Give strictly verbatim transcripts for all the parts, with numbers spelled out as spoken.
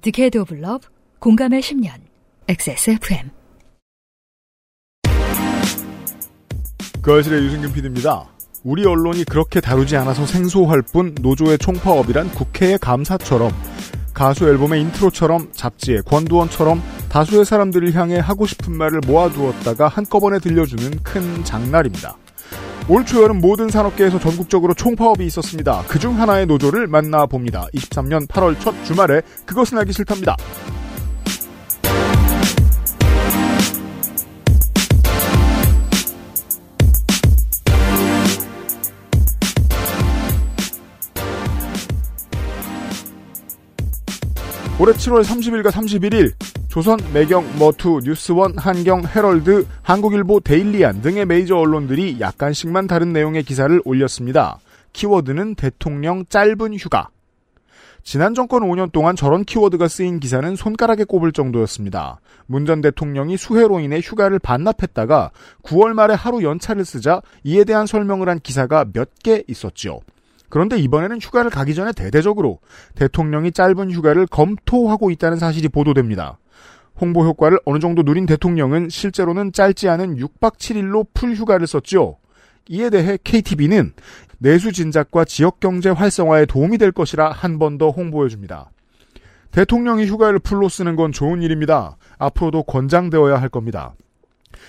디케이드 오브 러브, 공감의 십 년, 엑스에스에프엠. 거실의 유승균 피디입니다. 우리 언론이 그렇게 다루지 않아서 생소할 뿐 노조의 총파업이란 국회의 감사처럼, 가수 앨범의 인트로처럼, 잡지의 권두원처럼 다수의 사람들을 향해 하고 싶은 말을 모아두었다가 한꺼번에 들려주는 큰 장날입니다. 올 초여름 모든 산업계에서 전국적으로 총파업이 있었습니다. 그중 하나의 노조를 만나봅니다. 이십삼 년 팔월 첫 주말에 그것은 알기 싫답니다. 올해 칠월 삼십일과 삼십일일 조선, 매경, 머투, 뉴스원, 한경, 헤럴드, 한국일보, 데일리안 등의 메이저 언론들이 약간씩만 다른 내용의 기사를 올렸습니다. 키워드는 대통령 짧은 휴가. 지난 정권 오 년 동안 저런 키워드가 쓰인 기사는 손가락에 꼽을 정도였습니다. 문 전 대통령이 수해로 인해 휴가를 반납했다가 구월 말에 하루 연차를 쓰자 이에 대한 설명을 한 기사가 몇 개 있었지요. 그런데 이번에는 휴가를 가기 전에 대대적으로 대통령이 짧은 휴가를 검토하고 있다는 사실이 보도됩니다. 홍보 효과를 어느 정도 누린 대통령은 실제로는 짧지 않은 육박 칠일로 풀 휴가를 썼죠. 이에 대해 케이티비는 내수 진작과 지역경제 활성화에 도움이 될 것이라 한 번 더 홍보해줍니다. 대통령이 휴가를 풀로 쓰는 건 좋은 일입니다. 앞으로도 권장되어야 할 겁니다.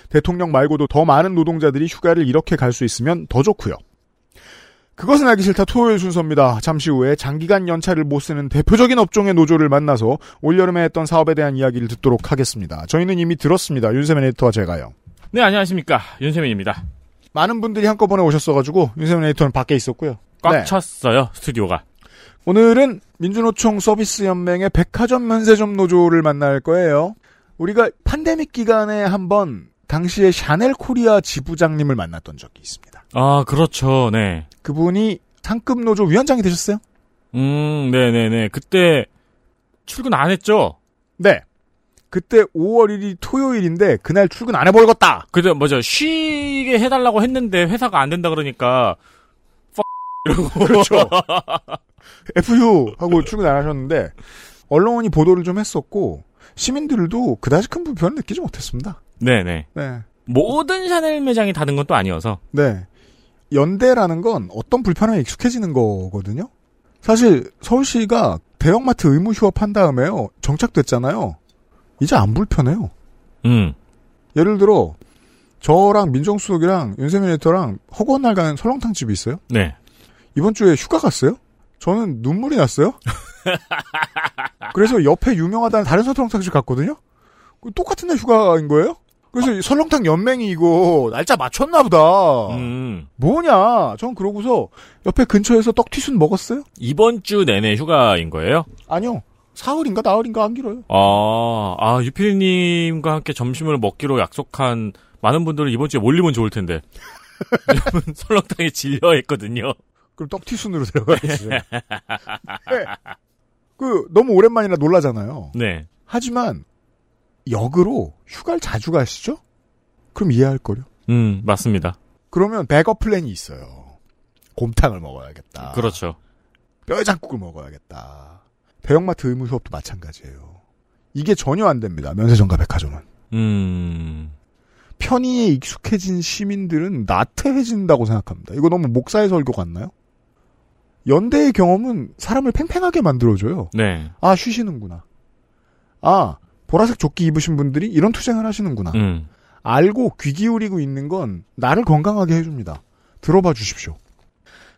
대통령 말고도 더 많은 노동자들이 휴가를 이렇게 갈 수 있으면 더 좋고요. 그것은 알기 싫다 토요일 순서입니다. 잠시 후에 장기간 연차를 못 쓰는 대표적인 업종의 노조를 만나서 올여름에 했던 사업에 대한 이야기를 듣도록 하겠습니다. 저희는 이미 들었습니다. 윤세민 에디터와 제가요. 네, 안녕하십니까. 윤세민입니다. 많은 분들이 한꺼번에 오셨어가지고 윤세민 에디터는 밖에 있었고요. 꽉 네. 찼어요. 스튜디오가. 오늘은 민주노총 서비스연맹의 백화점 면세점 노조를 만날 거예요. 우리가 팬데믹 기간에 한번 당시에 샤넬 코리아 지부장님을 만났던 적이 있습니다. 아, 그렇죠. 네. 그분이 상급 노조 위원장이 되셨어요? 음, 네네네. 그때 출근 안 했죠? 네. 그때 오월 일일이 토요일인데 그날 출근 안 해버렸다. 그때 뭐죠? 쉬게 해달라고 했는데 회사가 안 된다 그러니까 F*** 이러고. 그렇죠. 에프유 하고 출근 안 하셨는데 언론이 보도를 좀 했었고 시민들도 그다지 큰 불편을 느끼지 못했습니다. 네네. 네. 모든 샤넬 매장이 닫은 건 또 아니어서. 네. 연대라는 건 어떤 불편함에 익숙해지는 거거든요. 사실 서울시가 대형마트 의무 휴업한 다음에요. 정착됐잖아요. 이제 안 불편해요. 음. 예를 들어 저랑 민정수석이랑 윤세민 에디터랑 허구헌날 가는 설렁탕 집이 있어요. 네. 이번 주에 휴가 갔어요. 저는 눈물이 났어요. 그래서 옆에 유명하다는 다른 설렁탕 집 갔거든요. 똑같은 날 휴가인 거예요? 그래서 아. 설렁탕 연맹이 이거 날짜 맞췄나 보다. 음. 뭐냐? 전 그러고서 옆에 근처에서 떡튀순 먹었어요. 이번 주 내내 휴가인 거예요? 아니요. 사흘인가 나흘인가 안 길어요. 아, 아 유필님과 함께 점심을 먹기로 약속한 많은 분들은 이번 주에 몰리면 좋을 텐데. 여러분 설렁탕에 질려했거든요. 그럼 떡튀순으로 들어가야죠. 네. 그 너무 오랜만이라 놀라잖아요. 네. 하지만 역으로 휴가를 자주 가시죠? 그럼 이해할걸요? 음, 맞습니다. 그러면 백업 플랜이 있어요. 곰탕을 먹어야겠다. 그렇죠. 뼈장국을 먹어야겠다. 대형마트 의무 휴업도 마찬가지예요. 이게 전혀 안 됩니다. 면세점과 백화점은. 음. 편의에 익숙해진 시민들은 나태해진다고 생각합니다. 이거 너무 목사의 설교 같나요? 연대의 경험은 사람을 팽팽하게 만들어줘요. 네. 아, 쉬시는구나. 아, 보라색 조끼 입으신 분들이 이런 투쟁을 하시는구나. 음. 알고 귀 기울이고 있는 건 나를 건강하게 해줍니다. 들어봐 주십시오.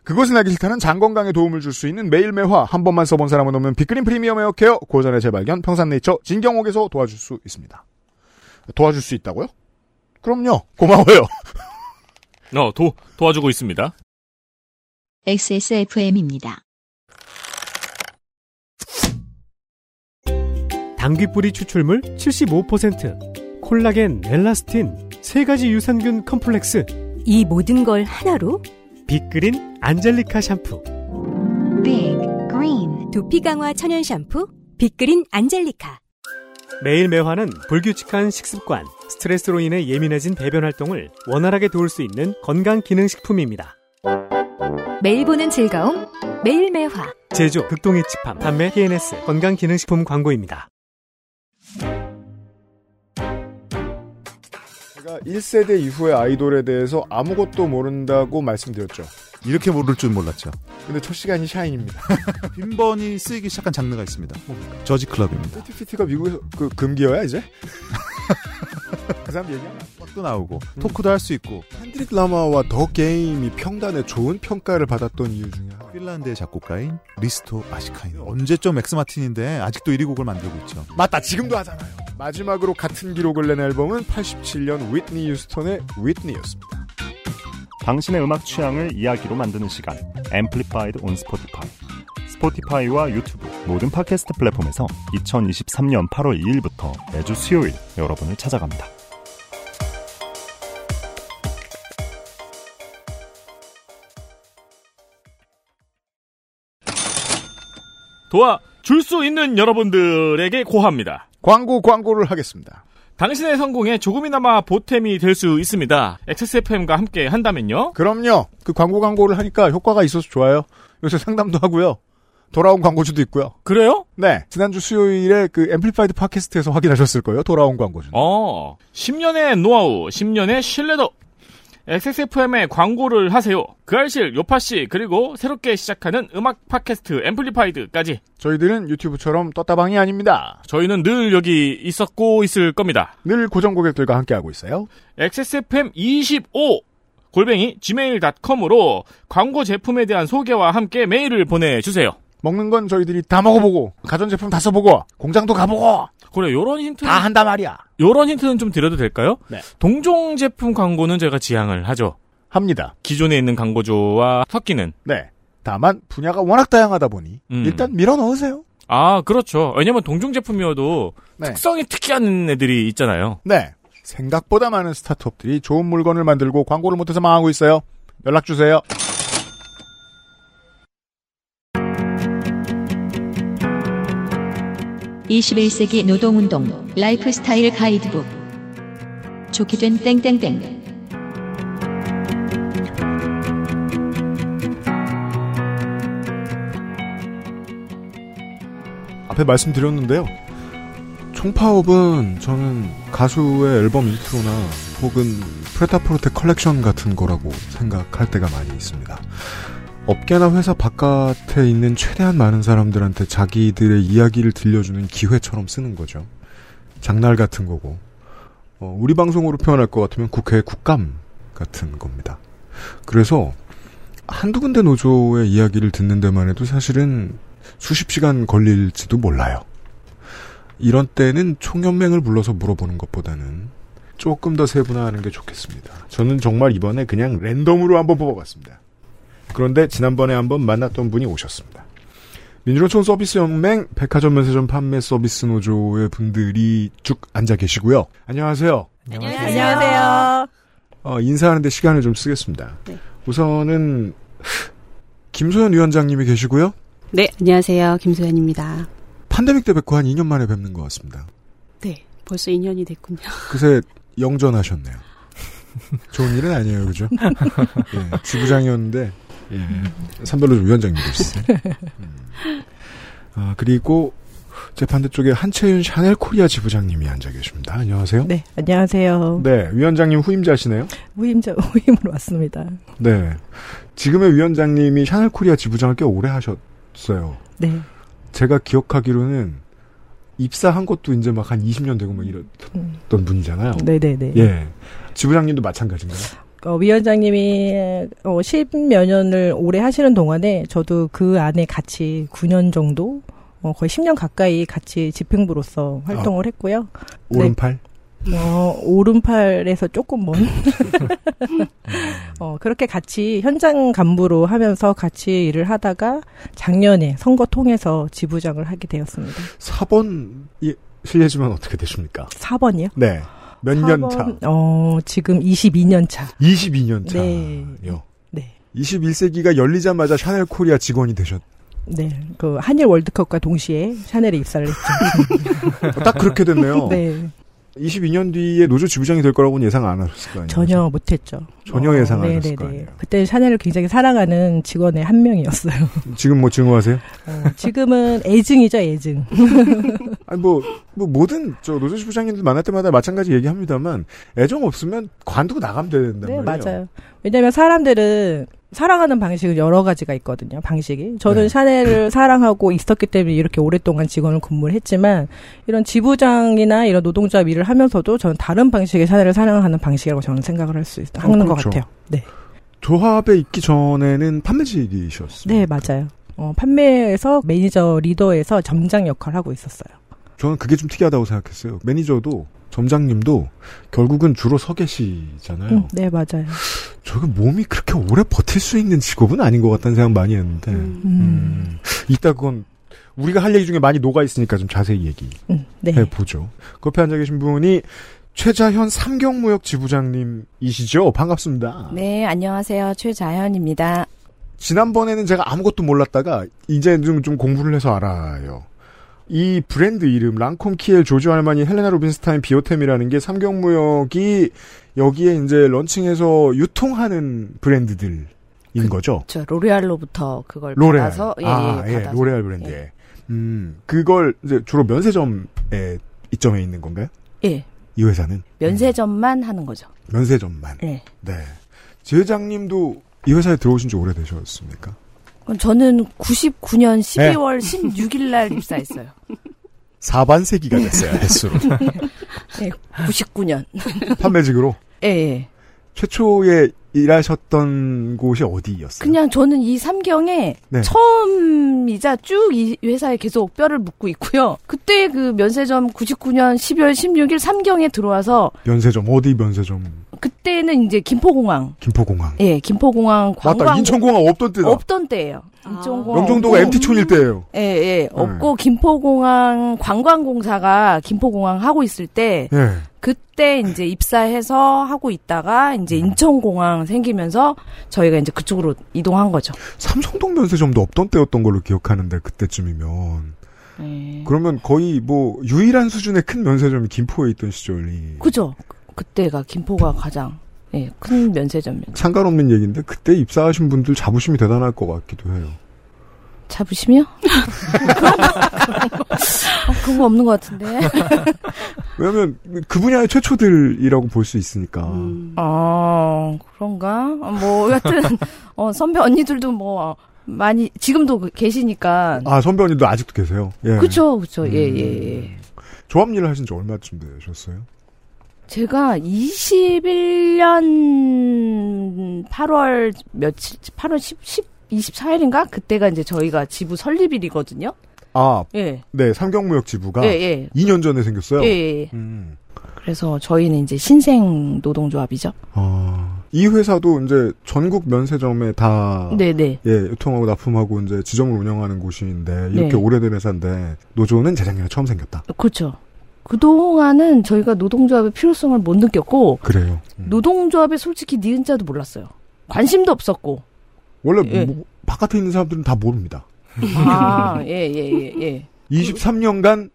그것은 알기 싫다는 장건강에 도움을 줄 수 있는 매일 매화. 한 번만 써본 사람은 없는 빅그린 프리미엄 에어케어. 고전의 재발견 평산 네이처 진경옥에서 도와줄 수 있습니다. 도와줄 수 있다고요? 그럼요. 고마워요. 어, 도, 도와주고 있습니다. 엑스에스에프엠입니다. 당귀뿌리 추출물 칠십오 퍼센트, 콜라겐, 엘라스틴, 세 가지 유산균 컴플렉스. 이 모든 걸 하나로? 빅그린 안젤리카 샴푸. 빅 그린. 두피 강화 천연 샴푸 빅그린 안젤리카. 매일 매화는 불규칙한 식습관, 스트레스로 인해 예민해진 배변 활동을 원활하게 도울 수 있는 건강 기능식품입니다. 매일 보는 즐거움 매일매화 제조 극동의 집함 판매 피엔에스 건강기능식품 광고입니다. 제가 일 세대 이후의 아이돌에 대해서 아무것도 모른다고 말씀드렸죠. 이렇게 모를 줄 몰랐죠. 근데 첫 시간이 샤인입니다. 빈번히 쓰이기 시작한 장르가 있습니다. 뭡니까? 저지 클럽입니다. 피티피티가 미국에서 그 금기어야 이제? 그 사람 얘기하면 또 나오고 음. 토크도 할 수 있고. 켄드릭 라마와 더 게임이 평단에 좋은 평가를 받았던 이유 중에 하나. 핀란드의 작곡가인 리스토 아시카인. 언제쯤 맥스 마틴인데 아직도 일 위 곡을 만들고 있죠. 맞다, 지금도 하잖아요. 마지막으로 같은 기록을 낸 앨범은 팔십칠 년 위트니 휴스턴의 위트니였습니다. 당신의 음악 취향을 이야기로 만드는 시간, Amplified on Spotify. 스포티파이와 유튜브 모든 팟캐스트 플랫폼에서 이천이십삼 년 팔월 이일부터 매주 수요일 여러분을 찾아갑니다. 도와줄 수 있는 여러분들에게 고합니다. 광고 광고를 하겠습니다. 당신의 성공에 조금이나마 보탬이 될 수 있습니다. 엑스에스에프엠과 함께 한다면요. 그럼요. 그 광고 광고를 하니까 효과가 있어서 좋아요. 요새 상담도 하고요. 돌아온 광고주도 있고요. 그래요? 네. 지난주 수요일에 그 앰플리파이드 팟캐스트에서 확인하셨을 거예요. 돌아온 광고주. 어. 십 년의 노하우, 십 년의 신뢰도. 엑스에스에프엠에 광고를 하세요. 그알실, 요파씨, 그리고 새롭게 시작하는 음악 팟캐스트 앰플리파이드까지. 저희들은 유튜브처럼 떴다방이 아닙니다. 저희는 늘 여기 있었고 있을 겁니다. 늘 고정 고객들과 함께하고 있어요. 엑스에스에프엠 이십오 골뱅이 지메일 닷컴으로 광고 제품에 대한 소개와 함께 메일을 보내주세요. 먹는 건 저희들이 다 먹어보고, 가전제품 다 써보고, 공장도 가보고. 그래, 요런 힌트. 다 한다 말이야. 요런 힌트는 좀 드려도 될까요? 네. 동종 제품 광고는 제가 지향을 하죠. 합니다. 기존에 있는 광고주와 섞이는. 네. 다만, 분야가 워낙 다양하다 보니, 음. 일단 밀어 넣으세요. 아, 그렇죠. 왜냐면 동종 제품이어도, 네. 특성이 특이한 애들이 있잖아요. 네. 생각보다 많은 스타트업들이 좋은 물건을 만들고 광고를 못해서 망하고 있어요. 연락주세요. 이십일 세기 노동운동 라이프스타일 가이드북 좋게 된 땡땡땡. 앞에 말씀드렸는데요. 총파업은 저는 가수의 앨범 인트로나 혹은 프레타포르테 컬렉션 같은 거라고 생각할 때가 많이 있습니다. 업계나 회사 바깥에 있는 최대한 많은 사람들한테 자기들의 이야기를 들려주는 기회처럼 쓰는 거죠. 장날 같은 거고, 어, 우리 방송으로 표현할 것 같으면 국회의 국감 같은 겁니다. 그래서 한두 군데 노조의 이야기를 듣는 데만 해도 사실은 수십 시간 걸릴지도 몰라요. 이런 때는 총연맹을 불러서 물어보는 것보다는 조금 더 세분화하는 게 좋겠습니다. 저는 정말 이번에 그냥 랜덤으로 한번 뽑아봤습니다. 그런데 지난번에 한번 만났던 분이 오셨습니다. 민주노총 서비스연맹 백화점 면세점 판매 서비스 노조의 분들이 쭉 앉아 계시고요. 안녕하세요. 안녕하세요. 안녕하세요. 어, 인사하는데 시간을 좀 쓰겠습니다. 네. 우선은 김소연 위원장님이 계시고요. 네, 안녕하세요. 김소연입니다. 팬데믹 때 뵙고 한 이 년 만에 뵙는 것 같습니다. 네, 벌써 이 년이 됐군요. 그새 영전하셨네요. 좋은 일은 아니에요, 그죠? 예, 지부장이었는데. 예. 산별노조 위원장님도 있어요. 음. 아, 그리고 제 반대쪽에 한채윤 샤넬 코리아 지부장님이 앉아 계십니다. 안녕하세요. 네, 안녕하세요. 네, 위원장님 후임자시네요. 후임자 후임으로 왔습니다. 네, 지금의 위원장님이 샤넬 코리아 지부장을 꽤 오래 하셨어요. 네. 제가 기억하기로는 입사한 것도 이제 막 한 이십 년 되고 막 이랬던 음. 분이잖아요. 네, 네, 네. 예, 지부장님도 마찬가지인가요? 어, 위원장님이 어, 십몇 년을 오래 하시는 동안에 저도 그 안에 같이 구 년 정도, 어, 거의 십 년 가까이 같이 집행부로서 활동을 어, 했고요. 오른팔? 네, 어, 오른팔에서 조금 먼. 어, 그렇게 같이 현장 간부로 하면서 같이 일을 하다가 작년에 선거 통해서 지부장을 하게 되었습니다. 사 번이 실례지만 어떻게 되십니까? 사 번이요? 네. 몇 년 차? 어, 지금 이십이 년 차. 이십이 년 차요. 네. 네. 이십일 세기가 열리자마자 샤넬 코리아 직원이 되셨. 네. 그 한일 월드컵과 동시에 샤넬에 입사를 했죠. 딱 그렇게 됐네요. 네. 이십이 년 뒤에 노조 주부장이 될 거라고는 예상 안 하셨을 거 아니에요? 전혀 못했죠. 전혀 어, 예상 안 네네네. 하셨을 거 아니에요? 그때 샤넬을 굉장히 사랑하는 직원의 한 명이었어요. 지금 뭐 증오하세요? 어, 지금은 애증이죠, 애증. 아니 뭐, 뭐 뭐든 저 노조 주부장님들 만날 때마다 마찬가지 얘기합니다만 애정 없으면 관두고 나가면 된단 네, 말이에요. 맞아요. 왜냐하면 사람들은 사랑하는 방식은 여러 가지가 있거든요. 방식이. 저는 네. 샤넬을 사랑하고 있었기 때문에 이렇게 오랫동안 직원을 근무를 했지만 이런 지부장이나 이런 노동자 일을 하면서도 저는 다른 방식의 샤넬을 사랑하는 방식이라고 저는 생각을 할 수 있다. 하는 어, 그렇죠. 것 같아요. 네. 조합에 있기 전에는 판매직이셨어요. 네, 맞아요. 어, 판매에서 매니저 리더에서 점장 역할을 하고 있었어요. 저는 그게 좀 특이하다고 생각했어요. 매니저도 점장님도 결국은 주로 서 계시잖아요. 음, 네, 맞아요. 저게 몸이 그렇게 오래 버틸 수 있는 직업은 아닌 것 같다는 생각 많이 했는데 음. 음. 이따 그건 우리가 할 얘기 중에 많이 녹아있으니까 좀 자세히 얘기해 음, 네. 보죠. 그 옆에 앉아 계신 분이 최자현 삼경무역 지부장님이시죠? 반갑습니다. 네, 안녕하세요. 최자현입니다. 지난번에는 제가 아무것도 몰랐다가 이제 좀, 좀 공부를 해서 알아요. 이 브랜드 이름 랑콤 키엘 조지 알마니 헬레나 로빈스타인 비오템이라는 게 삼경무역이 여기에 이제 런칭해서 유통하는 브랜드들인 그, 거죠. 그렇죠. 로레알로부터 그걸 로레알. 받아서 예, 아, 예, 예, 받아서. 로레알 브랜드. 예. 예. 음, 그걸 이제 주로 면세점에 입점해 있는 건가요? 예. 이 회사는 면세점만 음. 하는 거죠. 면세점만. 예. 네. 지회장님도 이 회사에 들어오신 지 오래되셨습니까? 저는 구십구 년 십이월 네. 십육 일날 입사했어요. 사반세기가 됐어요, 횟수로. 네, 구십구 년. 판매직으로? 예, 예. 최초에 일하셨던 곳이 어디였어요? 그냥 저는 이 삼경에 네. 처음이자 쭉 이 회사에 계속 뼈를 묻고 있고요. 그때 그 면세점 구십구 년 십이월 십육 일 삼경에 들어와서 면세점 어디 면세점? 그때는 이제 김포공항. 김포공항. 예, 김포공항 관광. 맞다, 인천공항 없던 때다. 없던 때예요. 인천공항. 아. 영종도가 엠티촌일 때예요. 예, 예, 없고 네. 김포공항 관광공사가 김포공항 하고 있을 때. 예. 그때 이제 입사해서 하고 있다가 이제 인천공항 생기면서 저희가 이제 그쪽으로 이동한 거죠. 삼성동 면세점도 없던 때였던 걸로 기억하는데 그때쯤이면. 네. 그러면 거의 뭐 유일한 수준의 큰 면세점이 김포에 있던 시절이. 그죠. 그때가 김포가 가장 네, 큰 면세점이었죠. 상관없는 얘기인데 그때 입사하신 분들 자부심이 대단할 것 같기도 해요. 잡으시며? 그런 거, 그런 거. 어, 그런 거 없는 것 같은데. 왜냐면 그 분야의 최초들이라고 볼 수 있으니까. 음. 아 그런가? 뭐 여하튼 어, 선배 언니들도 뭐 많이 지금도 계시니까. 아 선배 언니도 아직도 계세요? 예. 그렇죠, 그렇죠. 음. 예, 예, 예. 조합 일을 하신 지 얼마쯤 되셨어요? 제가 이십일 년 팔월 며칠, 팔월 십, 십 이십사 일인가? 그때가 이제 저희가 지부 설립일이거든요. 아, 예. 네, 삼경무역 지부가 예, 예. 이 년 전에 생겼어요. 예, 예. 음. 그래서 저희는 이제 신생 노동조합이죠. 아, 이 회사도 이제 전국 면세점에 다 네, 네. 예, 유통하고 납품하고 이제 지점을 운영하는 곳인데 이렇게 네. 오래된 회사인데 노조는 재작년에 처음 생겼다. 그렇죠. 그동안은 저희가 노동조합의 필요성을 못 느꼈고 그래요. 음. 노동조합에 솔직히 니은자도 몰랐어요. 관심도 없었고. 원래 예. 뭐, 바깥에 있는 사람들은 다 모릅니다. 아, 예, 예, 예, 예. 이십삼 년간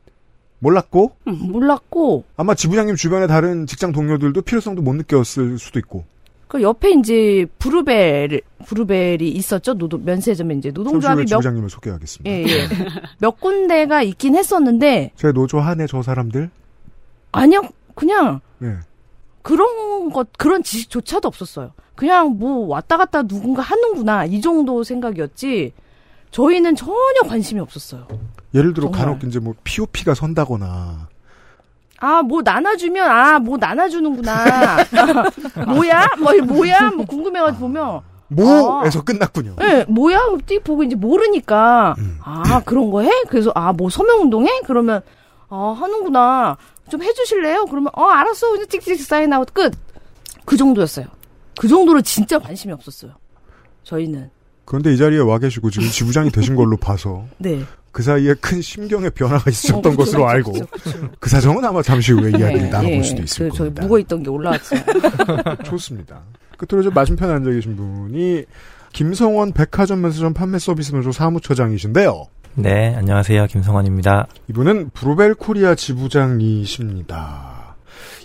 몰랐고 몰랐고 아마 지부장님 주변의 다른 직장 동료들도 필요성도 못 느꼈을 수도 있고. 그 옆에 이제 브루벨 브루벨이 있었죠. 노동 면세점에 이제 노동조합이 몇 지부장님을 소개하겠습니다. 예, 예. 몇 군데가 있긴 했었는데 제 노조 한에 저 사람들 아니요. 그냥 네. 그런 것 그런 지식조차도 없었어요. 그냥 뭐 왔다 갔다 누군가 하는구나 이 정도 생각이었지 저희는 전혀 관심이 없었어요. 예를 들어 정말. 간혹 이제 뭐 피오피가 선다거나 아 뭐 나눠주면 아 뭐 나눠주는구나 뭐야 뭐 뭐야 뭐 궁금해가지고 보면 뭐에서 아, 끝났군요. 네 뭐야 띠 보고 이제 모르니까 음. 아 그런 거 해? 그래서 아 뭐 서명운동 해? 그러면 아 하는구나 좀 해주실래요? 그러면 어 알았어 그냥 찍찍 사인아웃 끝. 그 정도였어요. 그 정도로 진짜 관심이 없었어요. 저희는. 그런데 이 자리에 와 계시고 지금 지부장이 되신 걸로 봐서 네. 그 사이에 큰 심경의 변화가 있었던 어, 그쵸, 것으로 그쵸, 알고 그쵸, 그쵸. 그 사정은 아마 잠시 후에 이야기를 네, 나눠볼 예, 수도 있을 그, 겁니다. 저희 묵어있던 게 올라왔어요. 좋습니다. 끝으로 좀 맞은편에 앉아 계신 분이 김성원 백화점 면세점 판매 서비스 노조 사무처장이신데요. 네, 안녕하세요. 김성원입니다. 이분은 브루벨 코리아 지부장이십니다.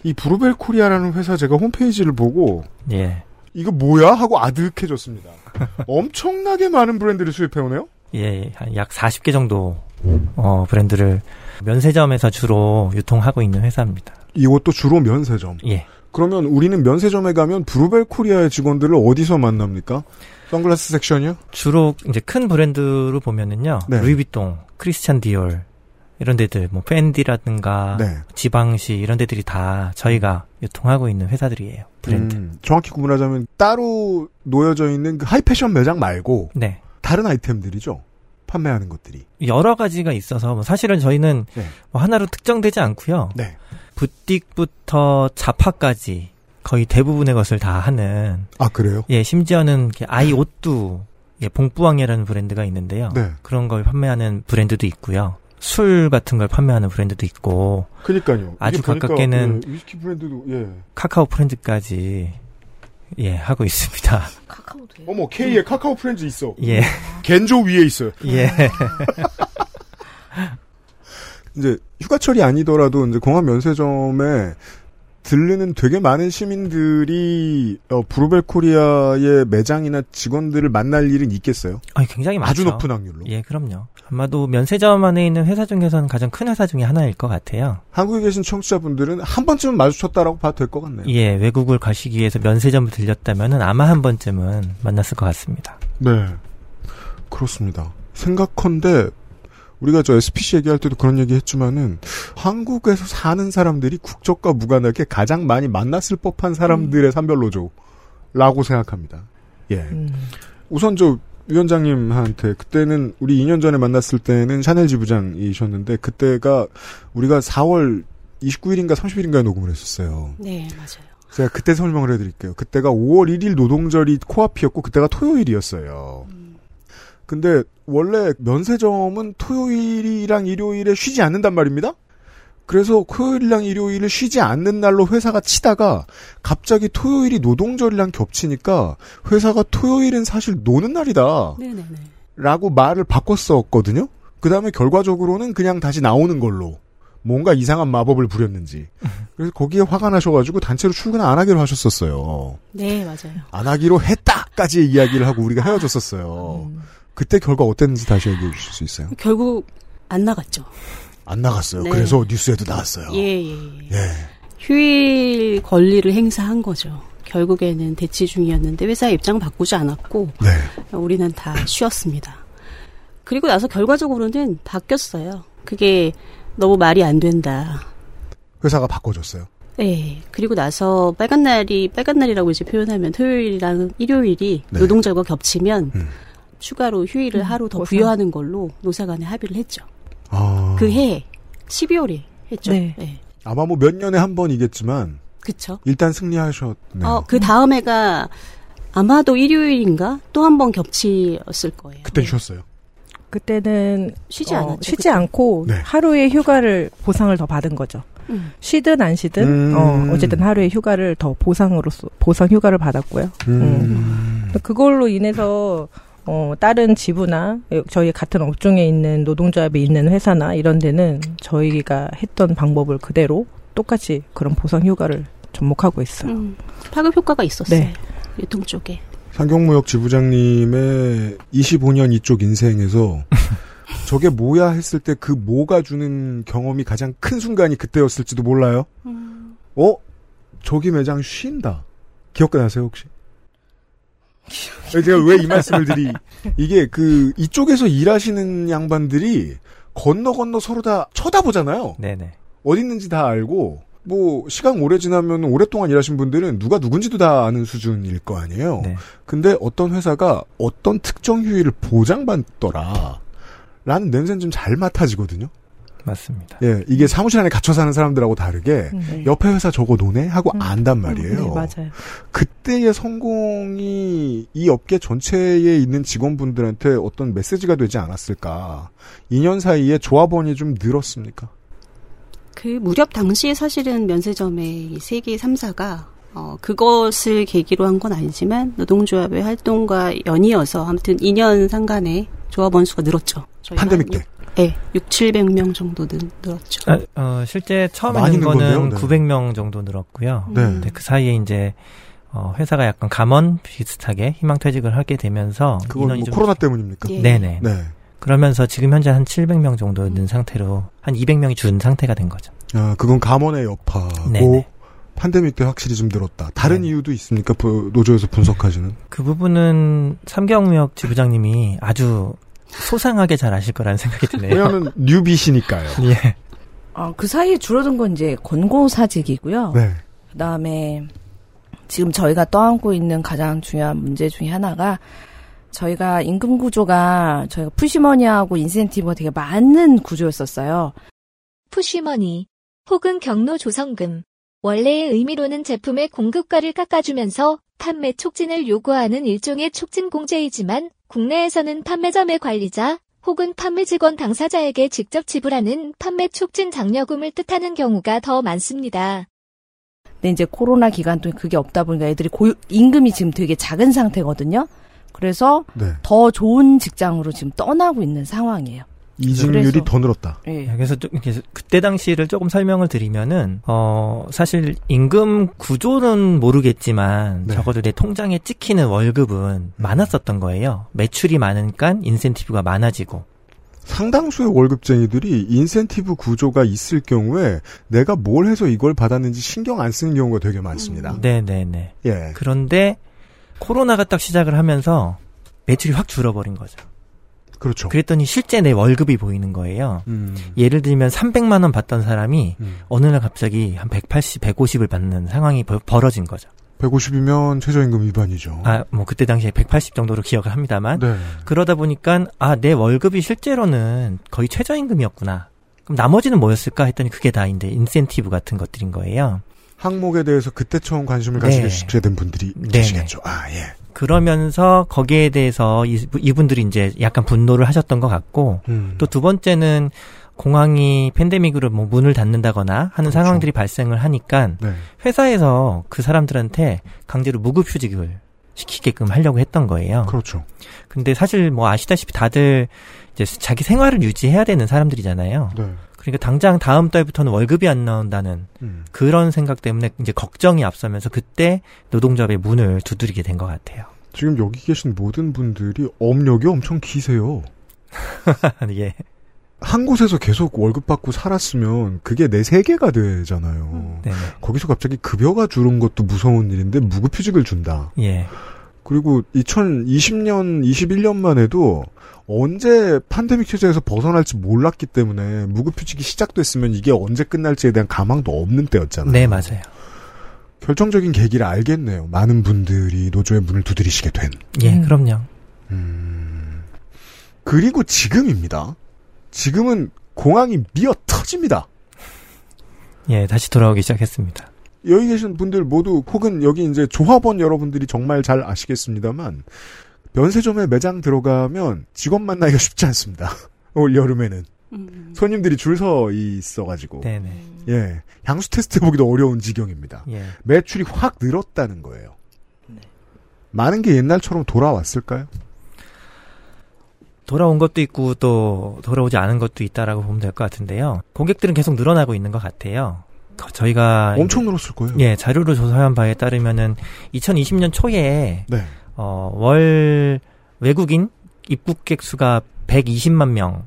이 브루벨 코리아라는 회사 제가 홈페이지를 보고 예. 이거 뭐야? 하고 아득해졌습니다. 엄청나게 많은 브랜드를 수입해오네요? 예, 약 사십 개 정도 어, 브랜드를 면세점에서 주로 유통하고 있는 회사입니다. 이것도 주로 면세점? 예. 그러면 우리는 면세점에 가면 브루벨 코리아의 직원들을 어디서 만납니까? 선글라스 섹션이요? 주로 이제 큰 브랜드로 보면은요. 네. 루이비통, 크리스찬 디올 이런 데들, 뭐 펜디라든가 네. 지방시 이런 데들이 다 저희가 유통하고 있는 회사들이에요. 브랜드. 음, 정확히 구분하자면 따로 놓여져 있는 그 하이패션 매장 말고 네. 다른 아이템들이죠. 판매하는 것들이. 여러 가지가 있어서 뭐 사실은 저희는 네. 뭐 하나로 특정되지 않고요. 네. 부틱부터 잡화까지 거의 대부분의 것을 다 하는. 아 그래요? 예, 심지어는 아이 옷도 예, 봉뿌왕이라는 브랜드가 있는데요. 네. 그런 걸 판매하는 브랜드도 있고요. 술 같은 걸 판매하는 브랜드도 있고. 그러니까요. 아주 가깝게는 예, 위스키 브랜드도 예. 카카오 프렌즈까지 예 하고 있습니다. 카카오도. 어머 K에 카카오 프렌즈 있어. 예. 겐조 위에 있어요. 예. 이제 휴가철이 아니더라도 이제 공항 면세점에 들르는 되게 많은 시민들이 어, 브루벨 코리아의 매장이나 직원들을 만날 일은 있겠어요? 아, 굉장히 많죠. 아주 높은 확률로. 예, 그럼요. 아마도 면세점 안에 있는 회사 중에서는 가장 큰 회사 중에 하나일 것 같아요. 한국에 계신 청취자분들은 한 번쯤은 마주쳤다라고 봐도 될 것 같네요. 예, 외국을 가시기 위해서 면세점을 들렸다면은 아마 한 번쯤은 만났을 것 같습니다. 네, 그렇습니다. 생각컨대 우리가 저 에스피씨 얘기할 때도 그런 얘기 했지만은, 한국에서 사는 사람들이 국적과 무관하게 가장 많이 만났을 법한 사람들의 음. 산별로조라고 생각합니다. 예. 음. 우선 저 위원장님한테, 그때는, 우리 이 년 전에 만났을 때는 샤넬 지부장이셨는데, 그때가 우리가 사월 이십구일인가 삼십일인가에 녹음을 했었어요. 네, 맞아요. 제가 그때 설명을 해드릴게요. 그때가 오월 일일 노동절이 코앞이었고, 그때가 토요일이었어요. 음. 근데 원래 면세점은 토요일이랑 일요일에 쉬지 않는단 말입니다. 그래서 토요일이랑 일요일을 쉬지 않는 날로 회사가 치다가 갑자기 토요일이 노동절이랑 겹치니까 회사가 토요일은 사실 노는 날이다 네네네. 라고 말을 바꿨었거든요. 그 다음에 결과적으로는 그냥 다시 나오는 걸로 뭔가 이상한 마법을 부렸는지. 그래서 거기에 화가 나셔가지고 단체로 출근 안 하기로 하셨었어요. 네, 맞아요. 안 하기로 했다까지의 이야기를 하고 우리가 헤어졌었어요. 음. 그때 결과 어땠는지 다시 얘기해 주실 수 있어요? 결국 안 나갔죠. 안 나갔어요. 네. 그래서 뉴스에도 나왔어요. 예예. 예, 예. 예. 휴일 권리를 행사한 거죠. 결국에는 대치 중이었는데 회사 입장 바꾸지 않았고 네. 우리는 다 쉬었습니다. 그리고 나서 결과적으로는 바뀌었어요. 그게 너무 말이 안 된다. 회사가 바꿔줬어요? 네. 그리고 나서 빨간 날이 빨간 날이라고 이제 표현하면 토요일이랑 일요일이 네. 노동절과 겹치면 음. 추가로 휴일을 음, 하루 더 노사. 부여하는 걸로 노사 간에 합의를 했죠. 아... 그 해 십이월에 했죠. 네. 네. 아마 뭐 몇 년에 한 번이겠지만 그쵸? 일단 승리하셨네요. 어, 그 다음 해가 아마도 일요일인가 또 한 번 겹치었을 거예요. 그때 쉬었어요? 그때는 쉬지, 어, 않았죠, 쉬지 그때? 않고 네. 하루의 휴가를 보상을 더 받은 거죠. 음. 쉬든 안 쉬든 음. 어, 어쨌든 하루의 휴가를 더 보상으로서 보상 휴가를 받았고요. 음. 음. 그걸로 인해서 어, 다른 지부나 저희 같은 업종에 있는 노동조합이 있는 회사나 이런 데는 저희가 했던 방법을 그대로 똑같이 그런 보상 휴가를 접목하고 있어요. 음, 파급 효과가 있었어요. 네. 유통 쪽에. 상경무역 지부장님의 이십오 년 이쪽 인생에서 저게 뭐야 했을 때 그 뭐가 주는 경험이 가장 큰 순간이 그때였을지도 몰라요. 음. 어? 저기 매장 쉰다. 기억나세요 혹시? 제가 왜 이 말씀을 드리 이게 그 이쪽에서 일하시는 양반들이 건너 건너 서로 다 쳐다보잖아요. 네네. 어디 있는지 다 알고 뭐 시간 오래 지나면 오랫동안 일하신 분들은 누가 누군지도 다 아는 수준일 거 아니에요. 네. 근데 어떤 회사가 어떤 특정 휴일을 보장받더라 라는 냄새는 좀 잘 맡아지거든요. 맞습니다. 예, 이게 사무실 안에 갇혀 사는 사람들하고 다르게 네. 옆에 회사 저거 노네 하고 음. 안단 말이에요. 음, 네, 맞아요. 그때의 성공이 이 업계 전체에 있는 직원분들한테 어떤 메시지가 되지 않았을까? 이 년 사이에 조합원이 좀 늘었습니까? 그 무렵 당시에 사실은 면세점의 세 개 삼 사가 어, 그것을 계기로 한 건 아니지만 노동조합의 활동과 연이어서 아무튼 이 년 상간에 조합원 수가 늘었죠. 팬데믹 때. 네, 육천칠백 명 정도 늘었죠. 아, 어, 실제 처음에 는 거는 네. 구백 명 정도 늘었고요. 네. 근데 그 사이에 이제 어, 회사가 약간 감원 비슷하게 희망퇴직을 하게 되면서 그건 인원이 뭐 좀 코로나 때문입니까? 예. 네네. 네. 그러면서 지금 현재 한 칠백 명 정도 는 상태로 한 이백 명이 준 상태가 된 거죠. 아, 그건 감원의 여파고 네네. 팬데믹 때 확실히 좀 늘었다. 다른 네. 이유도 있습니까? 노조에서 분석하시는? 그 부분은 삼경무역 지부장님이 아주 소상하게 잘 아실 거라는 생각이 드네요. 왜냐하면 뉴비시니까요. 예. 어, 그 사이에 줄어든 건 이제 권고사직이고요. 네. 그다음에 지금 저희가 떠안고 있는 가장 중요한 문제 중에 하나가 저희가 임금 구조가 저희가 푸시머니하고 인센티브가 되게 많은 구조였었어요. 푸시머니 혹은 경로 조성금. 원래의 의미로는 제품의 공급가를 깎아주면서 판매 촉진을 요구하는 일종의 촉진 공제이지만 국내에서는 판매점의 관리자 혹은 판매 직원 당사자에게 직접 지불하는 판매 촉진 장려금을 뜻하는 경우가 더 많습니다. 근데 이제 코로나 기간 동안 그게 없다 보니까 애들이 고유, 임금이 지금 되게 작은 상태거든요. 그래서 네. 더 좋은 직장으로 지금 떠나고 있는 상황이에요. 이직률이 더 늘었다. 예. 그래서 그때 당시를 조금 설명을 드리면은 어 사실 임금 구조는 모르겠지만 네. 적어도 내 통장에 찍히는 월급은 많았었던 거예요. 매출이 많으니까 인센티브가 많아지고. 상당수의 월급쟁이들이 인센티브 구조가 있을 경우에 내가 뭘 해서 이걸 받았는지 신경 안 쓰는 경우가 되게 많습니다. 음. 네네네. 예. 그런데 코로나가 딱 시작을 하면서 매출이 확 줄어버린 거죠. 그렇죠. 그랬더니 실제 내 월급이 보이는 거예요. 음. 예를 들면 삼백만 원 받던 사람이 음. 어느 날 갑자기 한 백팔십, 백오십을 받는 상황이 벌어진 거죠. 백오십이면 최저임금 위반이죠. 아, 뭐 그때 당시에 백팔십 정도로 기억을 합니다만 네. 그러다 보니까 아, 내 월급이 실제로는 거의 최저임금이었구나. 그럼 나머지는 뭐였을까 했더니 그게 다 이제 인센티브 같은 것들인 거예요. 항목에 대해서 그때 처음 관심을 네. 가지게 된 분들이 네네. 계시겠죠. 아, 예. 그러면서 거기에 대해서 이분들이 이제 약간 분노를 하셨던 것 같고 음. 또 두 번째는 공항이 팬데믹으로 뭐 문을 닫는다거나 하는 그렇죠. 상황들이 발생을 하니까 네. 회사에서 그 사람들한테 강제로 무급휴직을 시키게끔 하려고 했던 거예요. 그렇죠. 근데 사실 뭐 아시다시피 다들 이제 자기 생활을 유지해야 되는 사람들이잖아요. 네. 그러니까 당장 다음 달부터는 월급이 안 나온다는 음. 그런 생각 때문에 이제 걱정이 앞서면서 그때 노동조합의 문을 두드리게 된 것 같아요. 지금 여기 계신 모든 분들이 업력이 엄청 기세요. 예. 한 곳에서 계속 월급 받고 살았으면 그게 내 세계가 되잖아요. 음, 네네. 거기서 갑자기 급여가 줄은 것도 무서운 일인데 무급휴직을 준다. 예. 그리고 이천이십 년, 이십일 년만 해도 언제 팬데믹 체제에서 벗어날지 몰랐기 때문에 무급휴직이 시작됐으면 이게 언제 끝날지에 대한 가망도 없는 때였잖아요. 네, 맞아요. 결정적인 계기를 알겠네요. 많은 분들이 노조의 문을 두드리시게 된. 예, 음. 그럼요. 음. 그리고 지금입니다. 지금은 공항이 미어 터집니다. 예, 다시 돌아오기 시작했습니다. 여기 계신 분들 모두 혹은 여기 이제 조합원 여러분들이 정말 잘 아시겠습니다만 면세점에 매장 들어가면 직원 만나기가 쉽지 않습니다. 올 여름에는 음. 손님들이 줄 서 있어가지고 네네. 예 향수 테스트 보기도 어려운 지경입니다. 예. 매출이 확 늘었다는 거예요. 네. 많은 게 옛날처럼 돌아왔을까요? 돌아온 것도 있고 또 돌아오지 않은 것도 있다라고 보면 될 것 같은데요. 고객들은 계속 늘어나고 있는 것 같아요. 저희가 엄청 늘었을 거예요. 예, 자료로 조사한 바에 따르면은 이천이십 년 초에 네. 어, 월 외국인 입국객 수가 백이십만 명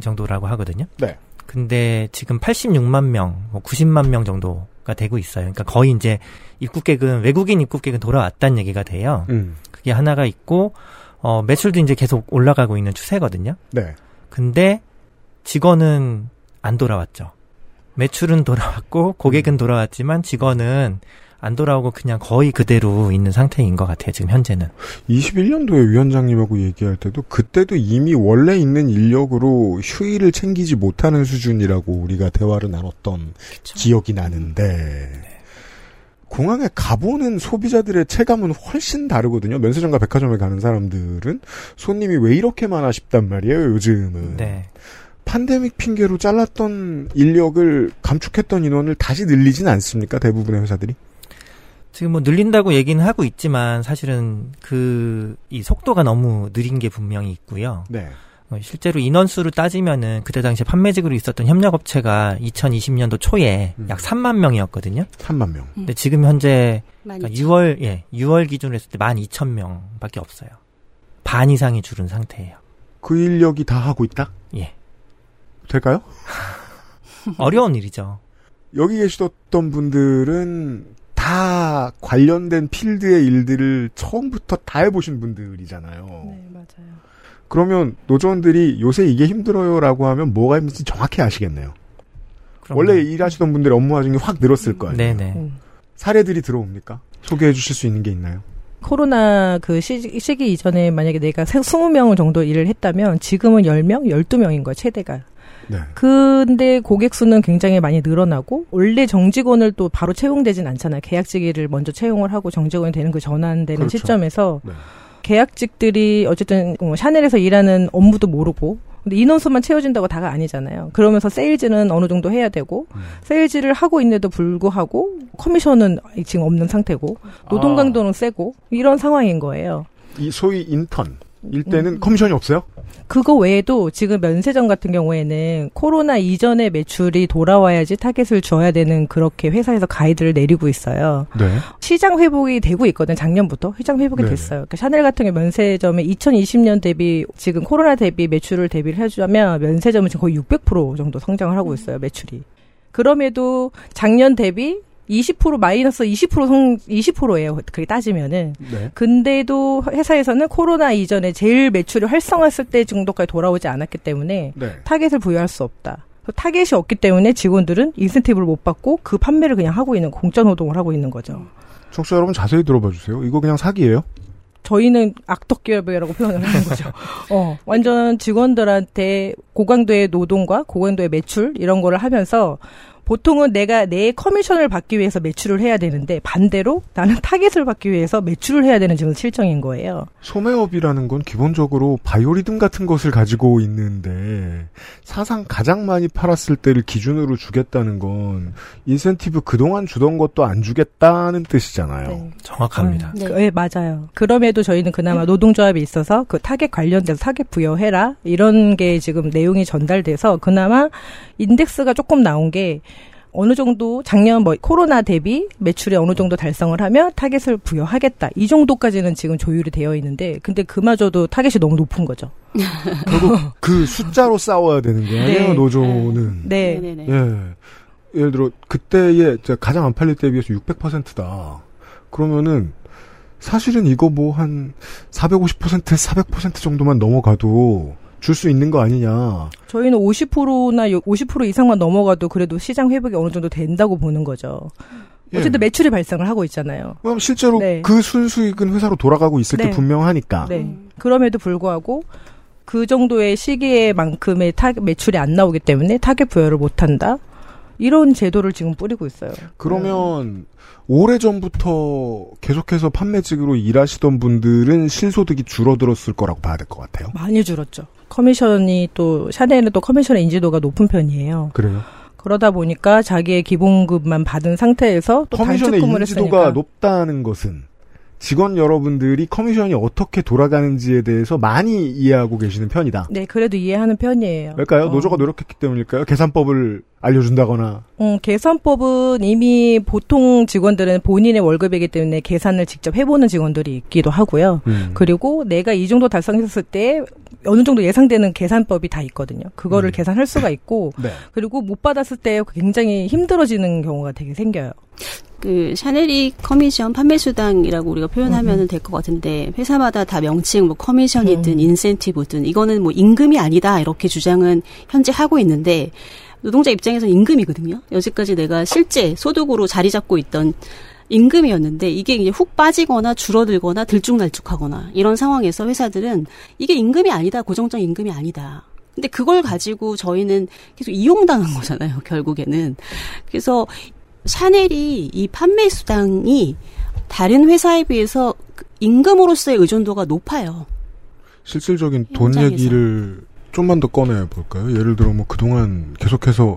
정도라고 하거든요. 네. 근데 지금 팔십육만 명, 뭐 구십만 명 정도가 되고 있어요. 그러니까 거의 이제 입국객은 외국인 입국객은 돌아왔다는 얘기가 돼요. 음. 그게 하나가 있고 어, 매출도 이제 계속 올라가고 있는 추세거든요. 네. 근데 직원은 안 돌아왔죠. 매출은 돌아왔고 고객은 돌아왔지만 직원은 안 돌아오고 그냥 거의 그대로 있는 상태인 것 같아요. 지금 현재는. 이십일 년도에 위원장님하고 얘기할 때도 그때도 이미 원래 있는 인력으로 휴일을 챙기지 못하는 수준이라고 우리가 대화를 나눴던 그쵸. 기억이 나는데 네. 공항에 가보는 소비자들의 체감은 훨씬 다르거든요. 면세점과 백화점에 가는 사람들은 손님이 왜 이렇게 많아 싶단 말이에요. 요즘은. 네. 팬데믹 핑계로 잘랐던 인력을 감축했던 인원을 다시 늘리진 않습니까? 대부분의 회사들이? 지금 뭐 늘린다고 얘기는 하고 있지만 사실은 그 이 속도가 너무 느린 게 분명히 있고요. 네. 실제로 인원수를 따지면은 그때 당시에 판매직으로 있었던 협력업체가 이천이십 년도 초에 음. 약 삼만 명이었거든요. 삼만 명. 근데 음. 지금 현재 그러니까 유월 예, 유월 기준으로 했을 때 만 이천 명밖에 없어요. 반 이상이 줄은 상태예요. 그 인력이 다 하고 있다? 예. 될까요? 어려운 일이죠. 여기 계시던 분들은 다 관련된 필드의 일들을 처음부터 다 해보신 분들이잖아요. 네, 맞아요. 그러면 노조원들이 요새 이게 힘들어요라고 하면 뭐가 힘든지 정확히 아시겠네요. 그럼요. 원래 일하시던 분들의 업무 하중이 확 늘었을 거예요. 네네. 음. 사례들이 들어옵니까? 소개해 주실 수 있는 게 있나요? 코로나 그 시, 시기 이전에 만약에 내가 스무 명 정도 일을 했다면 지금은 열 명, 열두 명인 거예요, 최대가. 네. 근데 고객 수는 굉장히 많이 늘어나고, 원래 정직원을 또 바로 채용되진 않잖아요. 계약직을 먼저 채용을 하고 정직원이 되는 그 전환되는 그렇죠. 시점에서. 네. 계약직들이 어쨌든 샤넬에서 일하는 업무도 모르고, 근데 인원수만 채워진다고 다가 아니잖아요. 그러면서 세일즈는 어느 정도 해야 되고, 음. 세일즈를 하고 있는데도 불구하고 커미션은 지금 없는 상태고, 노동 강도는 아. 세고, 이런 상황인 거예요. 이 소위 인턴 일때는 음. 커미션이 없어요? 그거 외에도 지금 면세점 같은 경우에는 코로나 이전의 매출이 돌아와야지 타겟을 줘야 되는, 그렇게 회사에서 가이드를 내리고 있어요. 네. 시장 회복이 되고 있거든. 작년부터 시장 회복이 네. 됐어요. 그러니까 샤넬 같은 경우 면세점에 이천이십 년 대비, 지금 코로나 대비 매출을 대비를 해주자면 면세점은 지금 거의 육백 퍼센트 정도 성장을 하고 있어요. 매출이. 그럼에도 작년 대비 이십 퍼센트 마이너스 이십 퍼센트 성, 이십 퍼센트예요. 그렇게 따지면은. 네. 근데도 회사에서는 코로나 이전에 제일 매출이 활성화했을 때 정도까지 돌아오지 않았기 때문에 네. 타겟을 부여할 수 없다. 타겟이 없기 때문에 직원들은 인센티브를 못 받고 그 판매를 그냥 하고 있는, 공짜 노동을 하고 있는 거죠. 청취자 여러분 자세히 들어봐 주세요. 이거 그냥 사기예요? 저희는 악덕기업이라고 표현을 하는 거죠. 어, 완전 직원들한테 고강도의 노동과 고강도의 매출 이런 거를 하면서, 보통은 내가 내 커미션을 받기 위해서 매출을 해야 되는데, 반대로 나는 타겟을 받기 위해서 매출을 해야 되는 지금 실정인 거예요. 소매업이라는 건 기본적으로 바이오리듬 같은 것을 가지고 있는데, 사상 가장 많이 팔았을 때를 기준으로 주겠다는 건 인센티브 그동안 주던 것도 안 주겠다는 뜻이잖아요. 네. 정확합니다. 음, 네. 그, 네, 맞아요. 그럼에도 저희는 그나마 네. 노동조합이 있어서 그 타겟 관련돼서 타겟 부여해라 이런 게 지금 내용이 전달돼서 그나마 인덱스가 조금 나온 게, 어느 정도 작년 뭐 코로나 대비 매출이 어느 정도 달성을 하면 타겟을 부여하겠다. 이 정도까지는 지금 조율이 되어 있는데, 근데 그마저도 타겟이 너무 높은 거죠. 결국 그 숫자로 싸워야 되는 거예요. 네. 노조는. 네. 네. 네. 예. 예를 들어 그때의 가장 안 팔릴 때에 비해서 육백 퍼센트다. 그러면은 사실은 이거 뭐 한 사백오십 퍼센트에서 사백 퍼센트 정도만 넘어가도 줄 수 있는 거 아니냐. 저희는 오십 퍼센트나 오십 퍼센트 이상만 넘어가도 그래도 시장 회복이 어느 정도 된다고 보는 거죠. 어쨌든 예. 매출이 발생을 하고 있잖아요. 그럼 실제로 네. 그 순수익은 회사로 돌아가고 있을 네. 게 분명하니까. 네. 그럼에도 불구하고 그 정도의 시기에만큼의 타, 매출이 안 나오기 때문에 타겟 부여를 못한다. 이런 제도를 지금 뿌리고 있어요. 그러면 음. 오래전부터 계속해서 판매직으로 일하시던 분들은 실소득이 줄어들었을 거라고 봐야 될 것 같아요. 많이 줄었죠. 커미션이 또 샤넬은 또 커미션의 인지도가 높은 편이에요. 그래요? 그러다 보니까 자기의 기본급만 받은 상태에서 또 단축 근무를 했으니까. 커미션의 인지도가 높다는 것은 직원 여러분들이 커미션이 어떻게 돌아가는지에 대해서 많이 이해하고 계시는 편이다. 네, 그래도 이해하는 편이에요. 그럴까요? 어. 노조가 노력했기 때문일까요? 계산법을 알려준다거나. 음, 계산법은 이미 보통 직원들은 본인의 월급이기 때문에 계산을 직접 해보는 직원들이 있기도 하고요. 음. 그리고 내가 이 정도 달성했을 때 어느 정도 예상되는 계산법이 다 있거든요. 그거를 음. 계산할 수가 있고 네. 그리고 못 받았을 때 굉장히 힘들어지는 경우가 되게 생겨요. 그 샤넬이 커미션 판매수당이라고 우리가 표현하면 될 것 같은데, 회사마다 다 명칭 뭐 커미션이든 음. 인센티브든 이거는 뭐 임금이 아니다 이렇게 주장은 현재 하고 있는데, 노동자 입장에서는 임금이거든요. 여지까지 내가 실제 소득으로 자리 잡고 있던 임금이었는데 이게 이제 훅 빠지거나 줄어들거나 들쭉날쭉하거나 이런 상황에서 회사들은 이게 임금이 아니다, 고정적 임금이 아니다. 근데 그걸 가지고 저희는 계속 이용당한 거잖아요, 결국에는. 그래서 샤넬이 이 판매 수당이 다른 회사에 비해서 임금으로서의 의존도가 높아요. 실질적인 돈 현장에서. 얘기를 좀만 더 꺼내볼까요? 예를 들어 뭐 그동안 계속해서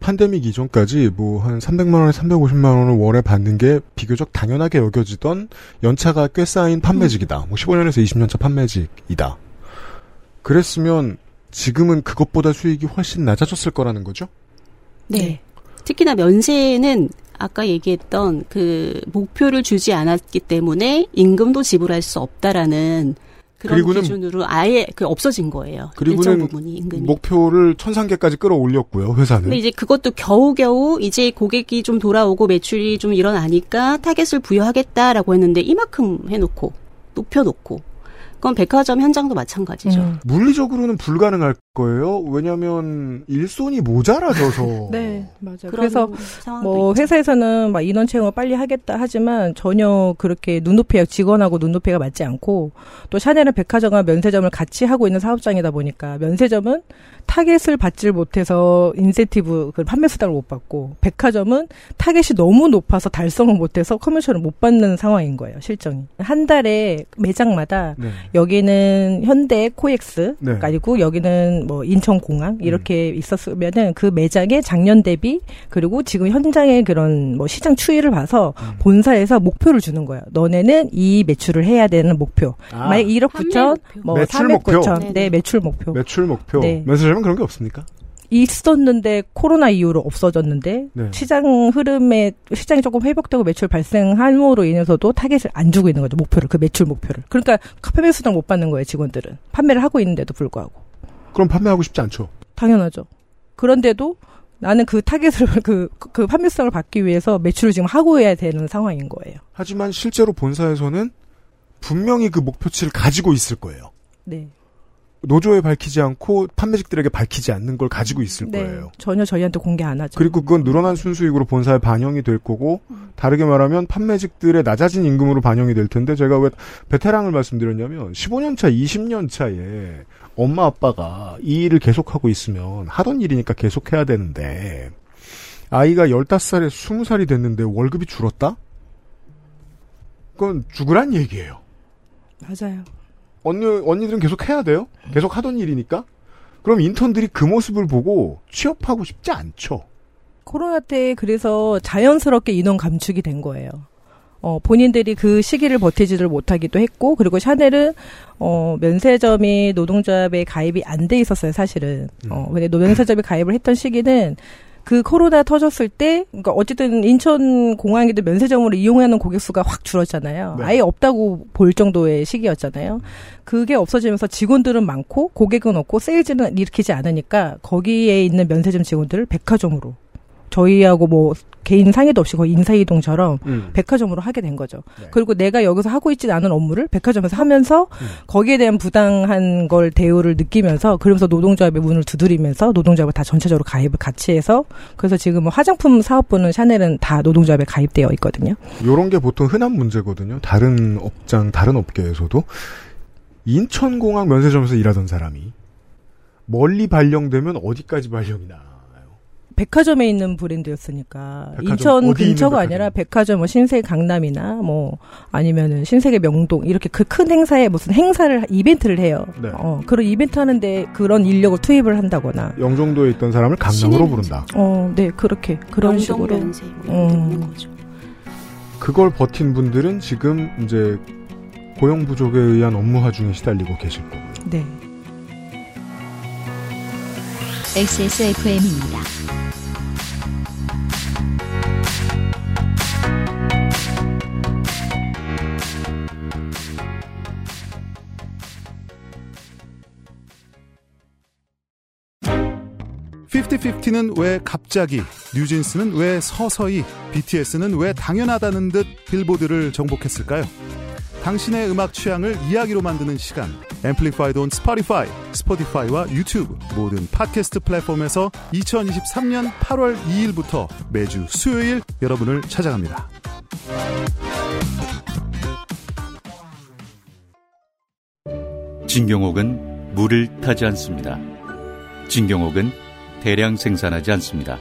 팬데믹 이전까지 뭐 한 삼백만 원에 삼백오십만 원을 월에 받는 게 비교적 당연하게 여겨지던 연차가 꽤 쌓인 판매직이다. 뭐 십오 년에서 이십 년차 판매직이다. 그랬으면 지금은 그것보다 수익이 훨씬 낮아졌을 거라는 거죠? 네. 특히나 면세는 아까 얘기했던 그 목표를 주지 않았기 때문에 임금도 지불할 수 없다라는 그런 그리고는, 기준으로 아예 그 없어진 거예요. 일정 부분이 임금이. 목표를 천삼 개까지 끌어올렸고요. 회사는. 근데 이제 그것도 겨우겨우 이제 고객이 좀 돌아오고 매출이 좀 일어나니까 타겟을 부여하겠다라고 했는데 이만큼 해놓고 높여놓고 그건 백화점 현장도 마찬가지죠. 음. 물리적으로는 불가능할 거예요. 왜냐하면 일손이 모자라져서. 네, 맞아요. 그래서 뭐 있죠. 회사에서는 막 인원 채용을 빨리 하겠다 하지만 전혀 그렇게 눈높이 직원하고 눈높이가 맞지 않고 또 샤넬은 백화점과 면세점을 같이 하고 있는 사업장이다 보니까 면세점은 타겟을 받질 못해서 인센티브 그 판매 수당을 못 받고 백화점은 타겟이 너무 높아서 달성을 못해서 커미션을 못 받는 상황인 거예요. 실정이 한 달에 매장마다. 네. 여기는 현대, 코엑스, 네. 그리고 여기는 뭐 인천공항 이렇게 음. 있었으면은 그 매장의 작년 대비 그리고 지금 현장의 그런 뭐 시장 추이를 봐서 음. 본사에서 목표를 주는 거예요. 너네는 이 매출을 해야 되는 목표. 아. 만약 일억 구천, 뭐 삼억 구천, 네 매출 목표. 매출 목표. 네. 면세점은 그런 게 없습니까? 있었는데 코로나 이후로 없어졌는데 네. 시장 흐름에 시장이 조금 회복되고 매출 발생함으로 인해서도 타겟을 안 주고 있는 거죠. 목표를. 그 매출 목표를. 그러니까 판매 수당을 못 받는 거예요. 직원들은. 판매를 하고 있는데도 불구하고. 그럼 판매하고 싶지 않죠? 당연하죠. 그런데도 나는 그 타겟을 그, 그 판매 수당을 받기 위해서 매출을 지금 하고 해야 되는 상황인 거예요. 하지만 실제로 본사에서는 분명히 그 목표치를 가지고 있을 거예요. 네. 노조에 밝히지 않고 판매직들에게 밝히지 않는 걸 가지고 있을 네, 거예요. 전혀 저희한테 공개 안 하죠. 그리고 그건 늘어난 순수익으로 본사에 반영이 될 거고 음. 다르게 말하면 판매직들의 낮아진 임금으로 반영이 될 텐데 제가 왜 베테랑을 말씀드렸냐면 십오 년 차, 이십 년 차에 엄마 아빠가 이 일을 계속하고 있으면 하던 일이니까 계속해야 되는데 아이가 열다섯 살에 스무 살이 됐는데 월급이 줄었다? 그건 죽으란 얘기예요. 맞아요. 언니, 언니들은 계속 해야 돼요? 계속 하던 일이니까? 그럼 인턴들이 그 모습을 보고 취업하고 싶지 않죠? 코로나 때 그래서 자연스럽게 인원 감축이 된 거예요. 어, 본인들이 그 시기를 버티지를 못하기도 했고, 그리고 샤넬은, 어, 면세점이 노동조합에 가입이 안 돼 있었어요, 사실은. 어, 근데 노면세점이 가입을 했던 시기는 그 코로나 터졌을 때, 그러니까 어쨌든 인천 공항에도 면세점으로 이용하는 고객 수가 확 줄었잖아요. 네. 아예 없다고 볼 정도의 시기였잖아요. 그게 없어지면서 직원들은 많고 고객은 없고 세일즈는 일으키지 않으니까 거기에 있는 면세점 직원들을 백화점으로 저희하고 뭐 개인 상의도 없이 거의 인사이동처럼 음. 백화점으로 하게 된 거죠. 네. 그리고 내가 여기서 하고 있지 않은 업무를 백화점에서 하면서 음. 거기에 대한 부당한 걸 대우를 느끼면서 그러면서 노동조합의 문을 두드리면서 노동조합을 다 전체적으로 가입을 같이 해서 그래서 지금 화장품 사업부는 샤넬은 다 노동조합에 가입되어 있거든요. 이런 게 보통 흔한 문제거든요. 다른 업장, 다른 업계에서도. 인천공항 면세점에서 일하던 사람이 멀리 발령되면 어디까지 발령이 나? 백화점에 있는 브랜드였으니까 백화점, 인천 근처가 백화점? 아니라 백화점 뭐 신세계 강남이나 뭐 아니면은 신세계 명동 이렇게 그 큰 행사에 무슨 행사를 이벤트를 해요. 네. 어, 그런 이벤트 하는데 그런 인력을 투입을 한다거나 영종도에 있던 사람을 강남으로 부른다. 어, 네 그렇게 그런 식으로. 면세, 음. 그걸 버틴 분들은 지금 이제 고용 부족에 의한 업무 하중에 시달리고 계실 거고요. 네. 엑스에스에프엠입니다. 피프티 피프티는 왜 갑자기, 뉴진스는 왜 서서히, 비티에스는 왜 당연하다는 듯 빌보드를 정복했을까요? 당신의 음악 취향을 이야기로 만드는 시간 Amplified on Spotify, 스포티파이와 유튜브 모든 팟캐스트 플랫폼에서 이천이십삼 년 팔월 이일부터 매주 수요일 여러분을 찾아갑니다. 진경옥은 물을 타지 않습니다. 진경옥은 대량 생산하지 않습니다.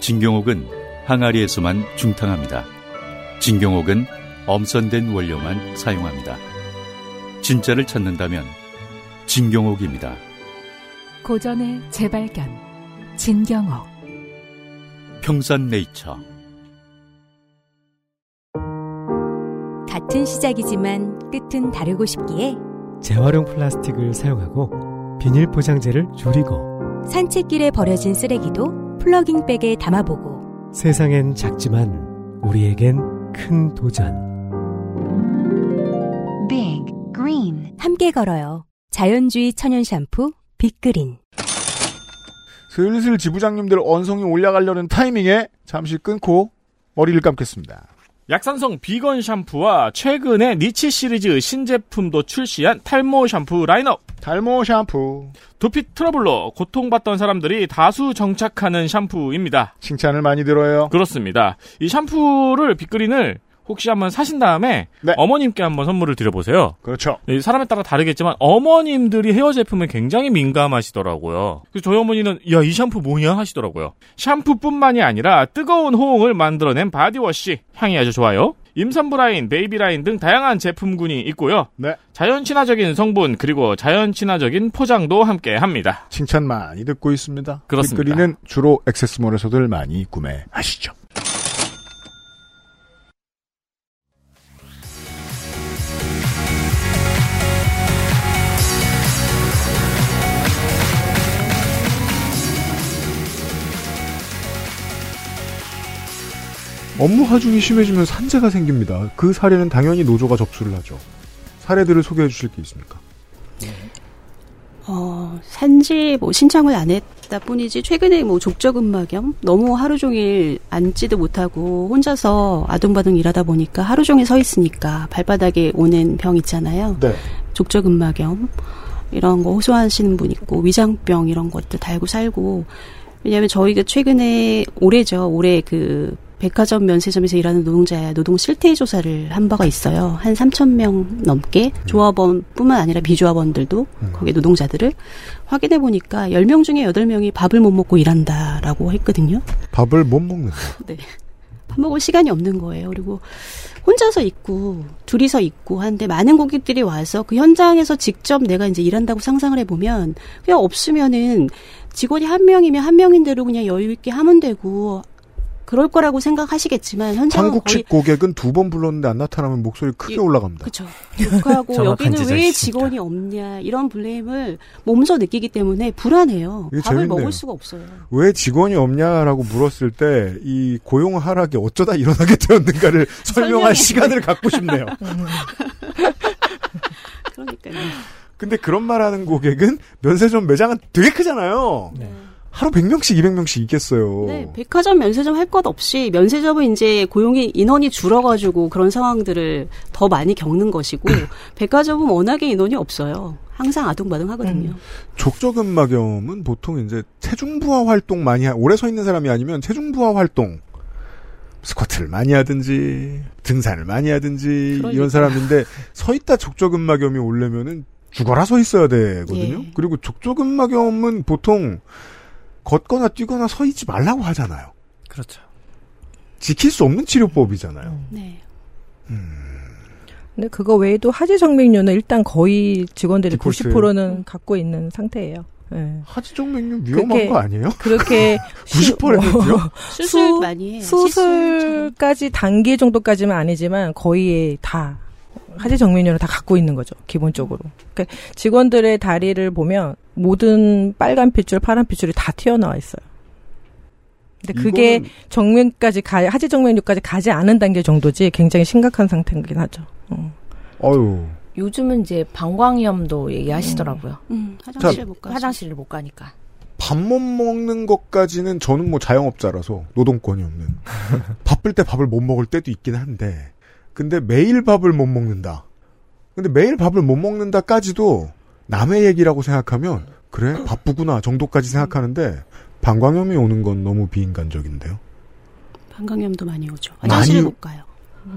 진경옥은 항아리에서만 중탕합니다. 진경옥은 엄선된 원료만 사용합니다. 진짜를 찾는다면 진경옥입니다. 고전의 재발견 진경옥 평산 네이처. 같은 시작이지만 끝은 다르고 싶기에 재활용 플라스틱을 사용하고 비닐포장재를 줄이고 산책길에 버려진 쓰레기도 플러깅백에 담아보고 세상엔 작지만 우리에겐 큰 도전 Big Green 함께 걸어요. 자연주의 천연 샴푸 빅그린 슬슬 지부장님들 언성이 올라가려는 타이밍에 잠시 끊고 머리를 감겠습니다. 약산성 비건 샴푸와 최근에 니치 시리즈 신제품도 출시한 탈모 샴푸 라인업. 탈모 샴푸. 두피 트러블로 고통받던 사람들이 다수 정착하는 샴푸입니다. 칭찬을 많이 들어요. 그렇습니다. 이 샴푸를 빅그린을 혹시 한번 사신 다음에 네. 어머님께 한번 선물을 드려보세요. 그렇죠. 사람에 따라 다르겠지만 어머님들이 헤어 제품에 굉장히 민감하시더라고요. 그래서 저희 어머니는 야, 이 샴푸 뭐냐 하시더라고요. 샴푸뿐만이 아니라 뜨거운 호응을 만들어낸 바디워시. 향이 아주 좋아요. 임산부 라인, 베이비 라인 등 다양한 제품군이 있고요. 네. 자연 친화적인 성분 그리고 자연 친화적인 포장도 함께합니다. 칭찬 많이 듣고 있습니다. 그렇습니다. 빅그린은 주로 액세스몰에서들 많이 구매하시죠. 업무 하중이 심해지면 산재가 생깁니다. 그 사례는 당연히 노조가 접수를 하죠. 사례들을 소개해 주실 게 있습니까? 어, 산재 뭐 신청을 안 했다 뿐이지 최근에 뭐 족저근무 겸 너무 하루 종일 앉지도 못하고 혼자서 아둥바둥 일하다 보니까 하루 종일 서 있으니까 발바닥에 오는 병 있잖아요. 네. 족저근무 겸 이런 거 호소하시는 분 있고 위장병 이런 것도 달고 살고 왜냐하면 저희가 최근에 올해죠. 올해 그 백화점 면세점에서 일하는 노동자의 노동 실태 조사를 한 바가 있어요. 한 삼천 명 넘게 조합원뿐만 아니라 비조합원들도 거기에 노동자들을 확인해 보니까 열 명 중에 여덟 명이 밥을 못 먹고 일한다라고 했거든요. 밥을 못 먹는다. 네. 밥 먹을 시간이 없는 거예요. 그리고 혼자서 있고 둘이서 있고 하는데 많은 고객들이 와서 그 현장에서 직접 내가 이제 일한다고 상상을 해보면 그냥 없으면은 직원이 한 명이면 한 명인 대로 그냥 여유 있게 하면 되고 그럴 거라고 생각하시겠지만 현장은 한국식 고객은 두 번 불렀는데 안 나타나면 목소리 크게 이, 올라갑니다. 그렇죠. 욕하고 여기는 왜 직원이 없냐 이런 블레임을 몸소 느끼기 때문에 불안해요. 밥을 재밌네요. 먹을 수가 없어요. 왜 직원이 없냐라고 물었을 때 이 고용 하락이 어쩌다 일어나게 되었는가를 설명할 시간을 갖고 싶네요. 그러니까요. 근데 그런 말하는 고객은 면세점 매장은 되게 크잖아요. 네. 하루 백 명씩, 이백 명씩 있겠어요. 네, 백화점 면세점 할 것 없이 면세점은 이제 고용이 인원이 줄어가지고 그런 상황들을 더 많이 겪는 것이고 백화점은 워낙에 인원이 없어요. 항상 아둥바둥 하거든요. 음. 족저근막염은 보통 이제 체중부하 활동 많이 하, 오래 서 있는 사람이 아니면 체중부하 활동, 스쿼트를 많이 하든지 등산을 많이 하든지 그러니까. 이런 사람인데 서 있다 족저근막염이 오려면은 죽어라 서 있어야 되거든요. 예. 그리고 족저근막염은 보통 걷거나 뛰거나 서 있지 말라고 하잖아요. 그렇죠. 지킬 수 없는 치료법이잖아요. 음. 네. 음. 근데 그거 외에도 하지정맥류는 일단 거의 직원들이 디폴트예요. 구십 퍼센트는 갖고 있는 상태예요. 네. 하지정맥류 위험한 그렇게, 거 아니에요? 그렇게 구십 퍼센트요? 어, 수술 많이 해요. 수술까지 단계 정도까지는 아니지만 거의 다. 하지정맥류는 다 갖고 있는 거죠. 기본적으로. 그러니까 직원들의 다리를 보면 모든 빨간 핏줄, 파란 핏줄이 다 튀어나와 있어요. 근데 그게 정맥까지 가, 하지정맥류까지 가지 않은 단계 정도지 굉장히 심각한 상태이긴 하죠. 어. 아유. 요즘은 이제 방광염도 얘기하시더라고요. 음. 음, 화장실을 못 가. 화장실을 못 가니까. 밥 못 먹는 것까지는 저는 뭐 자영업자라서 노동권이 없는. 바쁠 때 밥을 못 먹을 때도 있긴 한데. 근데 매일 밥을 못 먹는다. 근데 매일 밥을 못 먹는다까지도 남의 얘기라고 생각하면 그래 바쁘구나 정도까지 생각하는데 방광염이 오는 건 너무 비인간적인데요. 방광염도 많이 오죠. 화장실을 못 가요.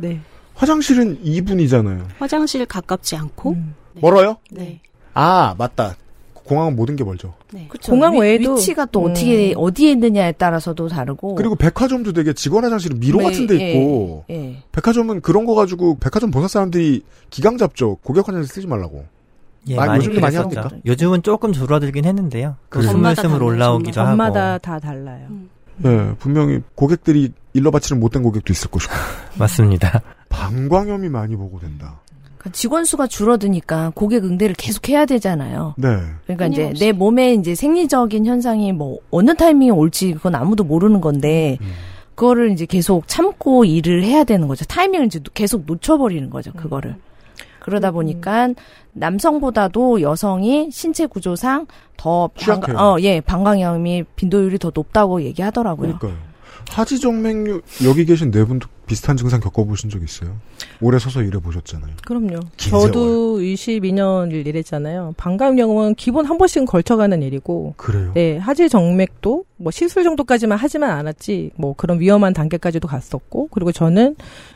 네. 화장실은 이 분이잖아요. 화장실 가깝지 않고 음. 네. 멀어요? 네. 아 맞다. 공항은 모든 게 멀죠. 네. 그렇죠. 공항 외에도 위치가 또 음. 어떻게 어디에 있느냐에 따라서도 다르고. 그리고 백화점도 되게 직원 화장실은 미로 네, 같은 데 있고. 예, 예. 백화점은 그런 거 가지고 백화점 본사 사람들이 기강 잡죠. 고객 화장실 쓰지 말라고. 예, 많이, 요즘도 많이 합니까? 요즘은 조금 줄어들긴 했는데요. 그 숨말씀을 올라오기도 하고. 전마다 다 달라요. 음. 네, 분명히 고객들이 일러 바치는 못된 고객도 있을 것이고. 맞습니다. 방광염이 많이 보고된다. 직원 수가 줄어드니까 고객 응대를 계속 해야 되잖아요. 네. 그러니까 이제 없이. 내 몸에 이제 생리적인 현상이 뭐 어느 타이밍에 올지 그건 아무도 모르는 건데 음. 그거를 이제 계속 참고 일을 해야 되는 거죠. 타이밍을 이제 계속 놓쳐버리는 거죠. 그거를. 음. 그러다 보니까 음. 남성보다도 여성이 신체 구조상 더 취약해요. 방, 어, 예, 방광염이 빈도율이 더 높다고 얘기하더라고요. 그러니까요. 하지정맥류 여기 계신 네 분도 비슷한 증상 겪어보신 적 있어요? 오래 서서 일해보셨잖아요. 그럼요. 저도 세월. 이십이 년을 일했잖아요. 방광염은 기본 한 번씩은 걸쳐가는 일이고. 그래요? 네. 하지정맥도 뭐 시술 정도까지만 하지만 않았지 뭐 그런 위험한 단계까지도 갔었고. 그리고 저는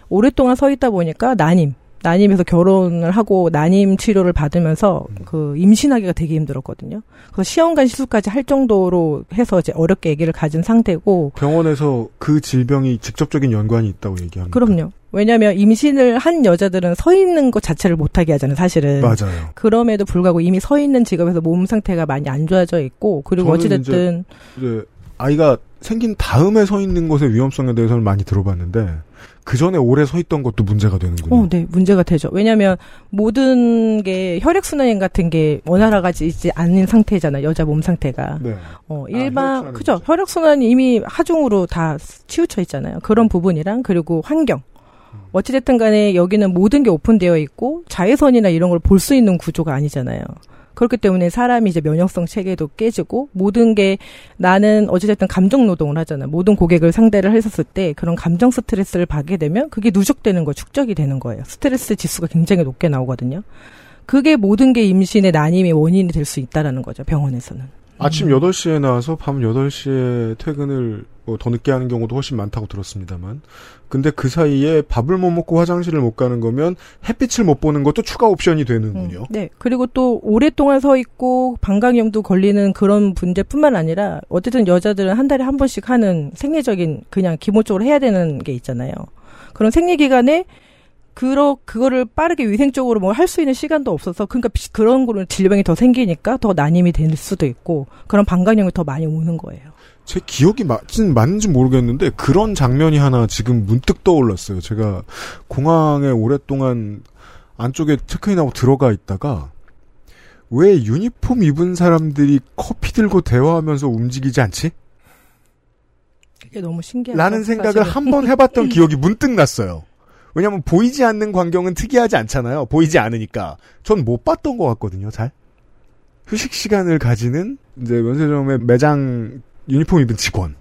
오랫동안 서 있다 보니까 난임. 난임에서 결혼을 하고 난임 치료를 받으면서 그 임신하기가 되게 힘들었거든요. 그래서 시험관 시술까지 할 정도로 해서 이제 어렵게 아기를 가진 상태고. 병원에서 그 질병이 직접적인 연관이 있다고 얘기합니다. 그럼요. 왜냐하면 임신을 한 여자들은 서 있는 것 자체를 못하게 하잖아요, 사실은. 맞아요. 그럼에도 불구하고 이미 서 있는 직업에서 몸 상태가 많이 안 좋아져 있고. 그리고 어찌됐든 이제, 이제 아이가 생긴 다음에 서 있는 것의 위험성에 대해서는 많이 들어봤는데 그 전에 오래 서 있던 것도 문제가 되는군요. 어, 네, 문제가 되죠. 왜냐하면 모든 게 혈액순환 같은 게 원활하지 않은 상태잖아요. 여자 몸 상태가. 네. 어, 일반, 아, 그죠. 혈액순환이 이미 하중으로 다 치우쳐 있잖아요. 그런 부분이랑 그리고 환경. 어찌됐든 간에 여기는 모든 게 오픈되어 있고 자외선이나 이런 걸 볼 수 있는 구조가 아니잖아요. 그렇기 때문에 사람이 이제 면역성 체계도 깨지고 모든 게 나는 어찌됐든 감정 노동을 하잖아요. 모든 고객을 상대를 했었을 때 그런 감정 스트레스를 받게 되면 그게 누적되는 거예요. 축적이 되는 거예요. 스트레스 지수가 굉장히 높게 나오거든요. 그게 모든 게 임신의 난임의 원인이 될 수 있다라는 거죠. 병원에서는. 아침 여덟 시에 나와서 밤 여덟 시에 퇴근을 뭐 더 늦게 하는 경우도 훨씬 많다고 들었습니다만. 근데 그 사이에 밥을 못 먹고 화장실을 못 가는 거면 햇빛을 못 보는 것도 추가 옵션이 되는군요. 음, 네. 그리고 또 오랫동안 서 있고 방광염도 걸리는 그런 문제뿐만 아니라 어쨌든 여자들은 한 달에 한 번씩 하는 생리적인 그냥 기본적으로 해야 되는 게 있잖아요. 그런 생리 기간에 그러, 그거를 빠르게 위생적으로 뭐 할 수 있는 시간도 없어서, 그러니까 그런 거로 질병이 더 생기니까 더 난임이 될 수도 있고, 그런 방광염이 더 많이 오는 거예요. 제 기억이 맞진, 맞는지 모르겠는데, 그런 장면이 하나 지금 문득 떠올랐어요. 제가 공항에 오랫동안 안쪽에 체크인하고 들어가 있다가, 왜 유니폼 입은 사람들이 커피 들고 대화하면서 움직이지 않지? 그게 너무 신기하다. 라는 생각을 한번 해봤던 기억이 문득 났어요. 왜냐면 보이지 않는 광경은 특이하지 않잖아요. 보이지 않으니까. 전 못 봤던 것 같거든요, 잘. 휴식 시간을 가지는 이제 면세점의 매장 유니폼 입은 직원.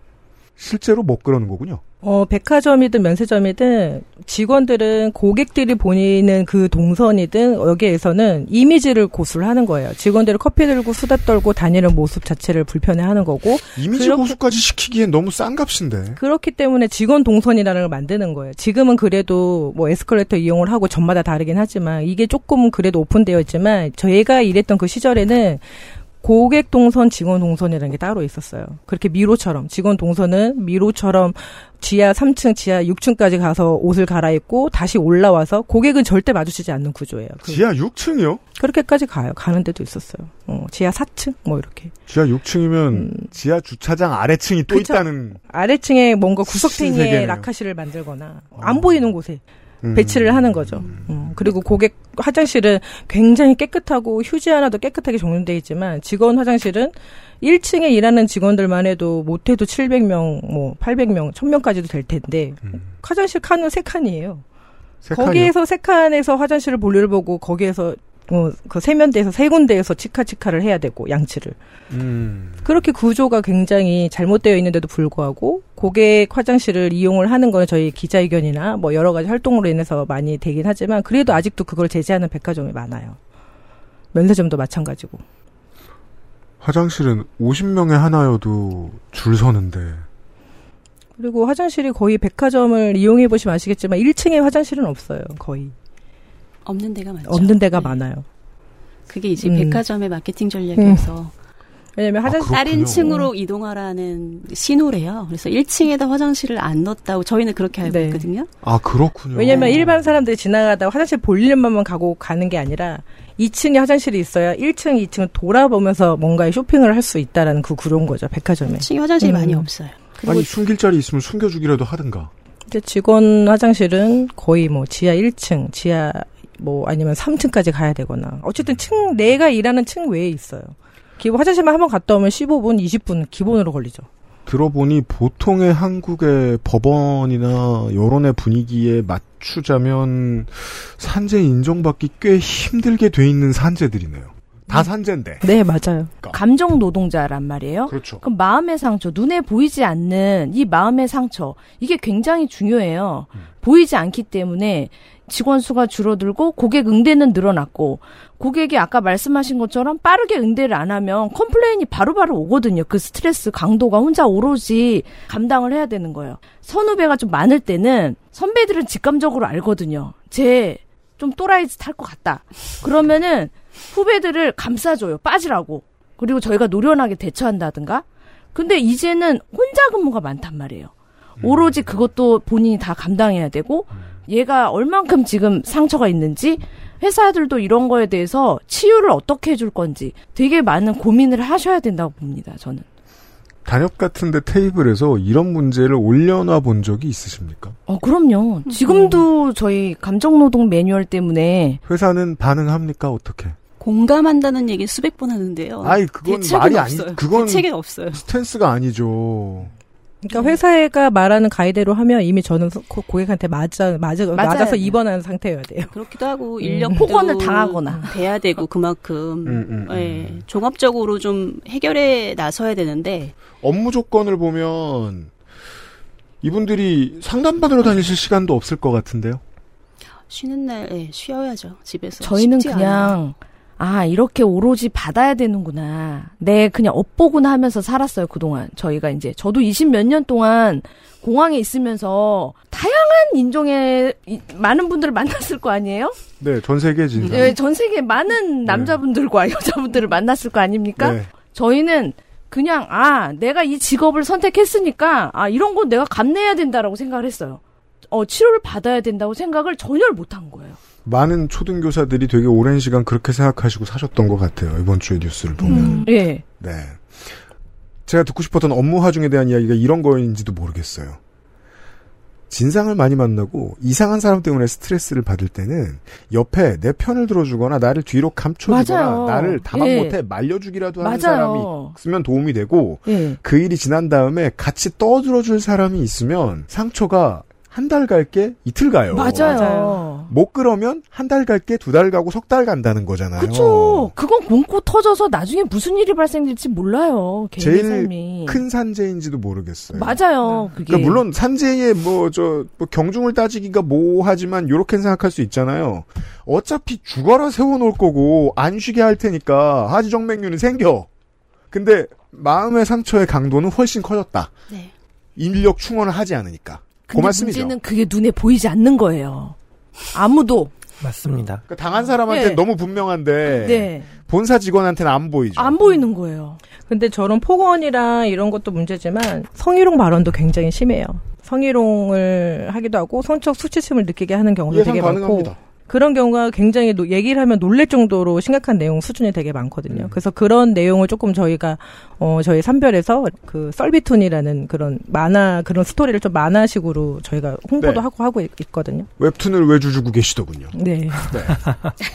실제로 못 그러는 거군요. 어, 백화점이든 면세점이든 직원들은 고객들이 보이는 그 동선이든 여기에서는 이미지를 고수를 하는 거예요. 직원들이 커피 들고 수다 떨고 다니는 모습 자체를 불편해하는 거고. 이미지 고수까지 시키기엔 너무 싼 값인데. 그렇기 때문에 직원 동선이라는 걸 만드는 거예요. 지금은 그래도 뭐 에스컬레이터 이용을 하고 전마다 다르긴 하지만 이게 조금 그래도 오픈되어 있지만 저희가 일했던 그 시절에는 고객 동선, 직원 동선이라는 게 따로 있었어요. 그렇게 미로처럼 직원 동선은 미로처럼 지하 삼 층, 지하 육 층까지 가서 옷을 갈아입고 다시 올라와서 고객은 절대 마주치지 않는 구조예요. 지하 육 층이요? 그렇게까지 가요. 가는 데도 있었어요. 어, 지하 사 층 뭐 이렇게. 지하 육 층이면 음. 지하 주차장 아래층이 또 그쵸? 있다는. 아래층에 뭔가 구석탱이에 라카시를 만들거나 어. 안 보이는 곳에. 배치를 하는 거죠. 음, 그리고 고객 화장실은 굉장히 깨끗하고 휴지 하나도 깨끗하게 정돈되어 있지만 직원 화장실은 일 층에 일하는 직원들만 해도 못해도 칠백 명, 뭐 팔백 명, 천 명까지도 될 텐데 음. 화장실 칸은 세 칸이에요. 세 거기에서 세 칸에서 화장실을 볼일 보고 거기에서 어, 그 세면대에서 세 군데에서 치카치카를 해야 되고 양치를 음. 그렇게 구조가 굉장히 잘못되어 있는데도 불구하고 고객 화장실을 이용을 하는 건 저희 기자회견이나 뭐 여러 가지 활동으로 인해서 많이 되긴 하지만 그래도 아직도 그걸 제재하는 백화점이 많아요. 면세점도 마찬가지고. 화장실은 오십 명에 하나여도 줄 서는데. 그리고 화장실이 거의 백화점을 이용해 보시면 아시겠지만 일 층에 화장실은 없어요. 거의. 없는 데가 많죠. 없는 데가 네. 많아요. 그게 이제 음. 백화점의 마케팅 전략이어서 음. 왜냐면 화장실 아, 다른 층으로 이동하라는 신호래요. 그래서 일 층에다 화장실을 안 넣었다고 저희는 그렇게 알고 네. 있거든요. 아 그렇군요. 왜냐면 일반 사람들이 지나가다가 화장실 볼일만만 가고 가는 게 아니라 이 층에 화장실이 있어야 일 층, 이 층을 돌아보면서 뭔가의 쇼핑을 할 수 있다라는 그 그런 거죠. 백화점에. 일 층에 화장실이 음. 많이 없어요. 아니 숨길 자리 있으면 숨겨주기라도 하든가. 이제 직원 화장실은 거의 뭐 지하 일 층, 지하 뭐 아니면 삼 층까지 가야 되거나 어쨌든 층 내가 일하는 층 외에 있어요. 기본 화장실만 한번 갔다 오면 십오 분, 이십 분 기본으로 걸리죠. 들어보니 보통의 한국의 법원이나 여론의 분위기에 맞추자면 산재 인정받기 꽤 힘들게 돼 있는 산재들이네요. 다 산재인데. 네, 맞아요. 그러니까. 감정 노동자란 말이에요. 그렇죠. 그럼 마음의 상처, 눈에 보이지 않는 이 마음의 상처, 이게 굉장히 중요해요. 음. 보이지 않기 때문에 직원 수가 줄어들고 고객 응대는 늘어났고 고객이 아까 말씀하신 것처럼 빠르게 응대를 안 하면 컴플레인이 바로바로 오거든요. 그 스트레스 강도가 혼자 오로지 감당을 해야 되는 거예요. 선후배가 좀 많을 때는 선배들은 직감적으로 알거든요. 쟤 좀 또라이짓 할 것 같다. 그러면은 후배들을 감싸줘요. 빠지라고. 그리고 저희가 노련하게 대처한다든가. 근데 이제는 혼자 근무가 많단 말이에요. 오로지 그것도 본인이 다 감당해야 되고 얘가 얼만큼 지금 상처가 있는지 회사들도 이런 거에 대해서 치유를 어떻게 해줄 건지 되게 많은 고민을 하셔야 된다고 봅니다. 저는. 단협 같은데 테이블에서 이런 문제를 올려놔 본 적이 있으십니까? 어, 그럼요. 지금도 저희 감정노동 매뉴얼 때문에 회사는 반응합니까? 어떻게? 공감한다는 얘기는 수백 번 하는데요. 아이 그건 말이 없어요. 아니 그건 대책은 없어요. 스탠스가 아니죠. 그러니까 회사가 말하는 가이드로 하면 이미 저는 고객한테 맞아, 맞아, 맞아서 입원하는 상태여야 돼요. 그렇기도 하고 인력 음. 폭언을 당하거나 돼야 되고 그만큼 음, 음, 예, 음. 종합적으로 좀 해결에 나서야 되는데 업무 조건을 보면 이분들이 상담받으러 다니실 시간도 없을 것 같은데요. 쉬는 날 예, 쉬어야죠. 집에서. 저희는 그냥 아 이렇게 오로지 받아야 되는구나. 네, 그냥 업보구나 하면서 살았어요 그동안. 저희가 이제 저도 이십몇 년 동안 공항에 있으면서 다양한 인종의 이, 많은 분들을 만났을 거 아니에요? 네, 전 세계 진짜. 네, 전 세계 많은 남자분들과 네. 여자분들을 만났을 거 아닙니까? 네. 저희는 그냥 아 내가 이 직업을 선택했으니까 아 이런 건 내가 감내해야 된다라고 생각을 했어요. 어 치료를 받아야 된다고 생각을 전혀 못한 거예요. 많은 초등교사들이 되게 오랜 시간 그렇게 생각하시고 사셨던 것 같아요. 이번 주의 뉴스를 보면. 음, 예. 네. 제가 듣고 싶었던 업무 하중에 대한 이야기가 이런 거인지도 모르겠어요. 진상을 많이 만나고 이상한 사람 때문에 스트레스를 받을 때는 옆에 내 편을 들어주거나 나를 뒤로 감춰주거나 맞아요. 나를 다만 예. 못해 말려주기라도 하는 맞아요. 사람이 있으면 도움이 되고 예. 그 일이 지난 다음에 같이 떠들어줄 사람이 있으면 상처가 한 달 갈 게 이틀 가요. 맞아요. 못 그러면 한 달 갈 게 두 달 가고 석 달 간다는 거잖아요. 그렇죠. 그건 공고 터져서 나중에 무슨 일이 발생될지 몰라요. 제일 삶이. 큰 산재인지도 모르겠어요. 맞아요. 그게. 그러니까 물론 산재의 뭐 저 뭐 경중을 따지기가 뭐하지만 이렇게 생각할 수 있잖아요. 어차피 죽어라 세워놓을 거고 안 쉬게 할 테니까 하지정맥류는 생겨. 근데 마음의 상처의 강도는 훨씬 커졌다. 네. 인력 충원을 하지 않으니까. 그 말씀이죠. 문제는 그게 눈에 보이지 않는 거예요. 아무도. 맞습니다. 그러니까 당한 사람한테는 네. 너무 분명한데 네. 본사 직원한테는 안 보이죠. 안 보이는 거예요. 근데 저런 폭언이랑 이런 것도 문제지만 성희롱 발언도 굉장히 심해요. 성희롱을 하기도 하고 성적 수치심을 느끼게 하는 경우도 되게 가능합니다. 많고 그런 경우가 굉장히 노, 얘기를 하면 놀랄 정도로 심각한 내용 수준이 되게 많거든요. 음. 그래서 그런 내용을 조금 저희가 어 저희 산별에서 그 썰비툰이라는 그런 만화 그런 스토리를 좀 만화식으로 저희가 홍보도 네. 하고 하고 있거든요. 웹툰을 외주 주고 계시더군요. 네.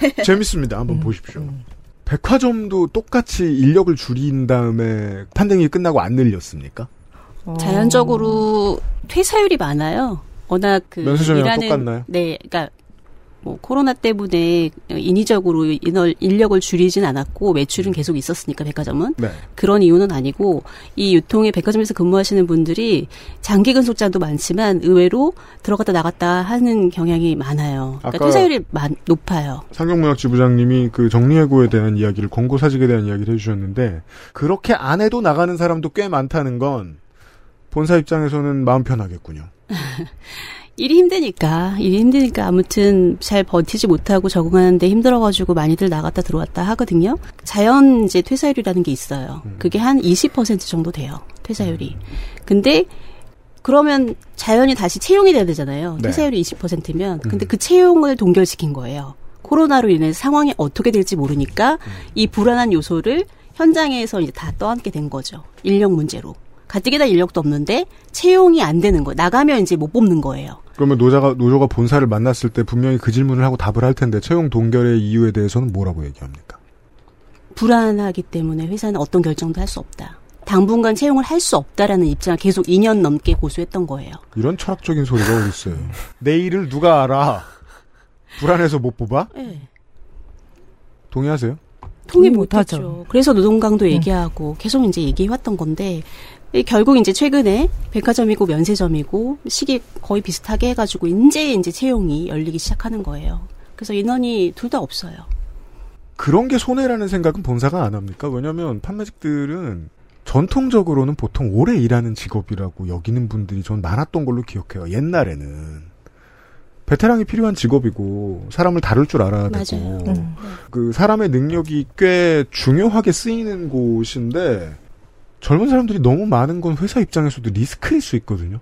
네. 재밌습니다. 한번 음, 보십시오. 음. 백화점도 똑같이 인력을 줄인 다음에 판정이 끝나고 안 늘렸습니까? 어... 자연적으로 퇴사율이 많아요. 워낙 그 면세점이랑 일하는, 똑같나요? 네, 그러니까. 뭐 코로나 때문에 인위적으로 인월, 인력을 줄이진 않았고 매출은 계속 있었으니까 백화점은 네. 그런 이유는 아니고 이 유통에 백화점에서 근무하시는 분들이 장기 근속자도 많지만 의외로 들어갔다 나갔다 하는 경향이 많아요. 그러니까 퇴사율이 많, 높아요. 상경문학지 부장님이 그 정리해고에 대한 이야기를 권고 사직에 대한 이야기를 해주셨는데 그렇게 안 해도 나가는 사람도 꽤 많다는 건 본사 입장에서는 마음 편하겠군요. 일이 힘드니까, 일이 힘드니까 아무튼 잘 버티지 못하고 적응하는데 힘들어가지고 많이들 나갔다 들어왔다 하거든요. 자연 이제 퇴사율이라는 게 있어요. 그게 한 이십 퍼센트 정도 돼요. 퇴사율이. 근데 그러면 자연이 다시 채용이 돼야 되잖아요. 퇴사율이 이십 퍼센트면. 근데 그 채용을 동결시킨 거예요. 코로나로 인해서 상황이 어떻게 될지 모르니까 이 불안한 요소를 현장에서 이제 다 떠안게 된 거죠. 인력 문제로. 가뜩이나 인력도 없는데 채용이 안 되는 거예요. 나가면 이제 못 뽑는 거예요. 그러면 노자가, 노조가 본사를 만났을 때 분명히 그 질문을 하고 답을 할 텐데 채용 동결의 이유에 대해서는 뭐라고 얘기합니까? 불안하기 때문에 회사는 어떤 결정도 할 수 없다. 당분간 채용을 할 수 없다라는 입장을 계속 이 년 넘게 고수했던 거예요. 이런 철학적인 소리가 어디 있어요. 내일을 누가 알아? 불안해서 못 뽑아? 네. 동의하세요? 동의 못하죠. 그래서 노동강도 네. 얘기하고 계속 이제 얘기해왔던 건데 결국 이제 최근에 백화점이고 면세점이고 시기 거의 비슷하게 해가지고 이제 이제 채용이 열리기 시작하는 거예요. 그래서 인원이 둘 다 없어요. 그런 게 손해라는 생각은 본사가 안 합니까? 왜냐하면 판매직들은 전통적으로는 보통 오래 일하는 직업이라고 여기는 분들이 전 많았던 걸로 기억해요. 옛날에는. 베테랑이 필요한 직업이고 사람을 다룰 줄 알아야 맞아요. 되고 음. 그 사람의 능력이 꽤 중요하게 쓰이는 곳인데 젊은 사람들이 너무 많은 건 회사 입장에서도 리스크일 수 있거든요.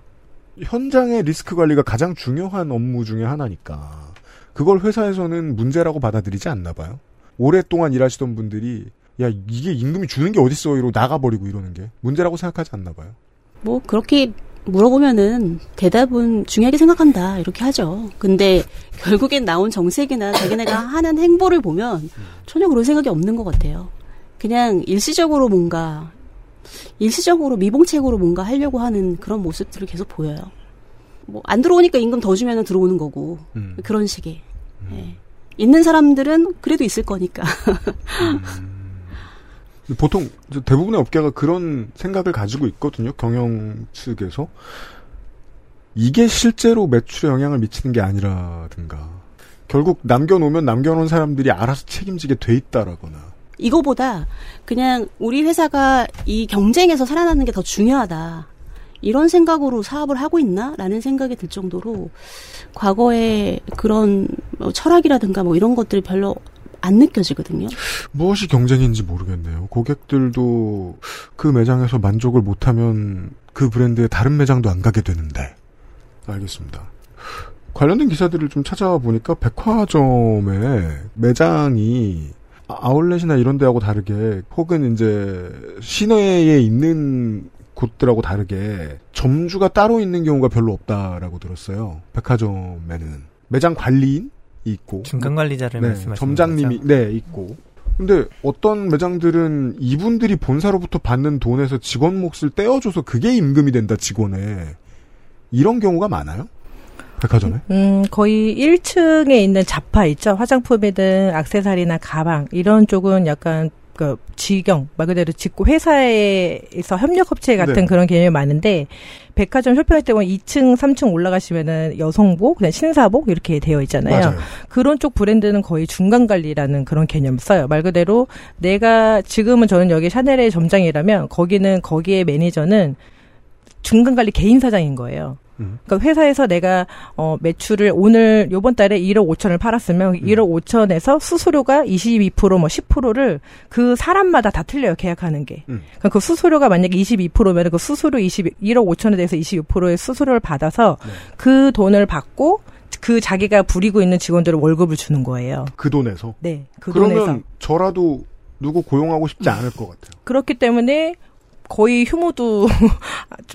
현장의 리스크 관리가 가장 중요한 업무 중에 하나니까 그걸 회사에서는 문제라고 받아들이지 않나 봐요. 오랫동안 일하시던 분들이 야 이게 임금이 주는 게 어딨어 이러고 나가버리고 이러는 게 문제라고 생각하지 않나 봐요. 뭐 그렇게 물어보면은 대답은 중요하게 생각한다 이렇게 하죠. 근데 결국엔 나온 정책이나 자기네가 하는 행보를 보면 전혀 그런 생각이 없는 것 같아요. 그냥 일시적으로 뭔가 일시적으로 미봉책으로 뭔가 하려고 하는 그런 모습들을 계속 보여요. 뭐 안 들어오니까 임금 더 주면은 들어오는 거고 음. 그런 식의 음. 예. 있는 사람들은 그래도 있을 거니까. 음. 보통 대부분의 업계가 그런 생각을 가지고 있거든요. 경영 측에서. 이게 실제로 매출에 영향을 미치는 게 아니라든가. 결국 남겨놓으면 남겨놓은 사람들이 알아서 책임지게 돼 있다라거나. 이거보다 그냥 우리 회사가 이 경쟁에서 살아나는 게 더 중요하다. 이런 생각으로 사업을 하고 있나? 라는 생각이 들 정도로 과거에 그런 철학이라든가 뭐 이런 것들이 별로 안 느껴지거든요. 무엇이 경쟁인지 모르겠네요. 고객들도 그 매장에서 만족을 못하면 그 브랜드의 다른 매장도 안 가게 되는데. 알겠습니다. 관련된 기사들을 좀 찾아보니까 백화점의 매장이 아울렛이나 이런 데하고 다르게 혹은 이제 시내에 있는 곳들하고 다르게 점주가 따로 있는 경우가 별로 없다라고 들었어요. 백화점에는. 매장 관리인? 있고 중간 관리자를 네, 말씀하시는 점장님이 거죠? 네 있고 근데 어떤 매장들은 이분들이 본사로부터 받는 돈에서 직원 몫을 떼어줘서 그게 임금이 된다 직원에 이런 경우가 많아요? 백화점에? 음 거의 일 층에 있는 잡화 있죠 화장품이든 액세서리나 가방 이런 쪽은 약간 그 직영 말 그대로 직고 회사에서 협력업체 같은 네. 그런 개념이 많은데 백화점 쇼핑할 때 보면 이 층, 삼 층 올라가시면은 여성복, 그냥 신사복 이렇게 되어 있잖아요. 맞아요. 그런 쪽 브랜드는 거의 중간 관리라는 그런 개념을 써요. 말 그대로 내가 지금은 저는 여기 샤넬의 점장이라면 거기는 거기의 매니저는 중간 관리 개인 사장인 거예요. 그러니까 회사에서 내가 어 매출을 오늘 요번 달에 일억 오천을 팔았으면 음. 일억 오천에서 수수료가 이십이 퍼센트 뭐 십 퍼센트를 그 사람마다 다 틀려요. 계약하는 게. 음. 그러니까 그 수수료가 만약에 이십이 퍼센트면 그 수수료 일억 오천에 대해서 이십육 퍼센트의 수수료를 받아서 네. 그 돈을 받고 그 자기가 부리고 있는 직원들을 월급을 주는 거예요. 그 돈에서? 네. 그 그러면 돈에서. 저라도 누구 고용하고 싶지 않을 것 같아요. 그렇기 때문에 거의 휴무도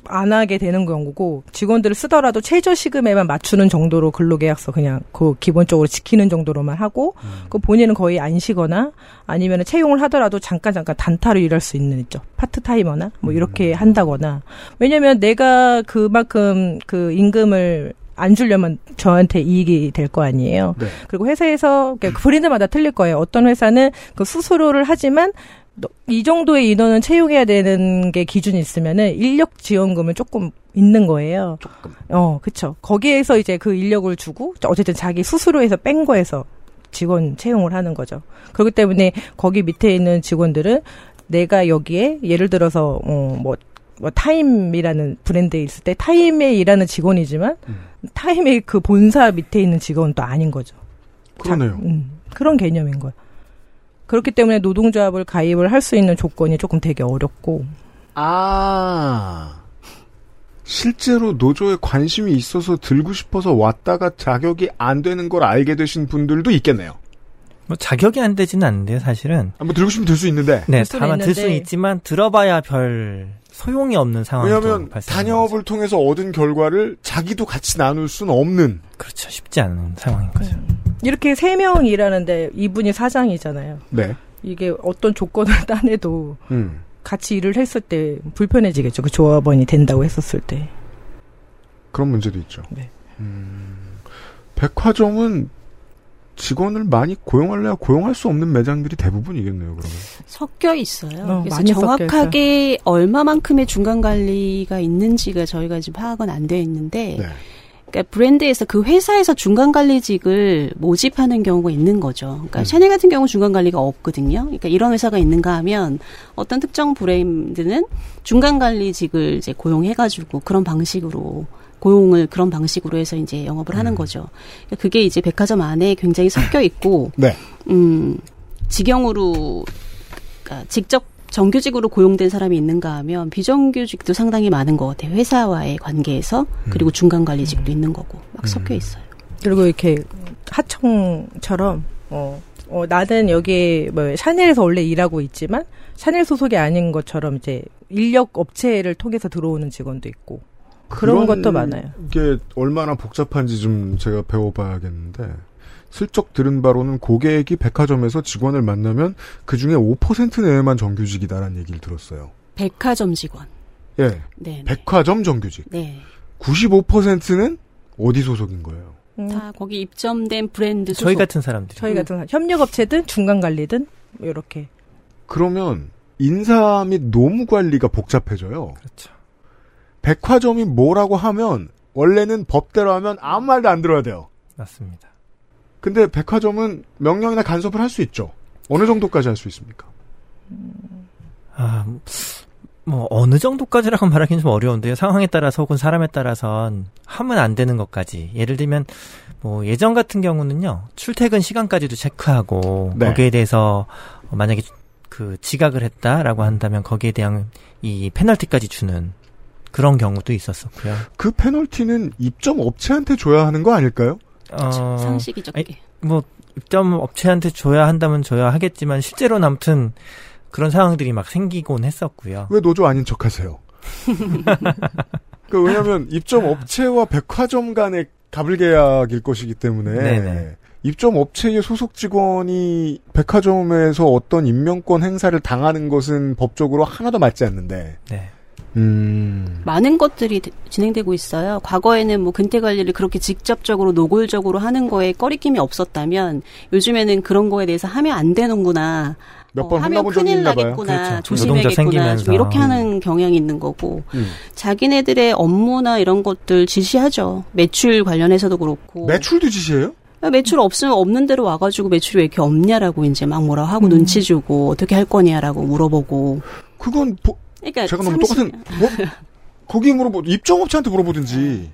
안 하게 되는 경우고 직원들을 쓰더라도 최저시급에만 맞추는 정도로 근로계약서 그냥 그 기본적으로 지키는 정도로만 하고 음. 그 본인은 거의 안 쉬거나 아니면 채용을 하더라도 잠깐 잠깐 단타로 일할 수 있는 있죠. 파트타이머나 뭐 이렇게 음. 한다거나 왜냐면 내가 그만큼 그 임금을 안 주려면 저한테 이익이 될 거 아니에요. 네. 그리고 회사에서 그러니까 브랜드마다 틀릴 거예요. 어떤 회사는 그 수수료를 하지만 이 정도의 인원은 채용해야 되는 게 기준이 있으면은 인력 지원금은 조금 있는 거예요. 조금. 어, 그렇죠. 거기에서 이제 그 인력을 주고 어쨌든 자기 수수료에서 뺀 거에서 직원 채용을 하는 거죠. 그렇기 때문에 거기 밑에 있는 직원들은 내가 여기에 예를 들어서 어, 뭐, 뭐 타임이라는 브랜드에 있을 때 타임에 일하는 직원이지만 음. 타임의 그 본사 밑에 있는 직원은 또 아닌 거죠. 그러네요. 자, 음, 그런 개념인 거예요. 그렇기 때문에 노동조합을 가입을 할 수 있는 조건이 조금 되게 어렵고. 아. 실제로 노조에 관심이 있어서 들고 싶어서 왔다가 자격이 안 되는 걸 알게 되신 분들도 있겠네요. 뭐 자격이 안 되지는 않는데요, 사실은. 아, 뭐 들고 싶으면 들 수 있는데. 네, 다만 들 수는 있지만 들어봐야 별 소용이 없는 상황이 발생합니다. 왜냐하면 단협을 통해서 얻은 결과를 자기도 같이 나눌 수는 없는. 그렇죠, 쉽지 않은 상황인 거죠. 이렇게 세 명이 일하는데 이분이 사장이잖아요. 네. 이게 어떤 조건을 따내도 음. 같이 일을 했을 때 불편해지겠죠. 그 조합원이 된다고 했었을 때. 그런 문제도 있죠. 네. 음, 백화점은 직원을 많이 고용할래야 고용할 수 없는 매장들이 대부분이겠네요. 그러면 섞여 있어요. 어, 그래서 정확하게 있어요. 얼마만큼의 중간 관리가 있는지가 저희가 지금 파악은 안 되어 있는데 네. 그러니까 브랜드에서 그 회사에서 중간 관리직을 모집하는 경우가 있는 거죠. 그러니까 음. 샤넬 같은 경우 중간 관리가 없거든요. 그러니까 이런 회사가 있는가 하면 어떤 특정 브랜드는 중간 관리직을 이제 고용해가지고 그런 방식으로. 고용을 그런 방식으로 해서 이제 영업을 음. 하는 거죠. 그게 이제 백화점 안에 굉장히 섞여 있고, 네. 음, 직영으로, 그러니까 직접 정규직으로 고용된 사람이 있는가 하면 비정규직도 상당히 많은 것 같아요. 회사와의 관계에서, 그리고 중간 관리직도 음. 있는 거고, 막 음. 섞여 있어요. 그리고 이렇게 하청처럼, 어, 어, 나는 여기, 뭐, 샤넬에서 원래 일하고 있지만, 샤넬 소속이 아닌 것처럼 이제 인력 업체를 통해서 들어오는 직원도 있고, 그런 것도 많아요. 이게 얼마나 복잡한지 좀 제가 배워봐야겠는데 슬쩍 들은 바로는 고객이 백화점에서 직원을 만나면 그중에 오 퍼센트 내에만 정규직이다라는 얘기를 들었어요. 백화점 직원. 예. 네. 백화점 정규직. 네. 구십오 퍼센트는 어디 소속인 거예요? 음. 다 거기 입점된 브랜드 소속. 저희 같은 사람들. 저희 같은 사람. 협력업체든 중간관리든 이렇게. 그러면 인사 및 노무관리가 복잡해져요. 그렇죠. 백화점이 뭐라고 하면 원래는 법대로 하면 아무 말도 안 들어야 돼요. 맞습니다. 근데 백화점은 명령이나 간섭을 할 수 있죠. 어느 정도까지 할 수 있습니까? 음... 아, 뭐 어느 정도까지라고 말하기는 좀 어려운데요. 상황에 따라서 혹은 사람에 따라선 하면 안 되는 것까지. 예를 들면 뭐 예전 같은 경우는요. 출퇴근 시간까지도 체크하고 네. 거기에 대해서 만약에 그 지각을 했다라고 한다면 거기에 대한 이 페널티까지 주는 그런 경우도 있었었고요. 그 페널티는 입점 업체한테 줘야 하는 거 아닐까요? 어... 상식이죠. 그게. 뭐 입점 업체한테 줘야 한다면 줘야 하겠지만 실제로는 아무튼 그런 상황들이 막 생기곤 했었고요. 왜 노조 아닌 척하세요? 그러니까 왜냐하면 입점 업체와 백화점 간의 가불계약일 것이기 때문에 네네. 입점 업체의 소속 직원이 백화점에서 어떤 임명권 행사를 당하는 것은 법적으로 하나도 맞지 않는데 네. 음. 많은 것들이 되, 진행되고 있어요. 과거에는 뭐 근태 관리를 그렇게 직접적으로 노골적으로 하는 거에 꺼리낌이 없었다면 요즘에는 그런 거에 대해서 하면 안 되는구나. 몇 번 어, 하면 큰일 나겠구나. 그렇죠. 조심해야겠구나. 좀 이렇게 하는 경향이 있는 거고. 음. 자기네들의 업무나 이런 것들 지시하죠. 매출 관련해서도 그렇고. 매출도 지시해요? 매출 없으면 없는 대로 와가지고 매출이 왜 이렇게 없냐라고 이제 막 뭐라 하고 음. 눈치 주고 어떻게 할 거냐라고 물어보고. 그건 보... 그러니까 제가 너무 삼십... 똑같은 뭐? 거기 물어보 입점업체한테 물어보든지.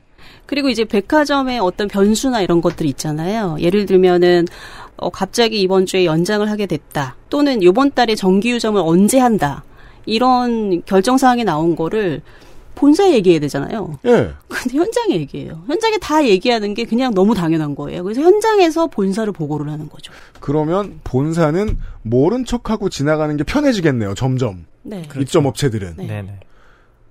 그리고 이제 백화점의 어떤 변수나 이런 것들이 있잖아요. 예를 들면은 어, 갑자기 이번 주에 연장을 하게 됐다. 또는 이번 달에 정기유점을 언제 한다. 이런 결정사항이 나온 거를 본사에 얘기해야 되잖아요. 예. 근데 현장에 얘기해요. 현장에 다 얘기하는 게 그냥 너무 당연한 거예요. 그래서 현장에서 본사를 보고를 하는 거죠. 그러면 본사는 모른 척하고 지나가는 게 편해지겠네요. 점점. 네. 그렇죠. 입점 업체들은. 네. 네.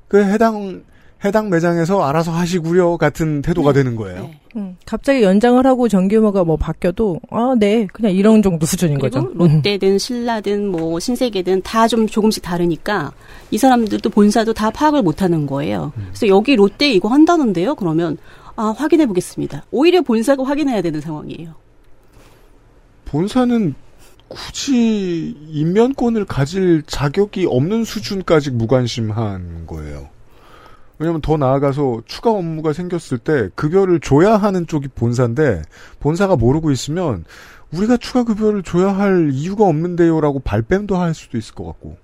그 해당 해당 매장에서 알아서 하시고요 같은 태도가 네. 되는 거예요. 네. 음, 갑자기 연장을 하고 정규모가 뭐 바뀌어도 아, 네. 그냥 이런 정도 수준인 그리고 거죠. 롯데든 신라든 뭐 신세계든 다 좀 조금씩 다르니까 이 사람들도 본사도 다 파악을 못 하는 거예요. 음. 그래서 여기 롯데 이거 한다는데요. 그러면 아, 확인해 보겠습니다. 오히려 본사가 확인해야 되는 상황이에요. 본사는 굳이 임면권을 가질 자격이 없는 수준까지 무관심한 거예요. 왜냐면 더 나아가서 추가 업무가 생겼을 때 급여를 줘야 하는 쪽이 본사인데 본사가 모르고 있으면 우리가 추가 급여를 줘야 할 이유가 없는데요라고 발뺌도 할 수도 있을 것 같고.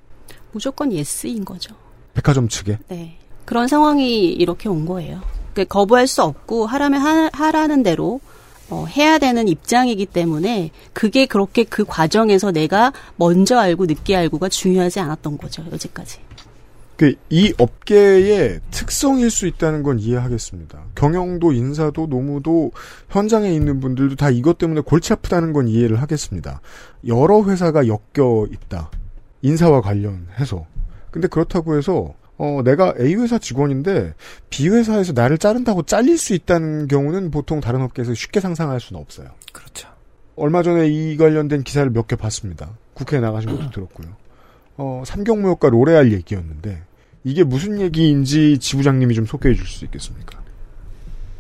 무조건 예스인 거죠. 백화점 측에? 네. 그런 상황이 이렇게 온 거예요. 그러니까 거부할 수 없고 하라면 하, 하라는 대로 어, 해야 되는 입장이기 때문에 그게 그렇게 그 과정에서 내가 먼저 알고 늦게 알고가 중요하지 않았던 거죠. 여지까지. 그 이 업계의 특성일 수 있다는 건 이해하겠습니다. 경영도 인사도 노무도 현장에 있는 분들도 다 이것 때문에 골치 아프다는 건 이해를 하겠습니다. 여러 회사가 엮여 있다. 인사와 관련해서. 근데 그렇다고 해서 어 내가 A 회사 직원인데 B 회사에서 나를 자른다고 잘릴 수 있다는 경우는 보통 다른 업계에서 쉽게 상상할 수는 없어요. 그렇죠. 얼마 전에 이 관련된 기사를 몇 개 봤습니다. 국회에 나가신 것도 들었고요. 어, 삼경무역과 로레알 얘기였는데 이게 무슨 얘기인지 지부장님이 좀 소개해 줄 수 있겠습니까?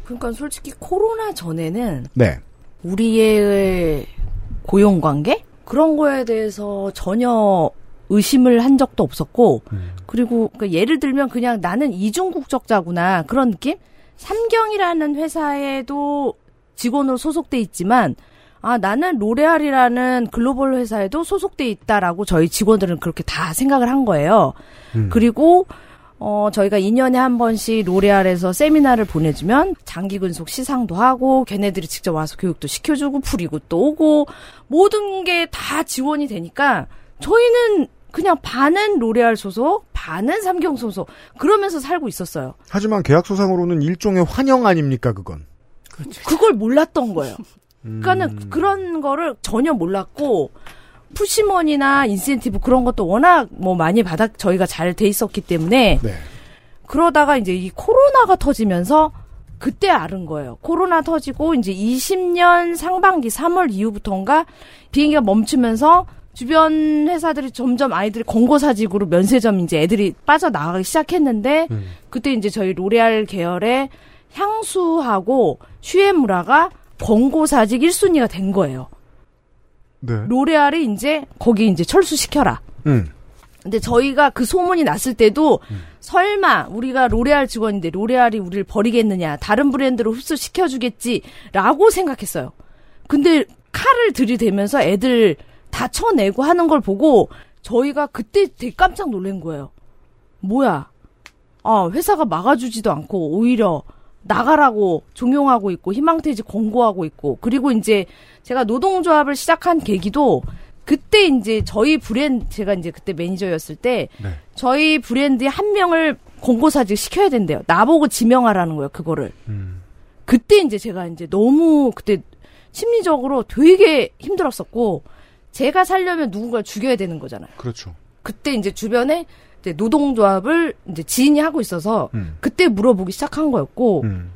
그러니까 솔직히 코로나 전에는 네. 우리의 고용관계? 그런 거에 대해서 전혀 의심을 한 적도 없었고 음. 그리고 그러니까 예를 들면 그냥 나는 이중 국적자구나 그런 느낌? 삼경이라는 회사에도 직원으로 소속돼 있지만 아, 나는 로레알이라는 글로벌 회사에도 소속돼 있다라고 저희 직원들은 그렇게 다 생각을 한 거예요. 음. 그리고 어, 저희가 이 년에 한 번씩 로레알에서 세미나를 보내주면 장기 근속 시상도 하고 걔네들이 직접 와서 교육도 시켜주고 풀이고 또 오고 모든 게 다 지원이 되니까 저희는 그냥 반은 로레알 소속, 반은 삼경 소속 그러면서 살고 있었어요. 하지만 계약서상으로는 일종의 환영 아닙니까 그건? 그렇죠. 그걸 몰랐던 거예요. 그러니까는 음. 그런 거를 전혀 몰랐고 푸시머니나 인센티브 그런 것도 워낙 뭐 많이 받아 저희가 잘 돼 있었기 때문에 네. 그러다가 이제 이 코로나가 터지면서 그때 아는 거예요. 코로나 터지고 이제 이십 년 상반기 삼월 이후부터인가 비행기가 멈추면서 주변 회사들이 점점 아이들이 권고사직으로 면세점 이제 애들이 빠져나가기 시작했는데 음. 그때 이제 저희 로레알 계열의 향수하고 슈에무라가 권고사직 일 순위가 된 거예요. 네. 로레알이 이제 거기 이제 철수시켜라. 음. 근데 저희가 그 소문이 났을 때도 음. 설마 우리가 로레알 직원인데 로레알이 우리를 버리겠느냐, 다른 브랜드로 흡수시켜주겠지라고 생각했어요. 근데 칼을 들이대면서 애들 다 쳐내고 하는 걸 보고 저희가 그때 되게 깜짝 놀란 거예요. 뭐야? 아, 회사가 막아주지도 않고 오히려 나가라고 종용하고 있고 희망퇴직 권고하고 있고 그리고 이제 제가 노동조합을 시작한 계기도 그때 이제 저희 브랜드 제가 이제 그때 매니저였을 때 네. 저희 브랜드에 한 명을 권고사직 시켜야 된대요. 나보고 지명하라는 거예요. 그거를. 음. 그때 이제 제가 이제 너무 그때 심리적으로 되게 힘들었었고 제가 살려면 누군가를 죽여야 되는 거잖아요. 그렇죠. 그때 이제 주변에 노동조합을 이제 지인이 하고 있어서 음. 그때 물어보기 시작한 거였고 음.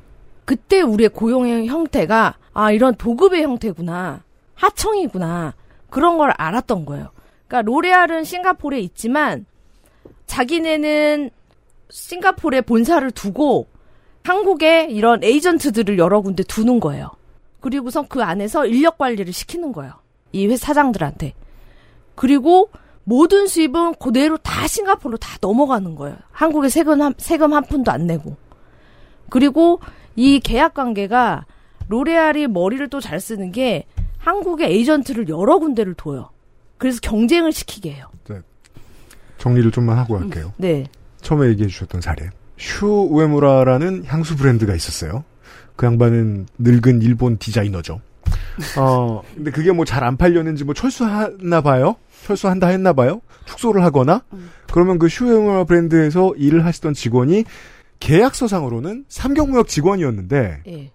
그때 우리의 고용의 형태가 아 이런 도급의 형태구나 하청이구나 그런 걸 알았던 거예요. 그러니까 로레알은 싱가포르에 있지만 자기네는 싱가포르에 본사를 두고 한국에 이런 에이전트들을 여러 군데 두는 거예요. 그리고선 그 안에서 인력 관리를 시키는 거예요. 이 회사 사장들한테. 그리고 모든 수입은 그대로 다 싱가포르로 다 넘어가는 거예요. 한국에 세금 한, 세금 한 푼도 안 내고. 그리고 이 계약 관계가 로레알이 머리를 또 잘 쓰는 게 한국에 에이전트를 여러 군데를 둬요. 그래서 경쟁을 시키게 해요. 네. 정리를 좀만 하고 할게요. 네. 처음에 얘기해 주셨던 사례. 슈 우에무라라는 향수 브랜드가 있었어요. 그 양반은 늙은 일본 디자이너죠. 어, 근데 그게 뭐 잘 안 팔렸는지 뭐 철수하나 봐요? 철수한다 했나 봐요? 축소를 하거나? 음. 그러면 그 슈에무라 브랜드에서 일을 하시던 직원이 계약서상으로는 삼경무역 직원이었는데, 예.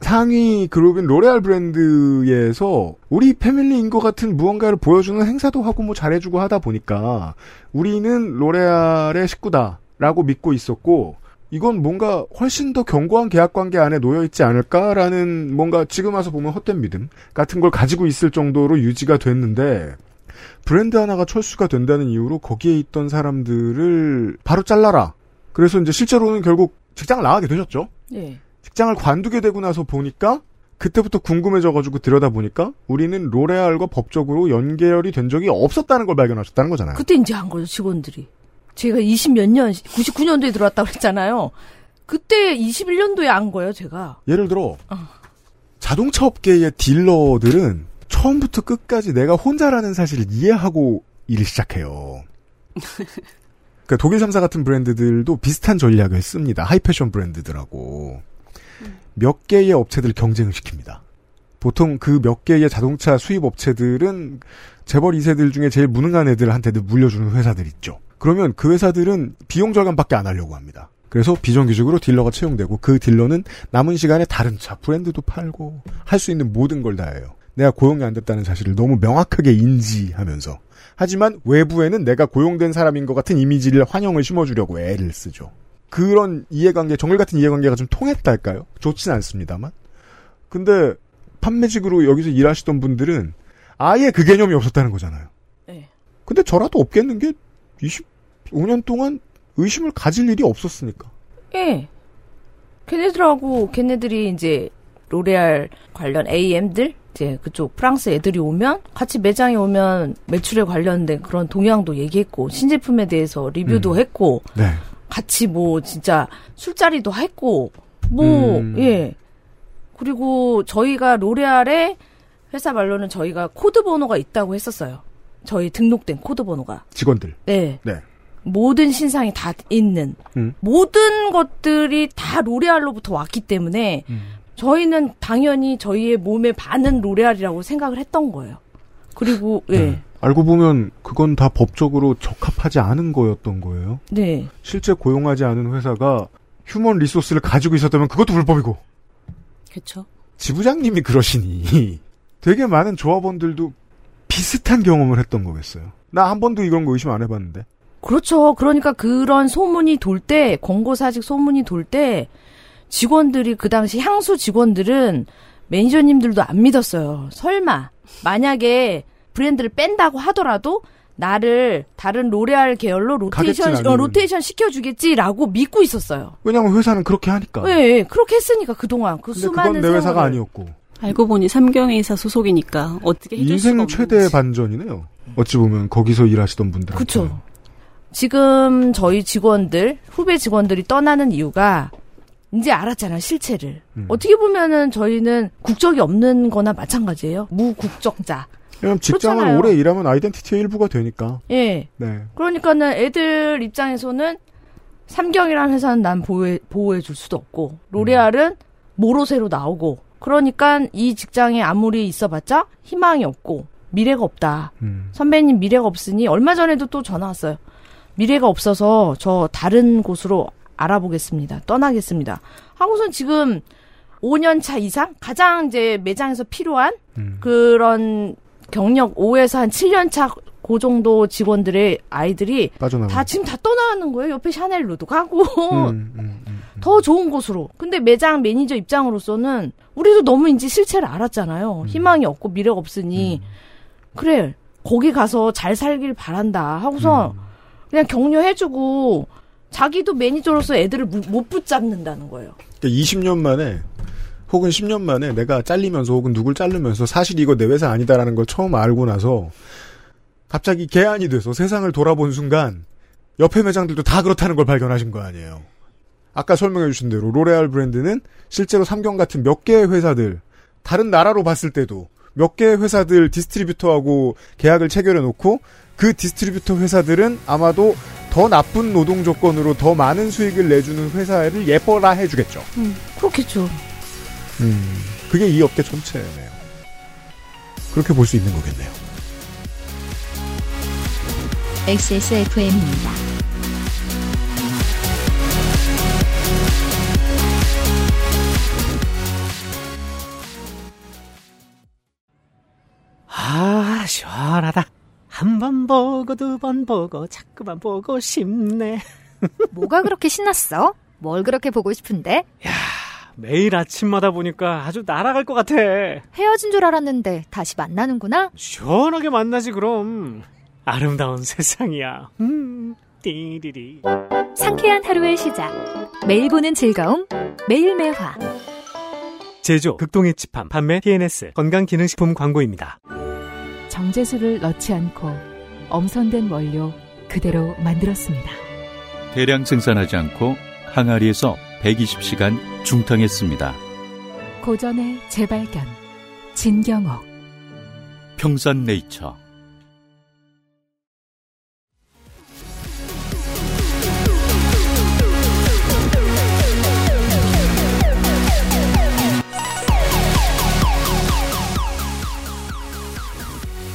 상위 그룹인 로레알 브랜드에서 우리 패밀리인 것 같은 무언가를 보여주는 행사도 하고 뭐 잘해주고 하다 보니까, 우리는 로레알의 식구다라고 믿고 있었고, 이건 뭔가 훨씬 더 견고한 계약관계 안에 놓여있지 않을까라는 뭔가 지금 와서 보면 헛된 믿음 같은 걸 가지고 있을 정도로 유지가 됐는데 브랜드 하나가 철수가 된다는 이유로 거기에 있던 사람들을 바로 잘라라. 그래서 이제 실제로는 결국 직장을 나가게 되셨죠. 네. 직장을 관두게 되고 나서 보니까 그때부터 궁금해져가지고 들여다보니까 우리는 로레알과 법적으로 연결이 된 적이 없었다는 걸 발견하셨다는 거잖아요. 그때 이제 한 거죠 직원들이. 제가 이십 몇 년, 구십구 년도에 들어왔다고 했잖아요. 그때 이십일 년도에 안 거예요, 제가. 예를 들어, 어. 자동차 업계의 딜러들은 처음부터 끝까지 내가 혼자라는 사실을 이해하고 일을 시작해요. 그러니까 독일 삼사 같은 브랜드들도 비슷한 전략을 씁니다. 하이패션 브랜드들하고. 음. 몇 개의 업체들 경쟁을 시킵니다. 보통 그 몇 개의 자동차 수입 업체들은 재벌 이 세들 중에 제일 무능한 애들한테도 물려주는 회사들 있죠. 그러면 그 회사들은 비용 절감밖에 안 하려고 합니다. 그래서 비정규직으로 딜러가 채용되고 그 딜러는 남은 시간에 다른 차 브랜드도 팔고 할 수 있는 모든 걸 다 해요. 내가 고용이 안 됐다는 사실을 너무 명확하게 인지하면서. 하지만 외부에는 내가 고용된 사람인 것 같은 이미지를 환영을 심어주려고 애를 쓰죠. 그런 이해관계, 정글 같은 이해관계가 좀 통했달까요? 좋진 않습니다만. 근데 판매직으로 여기서 일하시던 분들은 아예 그 개념이 없었다는 거잖아요. 네. 근데 저라도 없겠는 게 이십오 년 동안 의심을 가질 일이 없었으니까. 예. 네. 걔네들하고 걔네들이 이제 로레알 관련 에이엠들 이제 그쪽 프랑스 애들이 오면 같이 매장에 오면 매출에 관련된 그런 동향도 얘기했고 신제품에 대해서 리뷰도 음. 했고 네. 같이 뭐 진짜 술자리도 했고 뭐 음. 예. 그리고 저희가 로레알의 회사 말로는 저희가 코드 번호가 있다고 했었어요. 저희 등록된 코드 번호가. 직원들. 네. 네. 모든 신상이 다 있는. 음. 모든 것들이 다 로레알로부터 왔기 때문에 음. 저희는 당연히 저희의 몸에 반은 로레알이라고 생각을 했던 거예요. 그리고 네. 네. 알고 보면 그건 다 법적으로 적합하지 않은 거였던 거예요. 네. 실제 고용하지 않은 회사가 휴먼 리소스를 가지고 있었다면 그것도 불법이고. 그렇죠. 지부장님이 그러시니 되게 많은 조합원들도 비슷한 경험을 했던 거겠어요. 나 한 번도 이런 거 의심 안 해봤는데. 그렇죠. 그러니까 그런 소문이 돌 때, 권고사직 소문이 돌 때 직원들이 그 당시 향수 직원들은 매니저님들도 안 믿었어요. 설마 만약에 브랜드를 뺀다고 하더라도 나를 다른 로레알 계열로 로테이션, 어, 로테이션 시켜주겠지라고 믿고 있었어요. 왜냐하면 회사는 그렇게 하니까. 네, 네. 그렇게 했으니까 그동안. 그 수많은 그건 내 회사가 아니었고. 알고 보니 삼경 회사 소속이니까 어떻게 해줄 수가 없는지. 인생 최대의 반전이네요. 어찌 보면 거기서 일하시던 분들. 그렇죠. 지금 저희 직원들, 후배 직원들이 떠나는 이유가 이제 알았잖아, 실체를. 음. 어떻게 보면은 저희는 국적이 없는 거나 마찬가지예요. 무국적자. 왜냐면 직장을 그렇잖아요. 오래 일하면 아이덴티티의 일부가 되니까. 예. 네. 그러니까는 애들 입장에서는 삼경이라는 회사는 난 보호해, 보호해 줄 수도 없고, 로레알은 모로세로 나오고, 그러니까 이 직장에 아무리 있어봤자 희망이 없고, 미래가 없다. 음. 선배님 미래가 없으니, 얼마 전에도 또 전화 왔어요. 미래가 없어서 저 다른 곳으로 알아보겠습니다. 떠나겠습니다. 하고선 지금 오 년 차 이상? 가장 이제 매장에서 필요한 음. 그런 경력 오에서 한 칠 년 차 그 정도 직원들의 아이들이 빠져나가고. 다 지금 다 떠나가는 거예요. 옆에 샤넬로도 가고 음, 음, 음, 음. 더 좋은 곳으로. 근데 매장 매니저 입장으로서는 우리도 너무 이제 실체를 알았잖아요. 음. 희망이 없고 미래가 없으니 음. 그래 거기 가서 잘 살길 바란다 하고서 음. 그냥 격려해주고 자기도 매니저로서 애들을 못 붙잡는다는 거예요. 그러니까 이십 년 만에 혹은 십 년 만에 내가 잘리면서 혹은 누굴 자르면서 사실 이거 내 회사 아니다라는 걸 처음 알고 나서 갑자기 개안이 돼서 세상을 돌아본 순간 옆에 매장들도 다 그렇다는 걸 발견하신 거 아니에요. 아까 설명해 주신 대로 로레알 브랜드는 실제로 삼경 같은 몇 개의 회사들 다른 나라로 봤을 때도 몇 개의 회사들 디스트리뷰터하고 계약을 체결해 놓고 그 디스트리뷰터 회사들은 아마도 더 나쁜 노동 조건으로 더 많은 수익을 내주는 회사를 예뻐라 해주겠죠. 음, 그렇겠죠. 음, 그게 이 업계 전체네요. 그렇게 볼 수 있는 거겠네요. 엑스에스에프엠입니다. 아, 시원하다. 한 번 보고 두 번 보고 자꾸만 보고 싶네. 뭐가 그렇게 신났어? 뭘 그렇게 보고 싶은데? 야, 매일 아침마다 보니까 아주 날아갈 것 같아. 헤어진 줄 알았는데 다시 만나는구나? 시원하게 만나지 그럼. 아름다운 세상이야. 음, 띠리리. 상쾌한 하루의 시작. 매일 보는 즐거움. 매일 매화. 제조, 극동의 집함, 판매, 피엔에스, 건강기능식품 광고입니다. 정제수를 넣지 않고 엄선된 원료 그대로 만들었습니다. 대량 생산하지 않고 항아리에서 백이십 시간 중탕했습니다. 고전의 재발견. 진경옥. 평산 네이처.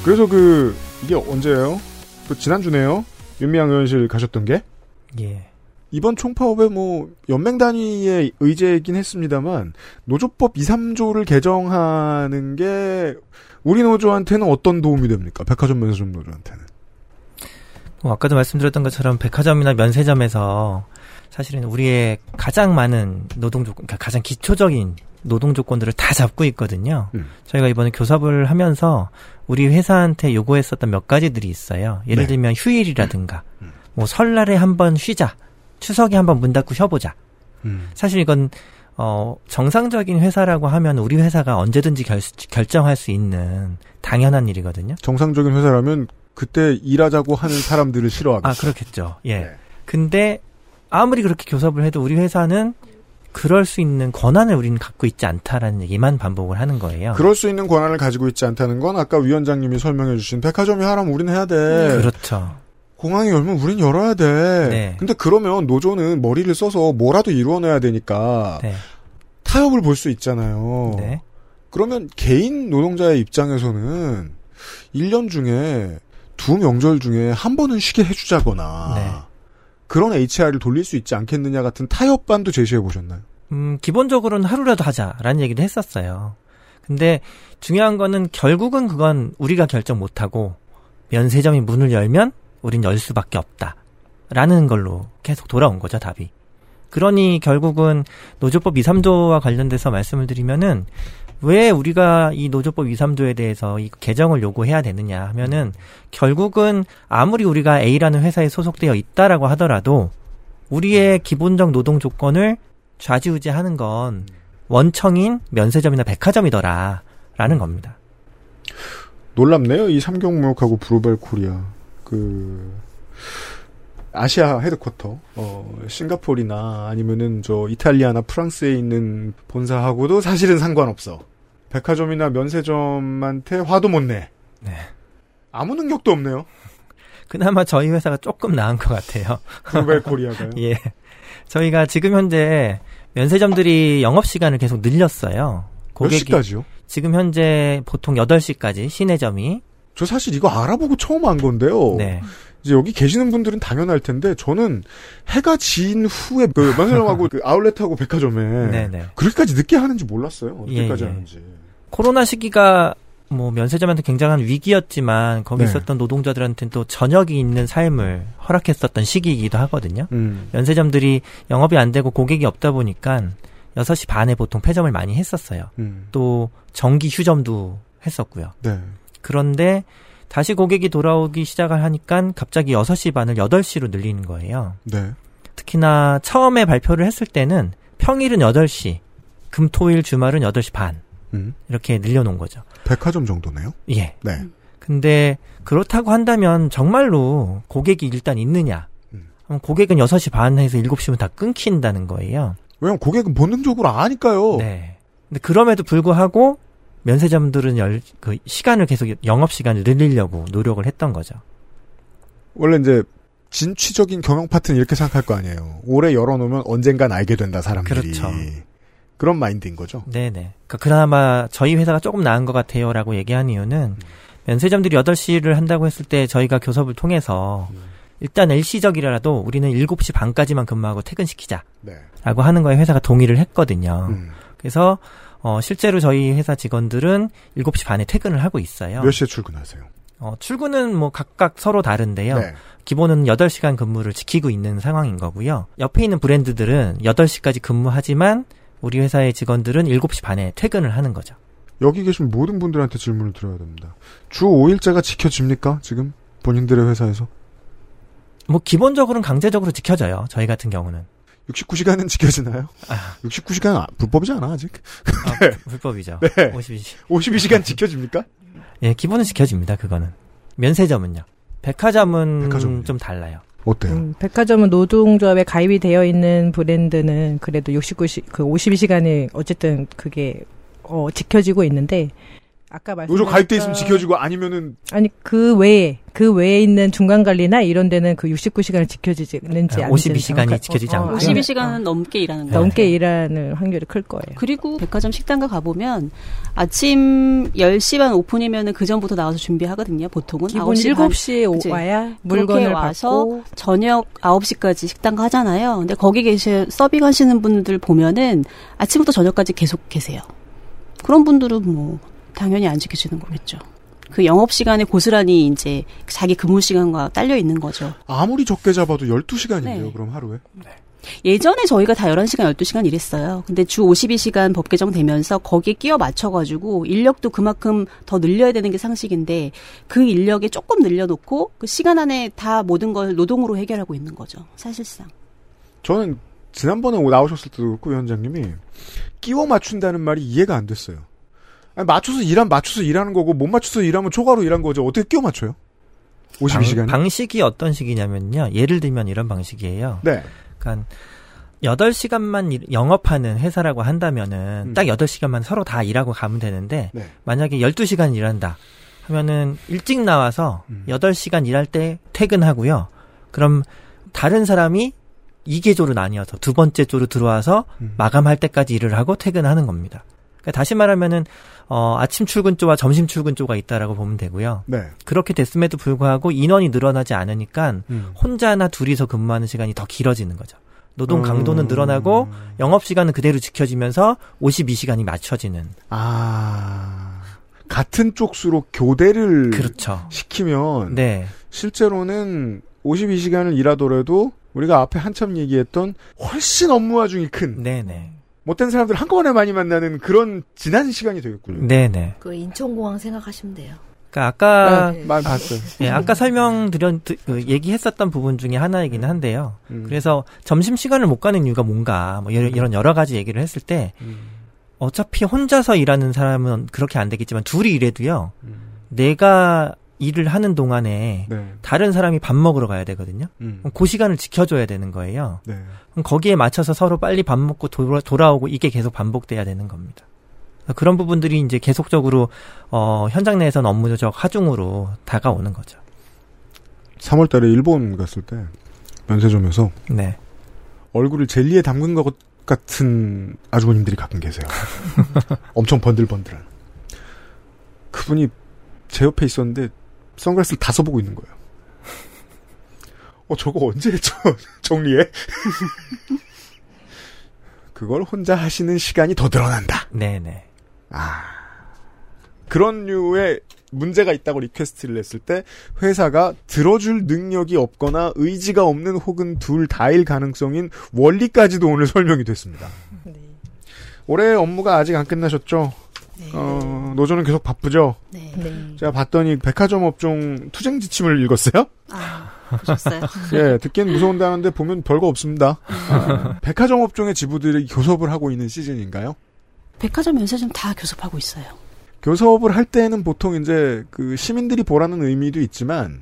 그래서 그 이게 언제예요? 또 지난주네요. 윤미향 의원실 가셨던 게 예. 이번 총파업에 뭐 연맹 단위의 의제이긴 했습니다만 노조법 이, 삼조를 개정하는 게 우리 노조한테는 어떤 도움이 됩니까? 백화점 면세점 노조한테는. 뭐 아까도 말씀드렸던 것처럼 백화점이나 면세점에서 사실은 우리의 가장 많은 노동조건, 그러니까 가장 기초적인 노동조건들을 다 잡고 있거든요. 음. 저희가 이번에 교섭을 하면서 우리 회사한테 요구했었던 몇 가지들이 있어요. 예를 네. 들면 휴일이라든가 음. 뭐 설날에 한번 쉬자. 추석에 한번 문 닫고 쉬어보자. 음. 사실 이건 어, 정상적인 회사라고 하면 우리 회사가 언제든지 결, 결정할 수 있는 당연한 일이거든요. 정상적인 회사라면 그때 일하자고 하는 사람들을 싫어하겠죠. 아, 그렇겠죠. 예. 네. 근데 아무리 그렇게 교섭을 해도 우리 회사는 그럴 수 있는 권한을 우리는 갖고 있지 않다라는 얘기만 반복을 하는 거예요. 그럴 수 있는 권한을 가지고 있지 않다는 건 아까 위원장님이 설명해 주신 백화점이 하라면 우리는 해야 돼. 그렇죠. 공항이 열면 우린 열어야 돼. 네. 근데 그러면 노조는 머리를 써서 뭐라도 이루어내야 되니까 네. 타협을 볼 수 있잖아요. 네. 그러면 개인 노동자의 입장에서는 일 년 중에 두 명절 중에 한 번은 쉬게 해주자거나 네. 그런 에이치알을 돌릴 수 있지 않겠느냐 같은 타협안도 제시해 보셨나요? 음, 기본적으로는 하루라도 하자라는 얘기를 했었어요. 근데 중요한 거는 결국은 그건 우리가 결정 못하고 면세점이 문을 열면 우린 열 수밖에 없다. 라는 걸로 계속 돌아온 거죠, 답이. 그러니 결국은 노조법 이, 삼조와 관련돼서 말씀을 드리면은 왜 우리가 이 노조법 이, 삼조에 대해서 이 개정을 요구해야 되느냐 하면은 결국은 아무리 우리가 A라는 회사에 소속되어 있다라고 하더라도 우리의 기본적 노동 조건을 좌지우지하는 건 원청인 면세점이나 백화점이더라. 라는 겁니다. 놀랍네요. 이 삼경무역하고 브루벨 코리아. 그 아시아 헤드쿼터 어 싱가포르나 아니면은 저 이탈리아나 프랑스에 있는 본사하고도 사실은 상관없어. 백화점이나 면세점한테 화도 못 내. 네. 아무 능력도 없네요. 그나마 저희 회사가 조금 나은 것 같아요. 브루벨 코리아가요? 예. 저희가 지금 현재 면세점들이 영업 시간을 계속 늘렸어요. 고객이 몇 시까지요? 지금 현재 보통 여덟 시까지 시내점이. 저 사실 이거 알아보고 처음 안 건데요. 네. 이제 여기 계시는 분들은 당연할 텐데 저는 해가 진 후에 그 면세점하고 그 아울렛하고 백화점에 네네. 그렇게까지 늦게 하는지 몰랐어요. 어떻게까지 예, 예. 하는지. 코로나 시기가 뭐 면세점한테 굉장한 위기였지만 거기 네. 있었던 노동자들한테는 또 저녁이 있는 삶을 허락했었던 시기이기도 하거든요. 음. 면세점들이 영업이 안 되고 고객이 없다 보니까 여섯 시 반에 보통 폐점을 많이 했었어요. 음. 또 정기 휴점도 했었고요. 네. 그런데 다시 고객이 돌아오기 시작을 하니까 갑자기 여섯 시 반을 여덟 시로 늘리는 거예요. 네. 특히나 처음에 발표를 했을 때는 평일은 여덟 시, 금, 토, 일, 주말은 여덟 시 반 음. 이렇게 늘려놓은 거죠. 백화점 정도네요? 예. 네. 근데 그렇다고 한다면 정말로 고객이 일단 있느냐. 음. 그럼 고객은 여섯 시 반에서 일곱 시면 다 끊긴다는 거예요. 왜냐면 고객은 본능적으로 아니까요. 네. 근데 그럼에도 불구하고 면세점들은 열, 그 시간을 계속 영업시간을 늘리려고 노력을 했던 거죠. 원래 이제 진취적인 경영 파트는 이렇게 생각할 거 아니에요. 오래 열어놓으면 언젠간 알게 된다 사람들이. 그렇죠. 그런 마인드인 거죠. 네네. 그러니까 그나마 저희 회사가 조금 나은 것 같아요 라고 얘기한 이유는 음. 면세점들이 여덟 시를 한다고 했을 때 저희가 교섭을 통해서 음. 일단 일시적이라도 우리는 일곱 시 반까지만 근무하고 퇴근시키자 네. 라고 하는 거에 회사가 동의를 했거든요. 음. 그래서 어, 실제로 저희 회사 직원들은 일곱 시 반에 퇴근을 하고 있어요. 몇 시에 출근하세요? 어, 출근은 뭐 각각 서로 다른데요. 네. 기본은 여덟 시간 근무를 지키고 있는 상황인 거고요. 옆에 있는 브랜드들은 여덟 시까지 근무하지만 우리 회사의 직원들은 일곱 시 반에 퇴근을 하는 거죠. 여기 계신 모든 분들한테 질문을 드려야 됩니다. 주 오 일제가 지켜집니까? 지금 본인들의 회사에서? 뭐 기본적으로는 강제적으로 지켜져요. 저희 같은 경우는. 육십구 시간은 지켜지나요? 아. 육십구 시간 아, 불법이지 않아 아직? 아, 네. 불법이죠. 네. 오십이 시간 지켜집니까? 예, 기본은 지켜집니다. 그거는. 면세점은요? 백화점은 백화점은요? 좀 달라요. 어때요? 음, 백화점은 노동조합에 가입이 되어 있는 브랜드는 그래도 육십구 시, 그 오십이 시간이 어쨌든 그게 어, 지켜지고 있는데 아까 말씀 노조 가입돼 있으면 지켜지고 아니면은 아니 그 외에 그 외에 있는 중간 관리나 이런 데는 그 육십구 시간을 지켜지는지 아, 오십이 시간이 정확한, 지켜지지 않고 어, 오십이 시간은 어. 넘게 일하는 거예요. 넘게 일하는 확률이 클 거예요. 그리고 백화점 식당가 가보면 아침 열 시 반 오픈이면은 그 전부터 나와서 준비하거든요. 보통은 기본 일곱 시에 와야 물건을 와서 받고. 저녁 아홉 시까지 식당가 하잖아요. 근데 거기 계시 서빙하시는 분들 보면은 아침부터 저녁까지 계속 계세요. 그런 분들은 뭐 당연히 안 지켜지는 거겠죠. 그 영업시간에 고스란히 이제 자기 근무시간과 딸려 있는 거죠. 아무리 적게 잡아도 열두 시간이네요. 네. 그럼 하루에. 네. 예전에 저희가 다 열한 시간 열두 시간 일했어요. 근데 주 오십이 시간 법 개정되면서 거기에 끼어 맞춰가지고 인력도 그만큼 더 늘려야 되는 게 상식인데 그 인력에 조금 늘려놓고 그 시간 안에 다 모든 걸 노동으로 해결하고 있는 거죠. 사실상. 저는 지난번에 나오셨을 때도 그렇고 위원장님이 끼워 맞춘다는 말이 이해가 안 됐어요. 아니, 맞춰서 일하면 맞춰서 일하는 거고 못 맞춰서 일하면 초과로 일한 거죠. 어떻게 끼워 맞춰요? 오십이 시간 방식이 어떤 식이냐면요. 예를 들면 이런 방식이에요. 네. 그러니까 여덟 시간만 일, 영업하는 회사라고 한다면은 음. 딱 여덟 시간만 서로 다 일하고 가면 되는데 네. 만약에 열두 시간 일한다 하면은 일찍 나와서 음. 여덟 시간 일할 때 퇴근하고요. 그럼 다른 사람이 두 개조로 나뉘어서 두 번째 조로 들어와서 음. 마감할 때까지 일을 하고 퇴근하는 겁니다. 다시 말하면은 어, 아침 출근조와 점심 출근조가 있다라고 보면 되고요. 네. 그렇게 됐음에도 불구하고 인원이 늘어나지 않으니까 음. 혼자나 둘이서 근무하는 시간이 더 길어지는 거죠. 노동 강도는 음. 늘어나고 영업 시간은 그대로 지켜지면서 오십이 시간이 맞춰지는. 아 같은 쪽수로 교대를 그렇죠. 시키면 네. 실제로는 오십이 시간을 일하더라도 우리가 앞에 한참 얘기했던 훨씬 업무 와중이 큰. 네네. 못된 사람들 한꺼번에 많이 만나는 그런 지난 시간이 되겠군요. 네네. 그 인천공항 생각하시면 돼요. 그러니까 아까, 아, 네. 아, 네, 아까 설명드린, 얘기했었던 부분 중에 하나이긴 한데요. 음. 그래서 점심시간을 못 가는 이유가 뭔가, 뭐, 이런 여러 가지 얘기를 했을 때, 음. 어차피 혼자서 일하는 사람은 그렇게 안 되겠지만, 둘이 일해도요, 음. 내가 일을 하는 동안에 네. 다른 사람이 밥 먹으러 가야 되거든요. 음. 그 시간을 지켜줘야 되는 거예요. 네. 그럼 거기에 맞춰서 서로 빨리 밥 먹고 돌아, 돌아오고 이게 계속 반복돼야 되는 겁니다. 그런 부분들이 이제 계속적으로 어, 현장 내에서는 업무적 하중으로 다가오는 거죠. 삼월 달에 일본 갔을 때 면세점에서 네. 얼굴을 젤리에 담근 것 같은 아주머님들이 가끔 계세요. 엄청 번들번들한. 그분이 제 옆에 있었는데 선글라스를 다 써보고 있는 거예요. 어, 저거 언제 저, 정리해? 그걸 혼자 하시는 시간이 더 늘어난다. 네네. 아. 그런 류의 문제가 있다고 리퀘스트를 했을 때 회사가 들어줄 능력이 없거나 의지가 없는 혹은 둘 다일 가능성인 원리까지도 오늘 설명이 됐습니다. 네. 올해 업무가 아직 안 끝나셨죠? 네. 어, 노조는 계속 바쁘죠? 네. 네. 제가 봤더니 백화점 업종 투쟁 지침을 읽었어요? 아, 보셨어요? 예, 듣기엔 무서운다는데 보면 별거 없습니다. 아, 백화점 업종의 지부들이 교섭을 하고 있는 시즌인가요? 백화점, 면세점 다 교섭하고 있어요. 교섭을 할 때는 보통 이제 그 시민들이 보라는 의미도 있지만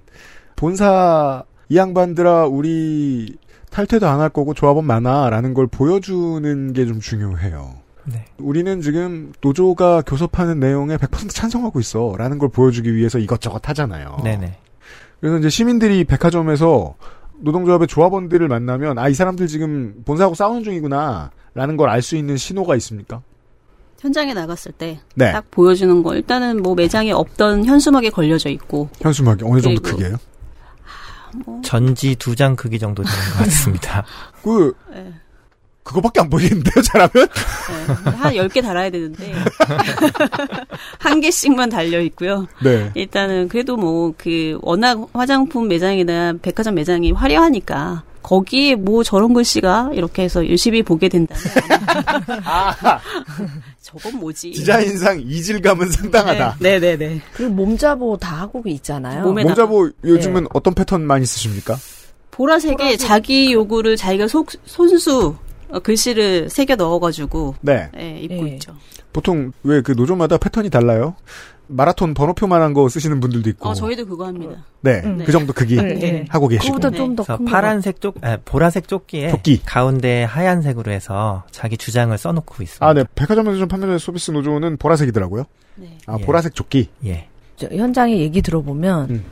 본사 이 양반들아 우리 탈퇴도 안 할 거고 조합원 많아 라는 걸 보여주는 게 좀 중요해요. 네. 우리는 지금 노조가 교섭하는 내용에 백 퍼센트 찬성하고 있어 라는 걸 보여주기 위해서 이것저것 하잖아요. 네네. 그래서 이제 시민들이 백화점에서 노동조합의 조합원들을 만나면 아, 이 사람들 지금 본사하고 싸우는 중이구나 라는 걸 알 수 있는 신호가 있습니까? 현장에 나갔을 때 네. 딱 보여주는 거 일단은 뭐 매장에 없던 현수막에 걸려져 있고 현수막이 어느 정도 그리고... 크기예요? 아, 뭐... 전지 두 장 크기 정도 되는 것 같습니다. 그... 네. 그거밖에 안 보이는데요, 잘하면? 네, 한 열 개 달아야 되는데. 한 개씩만 달려있고요. 네. 일단은, 그래도 뭐, 그, 워낙 화장품 매장이나 백화점 매장이 화려하니까, 거기에 뭐 저런 글씨가 이렇게 해서 유심히 보게 된다. 아. 저건 뭐지? 디자인상 이질감은 상당하다. 네네네. 네, 네, 네. 그리고 몸자보 다 하고 있잖아요. 몸에다가. 몸자보 요즘은 네. 어떤 패턴 많이 쓰십니까? 보라색에 보라색. 자기 요구를 자기가 속, 손수, 글씨를 새겨 넣어가지고 네. 네, 입고 네. 있죠. 보통 왜 그 노조마다 패턴이 달라요? 마라톤 번호표만한 거 쓰시는 분들도 있고. 어, 저희도 그거 합니다. 네, 음. 그 정도 크기 네. 네. 하고 계시고. 그보다 좀 더 큰 파란색 쪽, 아, 보라색 조끼에 조끼. 가운데 하얀색으로 해서 자기 주장을 써놓고 있습니다. 아, 네, 백화점에서 좀 판매되는 소비스 노조는 보라색이더라고요. 네. 아, 예. 보라색 조끼. 예. 저, 현장에 얘기 들어보면. 음.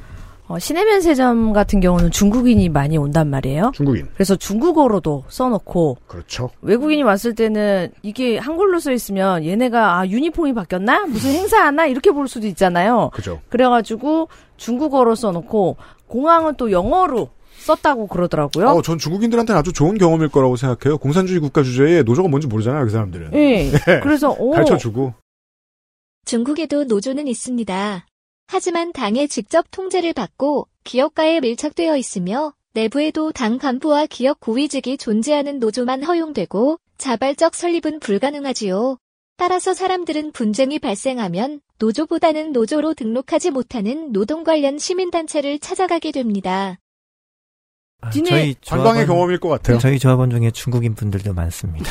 어, 시내 면세점 같은 경우는 중국인이 많이 온단 말이에요. 중국인. 그래서 중국어로도 써놓고. 그렇죠. 외국인이 왔을 때는 이게 한글로 써 있으면 얘네가 아 유니폼이 바뀌었나? 무슨 행사하나? 이렇게 볼 수도 있잖아요. 그죠. 그래가지고 중국어로 써놓고 공항은 또 영어로 썼다고 그러더라고요. 어, 전 중국인들한테는 아주 좋은 경험일 거라고 생각해요. 공산주의 국가 주제에 노조가 뭔지 모르잖아요, 그 사람들은. 네. 그래서 오. 가르쳐주고. 중국에도 노조는 있습니다. 하지만 당의 직접 통제를 받고 기업가에 밀착되어 있으며 내부에도 당 간부와 기업 고위직이 존재하는 노조만 허용되고 자발적 설립은 불가능하지요. 따라서 사람들은 분쟁이 발생하면 노조보다는 노조로 등록하지 못하는 노동 관련 시민단체를 찾아가게 됩니다. 아, 저희 관광의 경험일 것 같아요. 저희 조합원 중에 중국인 분들도 많습니다.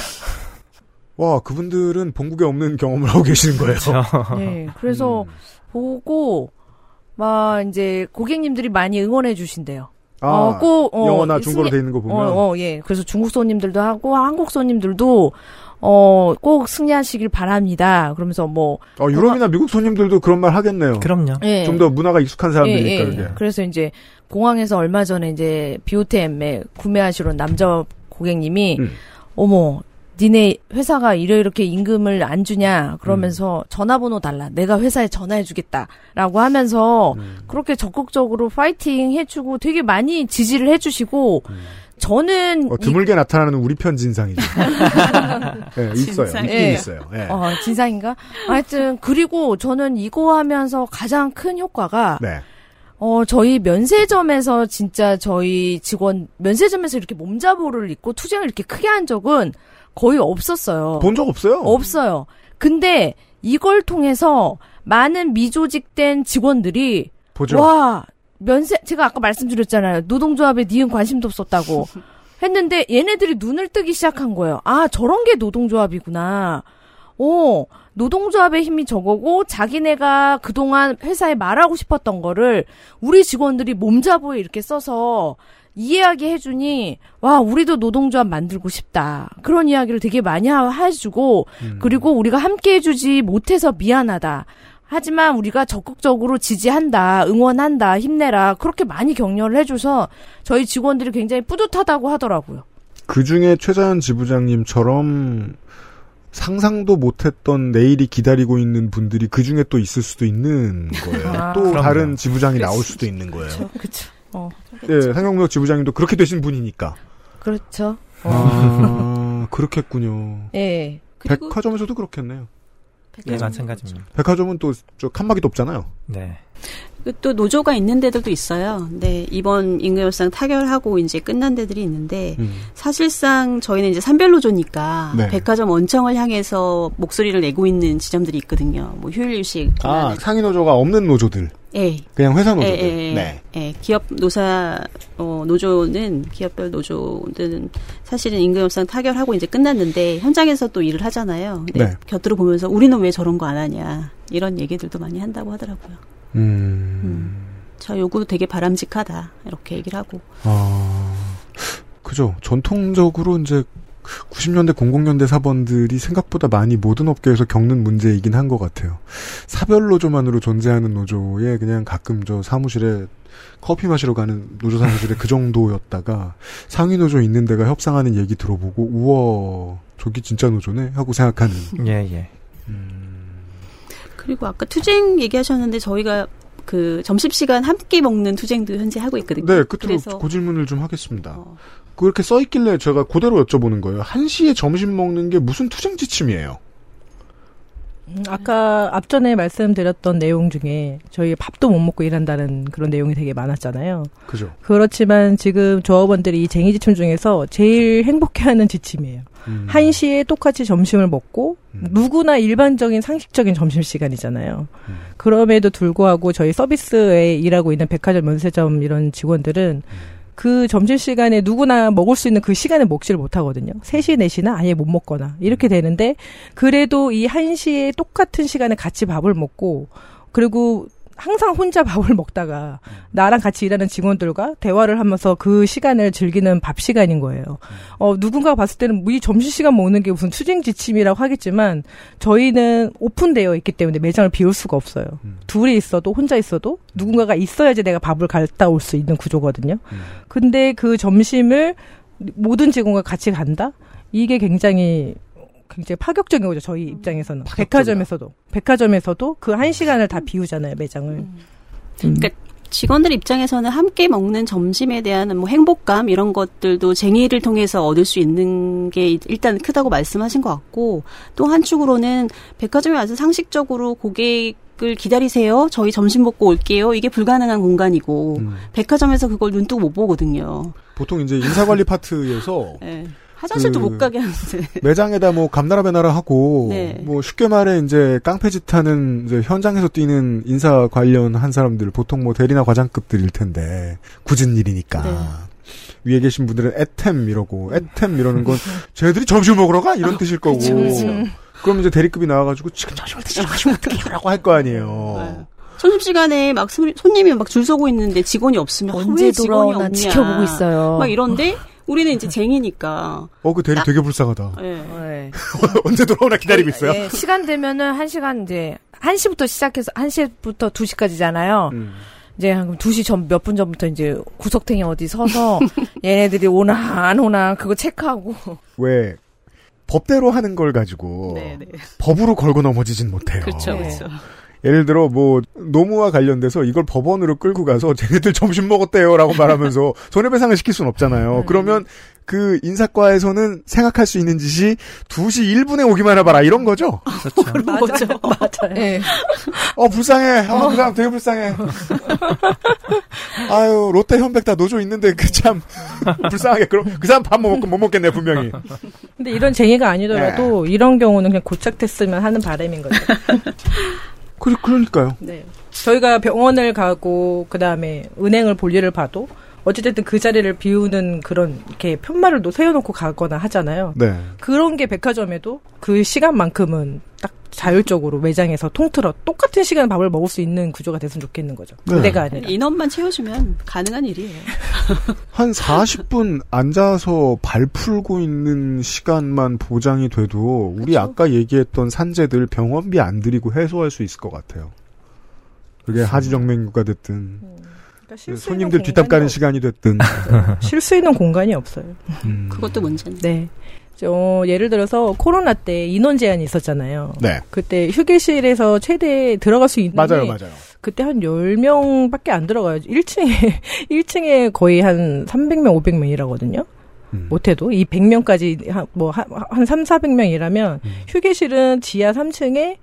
와, 그분들은 본국에 없는 경험을 하고 계시는 거예요. 그렇죠. 네, 그래서... 음. 보고 막 이제 고객님들이 많이 응원해 주신대요. 아, 어, 꼭, 어, 영어나 중국어로 돼 있는 거 보면. 어, 어, 예. 그래서 중국 손님들도 하고 한국 손님들도 어, 꼭 승리하시길 바랍니다. 그러면서 뭐 어, 유럽이나 공항... 미국 손님들도 그런 말 하겠네요. 그럼요. 예. 좀 더 문화가 익숙한 사람들이니까. 예, 예. 그게. 그래서 이제 공항에서 얼마 전에 이제 비오템에 구매하시러 온 남자 고객님이 음. 어머. 니네 회사가 이래 이렇게 임금을 안 주냐 그러면서 음. 전화번호 달라 내가 회사에 전화해주겠다라고 하면서 음. 그렇게 적극적으로 파이팅 해주고 되게 많이 지지를 해주시고 음. 저는 어, 드물게 이... 나타나는 우리 편 진상이죠. 네, 있어요. 진상. 있긴 네. 있어요. 네. 어, 진상인가? 하여튼 그리고 저는 이거 하면서 가장 큰 효과가 네. 어, 저희 면세점에서 진짜 저희 직원 면세점에서 이렇게 몸자보를 입고 투쟁을 이렇게 크게 한 적은 거의 없었어요. 본 적 없어요? 없어요. 근데 이걸 통해서 많은 미조직된 직원들이 보죠. 와, 면세 제가 아까 말씀드렸잖아요. 노동조합에 니은 관심도 없었다고 했는데 얘네들이 눈을 뜨기 시작한 거예요. 아, 저런 게 노동조합이구나. 오, 노동조합의 힘이 저거고 자기네가 그동안 회사에 말하고 싶었던 거를 우리 직원들이 몸자보에 이렇게 써서 이해하게 해주니 와 우리도 노동조합 만들고 싶다 그런 이야기를 되게 많이 해주고 음. 그리고 우리가 함께 해주지 못해서 미안하다 하지만 우리가 적극적으로 지지한다 응원한다 힘내라 그렇게 많이 격려를 해줘서 저희 직원들이 굉장히 뿌듯하다고 하더라고요. 그중에 최자연 지부장님처럼 상상도 못했던 내일이 기다리고 있는 분들이 그중에 또 있을 수도 있는 거예요. 아, 또 그럼요. 다른 지부장이 그치, 나올 수도 있는 거예요. 그렇죠. 그렇죠. 어, 네, 상경무역 지부장님도 그렇게 되신 분이니까. 그렇죠. 어. 아, 그렇겠군요. 예. 그리고 백화점에서도 그렇겠네요. 백화점. 네, 마찬가지입니다. 백화점은 또 저 칸막이도 없잖아요. 네. 또 노조가 있는 데들도 있어요. 근데 이번 임금협상 타결하고 이제 끝난 데들이 있는데 음. 사실상 저희는 이제 산별 노조니까 네. 백화점 원청을 향해서 목소리를 내고 있는 지점들이 있거든요. 뭐 휴일휴식. 아, 상위 노조가 없는 노조들. 예. 그냥 회사 노조들. 예, 예, 네. 예. 기업 노사 어, 노조는 기업별 노조들은 사실은 임금협상 타결하고 이제 끝났는데 현장에서 또 일을 하잖아요. 근데 네. 곁으로 보면서 우리는 왜 저런 거 안 하냐 이런 얘기들도 많이 한다고 하더라고요. 음. 음. 저 요구도 되게 바람직하다. 이렇게 얘기를 하고. 아. 그죠. 전통적으로 이제 구십 년대, 공공 년대 사번들이 생각보다 많이 모든 업계에서 겪는 문제이긴 한 것 같아요. 사별 노조만으로 존재하는 노조에 그냥 가끔 저 사무실에 커피 마시러 가는 노조 사무실에 그 정도였다가 상위 노조 있는 데가 협상하는 얘기 들어보고 우와, 저기 진짜 노조네? 하고 생각하는. 예, 예. 음. 그리고 아까 투쟁 얘기하셨는데 저희가 그 점심시간 함께 먹는 투쟁도 현재 하고 있거든요. 네. 끝으로 그래서... 그 질문을 좀 하겠습니다. 어. 그렇게 써있길래 제가 그대로 여쭤보는 거예요. 한 시에 점심 먹는 게 무슨 투쟁 지침이에요? 음, 아까 앞전에 말씀드렸던 내용 중에 저희 밥도 못 먹고 일한다는 그런 내용이 되게 많았잖아요. 그죠. 그렇지만 지금 조합원들이 이 쟁의 지침 중에서 제일 행복해하는 지침이에요. 음. 한 시에 똑같이 점심을 먹고 음. 누구나 일반적인 상식적인 점심시간이잖아요. 음. 그럼에도 불구하고 저희 서비스에 일하고 있는 백화점 면세점 이런 직원들은 음. 그 점심시간에 누구나 먹을 수 있는 그 시간에 먹지를 못하거든요. 세 시, 네 시나 아예 못 먹거나 이렇게 되는데 그래도 이 한 시에 똑같은 시간에 같이 밥을 먹고 그리고 항상 혼자 밥을 먹다가 나랑 같이 일하는 직원들과 대화를 하면서 그 시간을 즐기는 밥 시간인 거예요. 어, 누군가가 봤을 때는 이 점심시간 먹는 게 무슨 추진지침이라고 하겠지만 저희는 오픈되어 있기 때문에 매장을 비울 수가 없어요. 음. 둘이 있어도 혼자 있어도 누군가가 있어야지 내가 밥을 갔다 올 수 있는 구조거든요. 음. 근데 그 점심을 모든 직원과 같이 간다? 이게 굉장히... 굉장히 파격적인 거죠. 저희 입장에서는. 파격적이야. 백화점에서도. 백화점에서도 그 한 시간을 다 비우잖아요. 매장을. 음. 음. 그러니까 직원들 입장에서는 함께 먹는 점심에 대한 뭐 행복감 이런 것들도 쟁의를 통해서 얻을 수 있는 게 일단 크다고 말씀하신 것 같고 또 한축으로는 백화점에 와서 상식적으로 고객 을 기다리세요. 저희 점심 먹고 올게요. 이게 불가능한 공간이고 음. 백화점에서 그걸 눈뜨고 못 보거든요. 보통 이제 인사관리 파트에서 네. 화장실도 그 못 가게 하는데 매장에다 뭐 감나라 배나라 하고 네. 뭐 쉽게 말해 이제 깡패짓하는 이제 현장에서 뛰는 인사 관련한 사람들 보통 뭐 대리나 과장급들일 텐데 굳은 일이니까. 네. 위에 계신 분들은 애템 이러고 애템 이러는 건 쟤들이 점심 먹으러 가? 이런 어, 뜻일 거고 그쵸, 그쵸. 그럼 이제 대리급이 나와가지고 지금 점심을 드시러 가시면 어떡해라고 할 거 아니에요. 점심시간에 막 손님이 막 줄 서고 있는데 직원이 없으면 언제 왜 직원이 없냐 지켜보고 있어요. 막 이런데 우리는 이제 쟁이니까. 어, 그 대리 나... 되게 불쌍하다. 네. 언제 돌아오나 기다리고 있어요. 네. 시간 되면은 한 시간 이제 한 시부터 시작해서 한 시부터 두 시까지잖아요. 음. 이제 한 두 시 전 몇 분 전부터 이제 구석탱이 어디 서서 얘네들이 오나 안 오나 그거 체크하고. 왜? 법대로 하는 걸 가지고 네네. 법으로 걸고 넘어지진 못해요. 그렇죠, 그렇죠. 예를 들어 뭐 노무와 관련돼서 이걸 법원으로 끌고 가서 쟤네들 점심 먹었대요라고 말하면서 손해배상을 시킬 수는 없잖아요. 네. 그러면 그 인사과에서는 생각할 수 있는 짓이 두 시 일 분에 오기만 해봐라 이런 거죠. 그렇죠. 맞아요. 맞아요. 네. 어 불쌍해. 어, 그 사람 되게 불쌍해. 아유 롯데 현백 다 노조 있는데 그 참 불쌍하게 그럼 그 사람 밥 못 먹고 못 먹겠네 분명히. 근데 이런 쟁의가 아니더라도 네. 이런 경우는 그냥 고착됐으면 하는 바람인 거죠. 그, 그러니까요. 네. 저희가 병원을 가고, 그 다음에 은행을 볼 일을 봐도, 어찌됐든 그 자리를 비우는 그런, 이렇게 편말을 세워놓고 가거나 하잖아요. 네. 그런 게 백화점에도 그 시간만큼은 딱 자율적으로 매장에서 통틀어 똑같은 시간에 밥을 먹을 수 있는 구조가 됐으면 좋겠는 거죠. 네. 내가 아니라. 인원만 채워주면 가능한 일이에요. 한 사십 분 앉아서 발 풀고 있는 시간만 보장이 돼도 우리 그쵸? 아까 얘기했던 산재들 병원비 안 들이고 해소할 수 있을 것 같아요. 그게 하지정맥류가 됐든 음. 그러니까 손님들 뒷담 까는 시간이 됐든 쉴 수 있는 공간이 없어요. 음. 그것도 문제네. 네. 어, 예를 들어서 코로나 때 인원 제한이 있었잖아요. 네. 그때 휴게실에서 최대 들어갈 수 있는데 맞아요, 맞아요. 그때 한 열 명밖에 안 들어가요. 일 층에 일 층에 거의 한 삼백 명, 오백 명이라거든요. 음. 못해도 이 백 명까지 한, 뭐 한, 한 삼, 사백 명이라면 음. 휴게실은 지하 삼 층에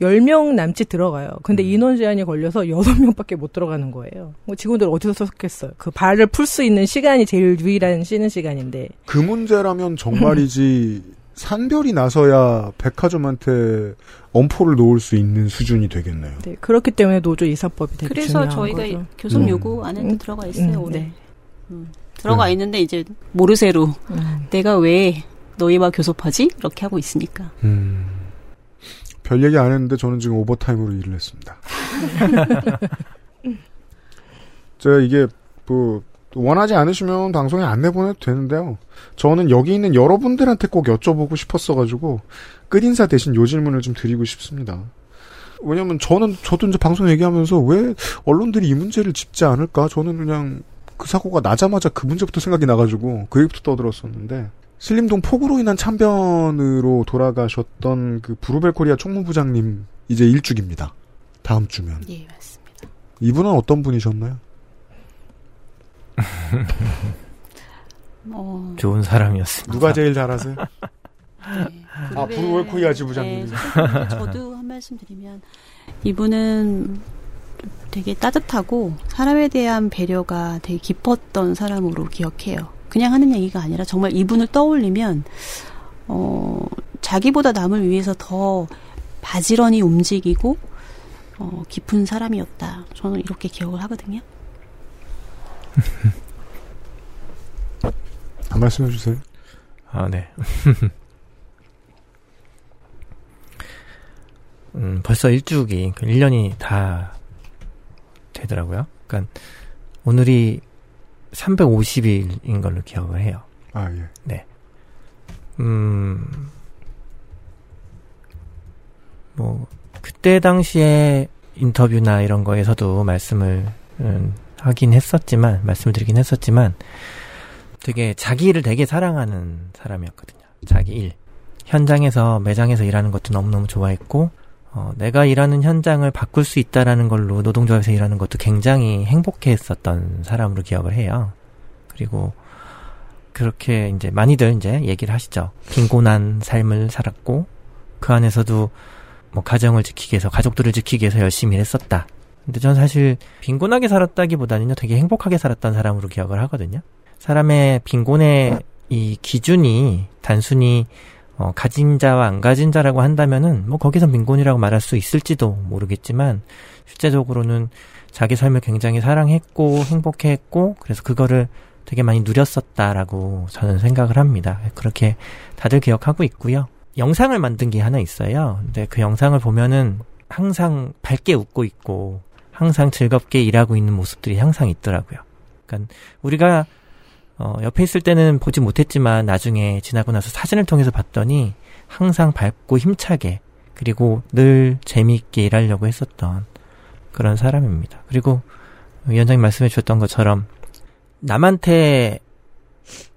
열 명 남짓 들어가요. 근데 음. 인원 제한이 걸려서 여섯 명밖에 못 들어가는 거예요. 직원들 어디서 썼겠어요. 그 발을 풀 수 있는 시간이 제일 유일한 쉬는 시간인데. 그 문제라면 정말이지 산별이 나서야 백화점한테 엄포를 놓을 수 있는 수준이 되겠네요. 네, 그렇기 때문에 노조 이사법이 되게 중요한 거죠. 그래서 저희가 교섭 요구 음. 안에도 음. 들어가 있어요. 음. 오늘. 네. 음. 들어가 네. 있는데 이제 모르쇠로 음. 내가 왜 너희와 교섭하지? 이렇게 하고 있으니까. 음. 별 얘기 안 했는데 저는 지금 오버타임으로 일을 했습니다. 제가 이게 뭐 원하지 않으시면 방송에 안 내보내도 되는데요. 저는 여기 있는 여러분들한테 꼭 여쭤보고 싶었어가지고 끝인사 대신 요 질문을 좀 드리고 싶습니다. 왜냐면 저는 저도 이제 방송 얘기하면서 왜 언론들이 이 문제를 짚지 않을까? 저는 그냥 그 사고가 나자마자 그 문제부터 생각이 나가지고 그 얘기부터 떠들었었는데 신림동 폭우로 인한 참변으로 돌아가셨던 그 브루벨 코리아 총무부장님 이제 일주기입니다. 다음 주면. 예, 맞습니다. 이분은 어떤 분이셨나요? 어... 좋은 사람이었습니다. 누가 제일 잘하세요? 네, 브루벨... 아, 브루벨 코리아 지부장님. 네, 저도 한 말씀 드리면 이분은 되게 따뜻하고 사람에 대한 배려가 되게 깊었던 사람으로 기억해요. 그냥 하는 얘기가 아니라 정말 이분을 떠올리면 어, 자기보다 남을 위해서 더 바지런히 움직이고 어, 깊은 사람이었다. 저는 이렇게 기억을 하거든요. 말씀해 주세요. 아, 네. 음, 벌써 일주기, 일 년이 다 되더라고요. 그러니까 오늘이 삼백오십 일인 걸로 기억을 해요. 아, 예. 네. 음, 뭐, 그때 당시에 인터뷰나 이런 거에서도 말씀을, 음, 하긴 했었지만, 말씀을 드리긴 했었지만, 되게 자기 일을 되게 사랑하는 사람이었거든요. 자기 일. 현장에서, 매장에서 일하는 것도 너무너무 좋아했고, 어, 내가 일하는 현장을 바꿀 수 있다라는 걸로 노동조합에서 일하는 것도 굉장히 행복했었던 사람으로 기억을 해요. 그리고, 그렇게 이제 많이들 이제 얘기를 하시죠. 빈곤한 삶을 살았고, 그 안에서도 뭐 가정을 지키기 위해서, 가족들을 지키기 위해서 열심히 했었다. 근데 전 사실 빈곤하게 살았다기보다는요, 되게 행복하게 살았던 사람으로 기억을 하거든요. 사람의 빈곤의 이 기준이 단순히 어, 가진 자와 안 가진 자라고 한다면은, 뭐, 거기서 빈곤이라고 말할 수 있을지도 모르겠지만, 실제적으로는 자기 삶을 굉장히 사랑했고, 행복해했고, 그래서 그거를 되게 많이 누렸었다라고 저는 생각을 합니다. 그렇게 다들 기억하고 있고요. 영상을 만든 게 하나 있어요. 근데 그 영상을 보면은 항상 밝게 웃고 있고, 항상 즐겁게 일하고 있는 모습들이 항상 있더라고요. 그러니까, 우리가 어, 옆에 있을 때는 보지 못했지만 나중에 지나고 나서 사진을 통해서 봤더니 항상 밝고 힘차게 그리고 늘 재미있게 일하려고 했었던 그런 사람입니다. 그리고 위원장님 말씀해 주셨던 것처럼 남한테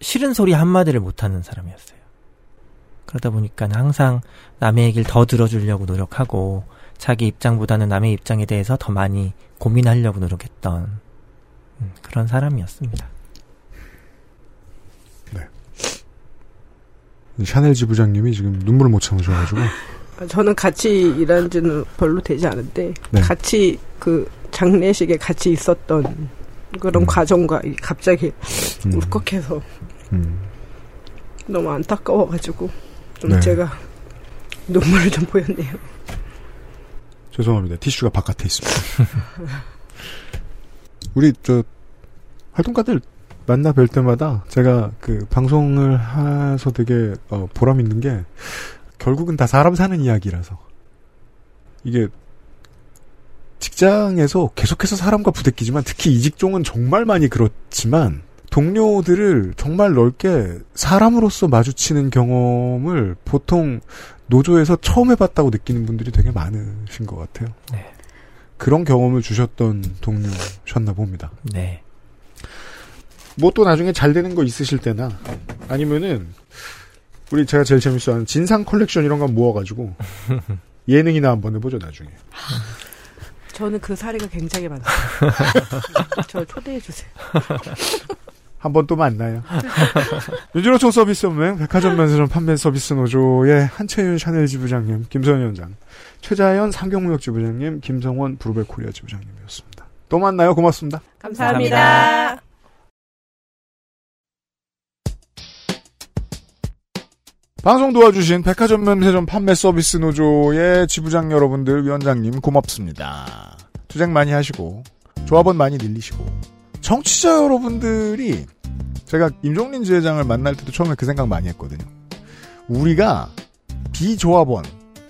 싫은 소리 한마디를 못하는 사람이었어요. 그러다 보니까 항상 남의 얘기를 더 들어주려고 노력하고 자기 입장보다는 남의 입장에 대해서 더 많이 고민하려고 노력했던 그런 사람이었습니다. 샤넬 지부장님이 지금 눈물을 못 참으셔가지고. 저는 같이 일한 지는 별로 되지 않은데, 네. 같이 그 장례식에 같이 있었던 그런 음. 과정과 갑자기 음. 울컥해서 음. 너무 안타까워가지고, 좀 네. 제가 눈물을 좀 보였네요. 죄송합니다. 티슈가 바깥에 있습니다. 우리 저, 활동가들, 만나 뵐 때마다 제가 그 방송을 해서 되게 어 보람 있는 게 결국은 다 사람 사는 이야기라서 이게 직장에서 계속해서 사람과 부대끼지만 특히 이 직종은 정말 많이 그렇지만 동료들을 정말 넓게 사람으로서 마주치는 경험을 보통 노조에서 처음 해봤다고 느끼는 분들이 되게 많으신 것 같아요. 네. 그런 경험을 주셨던 동료셨나 봅니다. 네. 뭐 또 나중에 잘 되는 거 있으실 때나 아니면은 우리 제가 제일 재밌어하는 진상 컬렉션 이런 거 모아가지고 예능이나 한번 해보죠 나중에. 저는 그 사례가 굉장히 많아요. 저 초대해 주세요. 한번 또 만나요. 민주노총 서비스연맹 백화점 면세점 판매 서비스 노조의 한채윤 샤넬 지부장님, 김소연 위원장, 최자현 삼경무역 지부장님, 김성원 브루벨 코리아 지부장님이었습니다. 또 만나요. 고맙습니다. 감사합니다. 감사합니다. 방송 도와주신 백화점 면세점 판매 서비스 노조의 지부장 여러분들, 위원장님 고맙습니다. 투쟁 많이 하시고 조합원 많이 늘리시고 청취자 여러분들이, 제가 임종린 지회장을 만날 때도 처음에 그 생각 많이 했거든요. 우리가 비조합원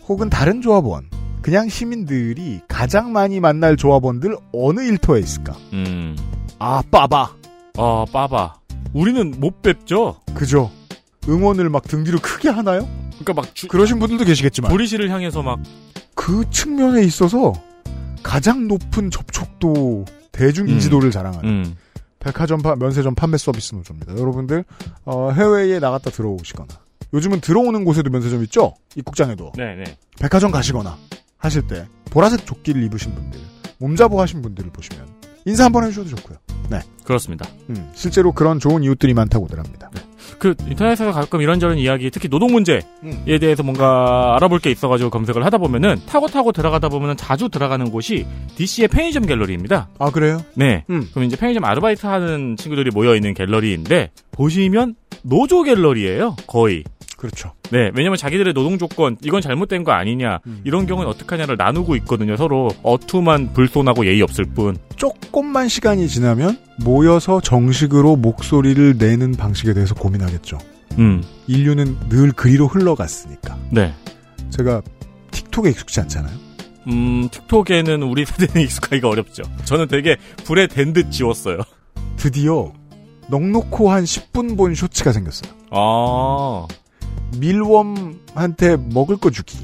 혹은 다른 조합원, 그냥 시민들이 가장 많이 만날 조합원들 어느 일터에 있을까? 음. 아 빠바. 아 빠바. 우리는 못 뵙죠. 그죠. 응원을 막 등 뒤로 크게 하나요? 그러니까 막 주, 그러신 분들도 계시겠지만 보리시를 향해서 막 그 측면에 있어서 가장 높은 접촉도, 대중 인지도를 음. 자랑하는 음. 백화점 파, 면세점 판매 서비스 노조입니다. 여러분들 어, 해외에 나갔다 들어오시거나, 요즘은 들어오는 곳에도 면세점 있죠? 입국장에도. 네네. 백화점 가시거나 하실 때 보라색 조끼를 입으신 분들, 몸자부 하신 분들을 보시면 인사 한번 해주셔도 좋고요. 네, 그렇습니다. 음, 실제로 그런 좋은 이웃들이 많다고들 합니다. 네. 그 인터넷에서 가끔 이런저런 이야기, 특히 노동 문제에 음. 대해서 뭔가 알아볼 게 있어가지고 검색을 하다 보면은 타고 타고 들어가다 보면은 자주 들어가는 곳이 디씨의 편의점 갤러리입니다. 아 그래요? 네. 음. 그럼 이제 편의점 아르바이트 하는 친구들이 모여 있는 갤러리인데 보시면 노조 갤러리예요, 거의. 그렇죠. 네, 왜냐면 자기들의 노동 조건 이건 잘못된 거 아니냐 음. 이런 경우는 어떡하냐를 나누고 있거든요. 서로 어투만 불손하고 예의 없을 뿐. 조금만 시간이 지나면 모여서 정식으로 목소리를 내는 방식에 대해서 고민하겠죠. 음. 인류는 늘 그리로 흘러갔으니까. 네. 제가 틱톡에 익숙지 않잖아요. 음, 틱톡에는 우리 세대는 익숙하기가 어렵죠. 저는 되게 불에 댄 듯 지웠어요. 드디어 넉넉고 한 십 분 본 쇼츠가 생겼어요. 아. 밀웜한테 먹을 거 주기.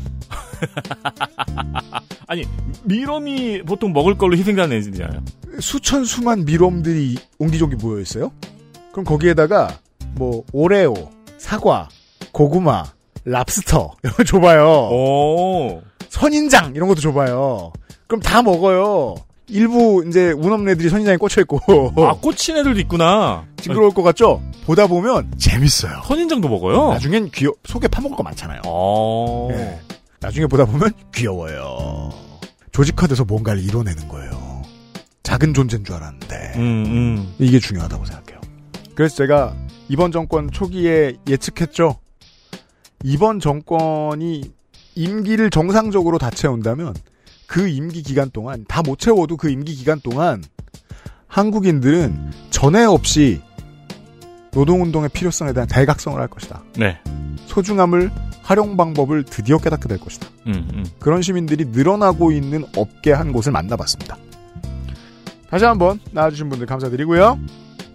아니, 밀웜이 보통 먹을 걸로 희생자는 애들이잖아요. 수천 수만 밀웜들이 옹기종기 모여 있어요. 그럼 거기에다가 뭐 오레오, 사과, 고구마, 랍스터 이런 거 줘봐요. 오. 선인장 이런 것도 줘봐요. 그럼 다 먹어요. 일부 이제 운 없는 애들이 선인장에 꽂혀 있고. 아, 꽂힌 애들도 있구나. 징그러울 것 같죠? 보다 보면 재밌어요. 선인장도 먹어요? 나중엔 귀여 속에 파먹을 거 많잖아요. 오. 네. 나중에 보다 보면 귀여워요. 조직화돼서 뭔가를 이뤄내는 거예요. 작은 존재인 줄 알았는데 음, 음. 이게 중요하다고 생각해요. 그래서 제가 이번 정권 초기에 예측했죠. 이번 정권이 임기를 정상적으로 다 채운다면 그 임기 기간 동안 다 못 채워도 그 임기 기간 동안 한국인들은 전에 없이 노동운동의 필요성에 대한 대각성을 할 것이다. 네. 소중함을 활용 방법을 드디어 깨닫게 될 것이다. 음, 음. 그런 시민들이 늘어나고 있는 업계 한 곳을 만나봤습니다. 다시 한번 나와주신 분들 감사드리고요.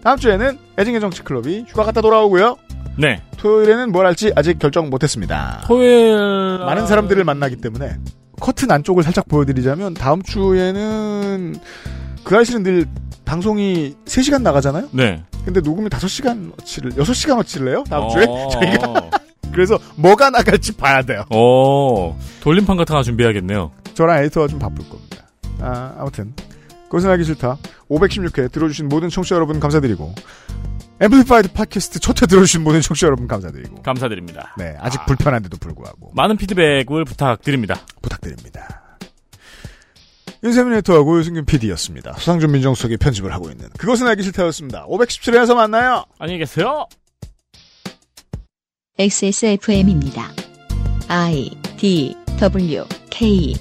다음 주에는 애증의 정치클럽이 휴가 갔다 돌아오고요. 네. 토요일에는 뭘 할지 아직 결정 못했습니다. 토요일 많은 사람들을 만나기 때문에 커튼 안쪽을 살짝 보여드리자면 다음 주에는 그 아저씨는 늘 방송이 세 시간 나가잖아요. 네. 근데 녹음이 다섯 시간어치를 여섯 시간어치를 해요. 다음 주에 저희가 그래서 뭐가 나갈지 봐야 돼요. 오, 돌림판 같은 거 하나 준비해야겠네요. 저랑 에디터가 좀 바쁠 겁니다. 아, 아무튼 그것은 알기 싫다. 오백십육 회 들어주신 모든 청취자 여러분 감사드리고 앰플리파이드 팟캐스트 첫 회 들어주신 모든 청취자 여러분 감사드리고 감사드립니다. 네, 아직 아, 불편한데도 불구하고 많은 피드백을 부탁드립니다. 부탁드립니다. 윤세민 에디터하고 유승균 피디였습니다. 수상준 민정수석이 편집을 하고 있는 그것은 알기 싫다였습니다. 오백십칠 회에서 만나요. 안녕히 계세요. 엑스에스에프엠입니다. I, D, W, K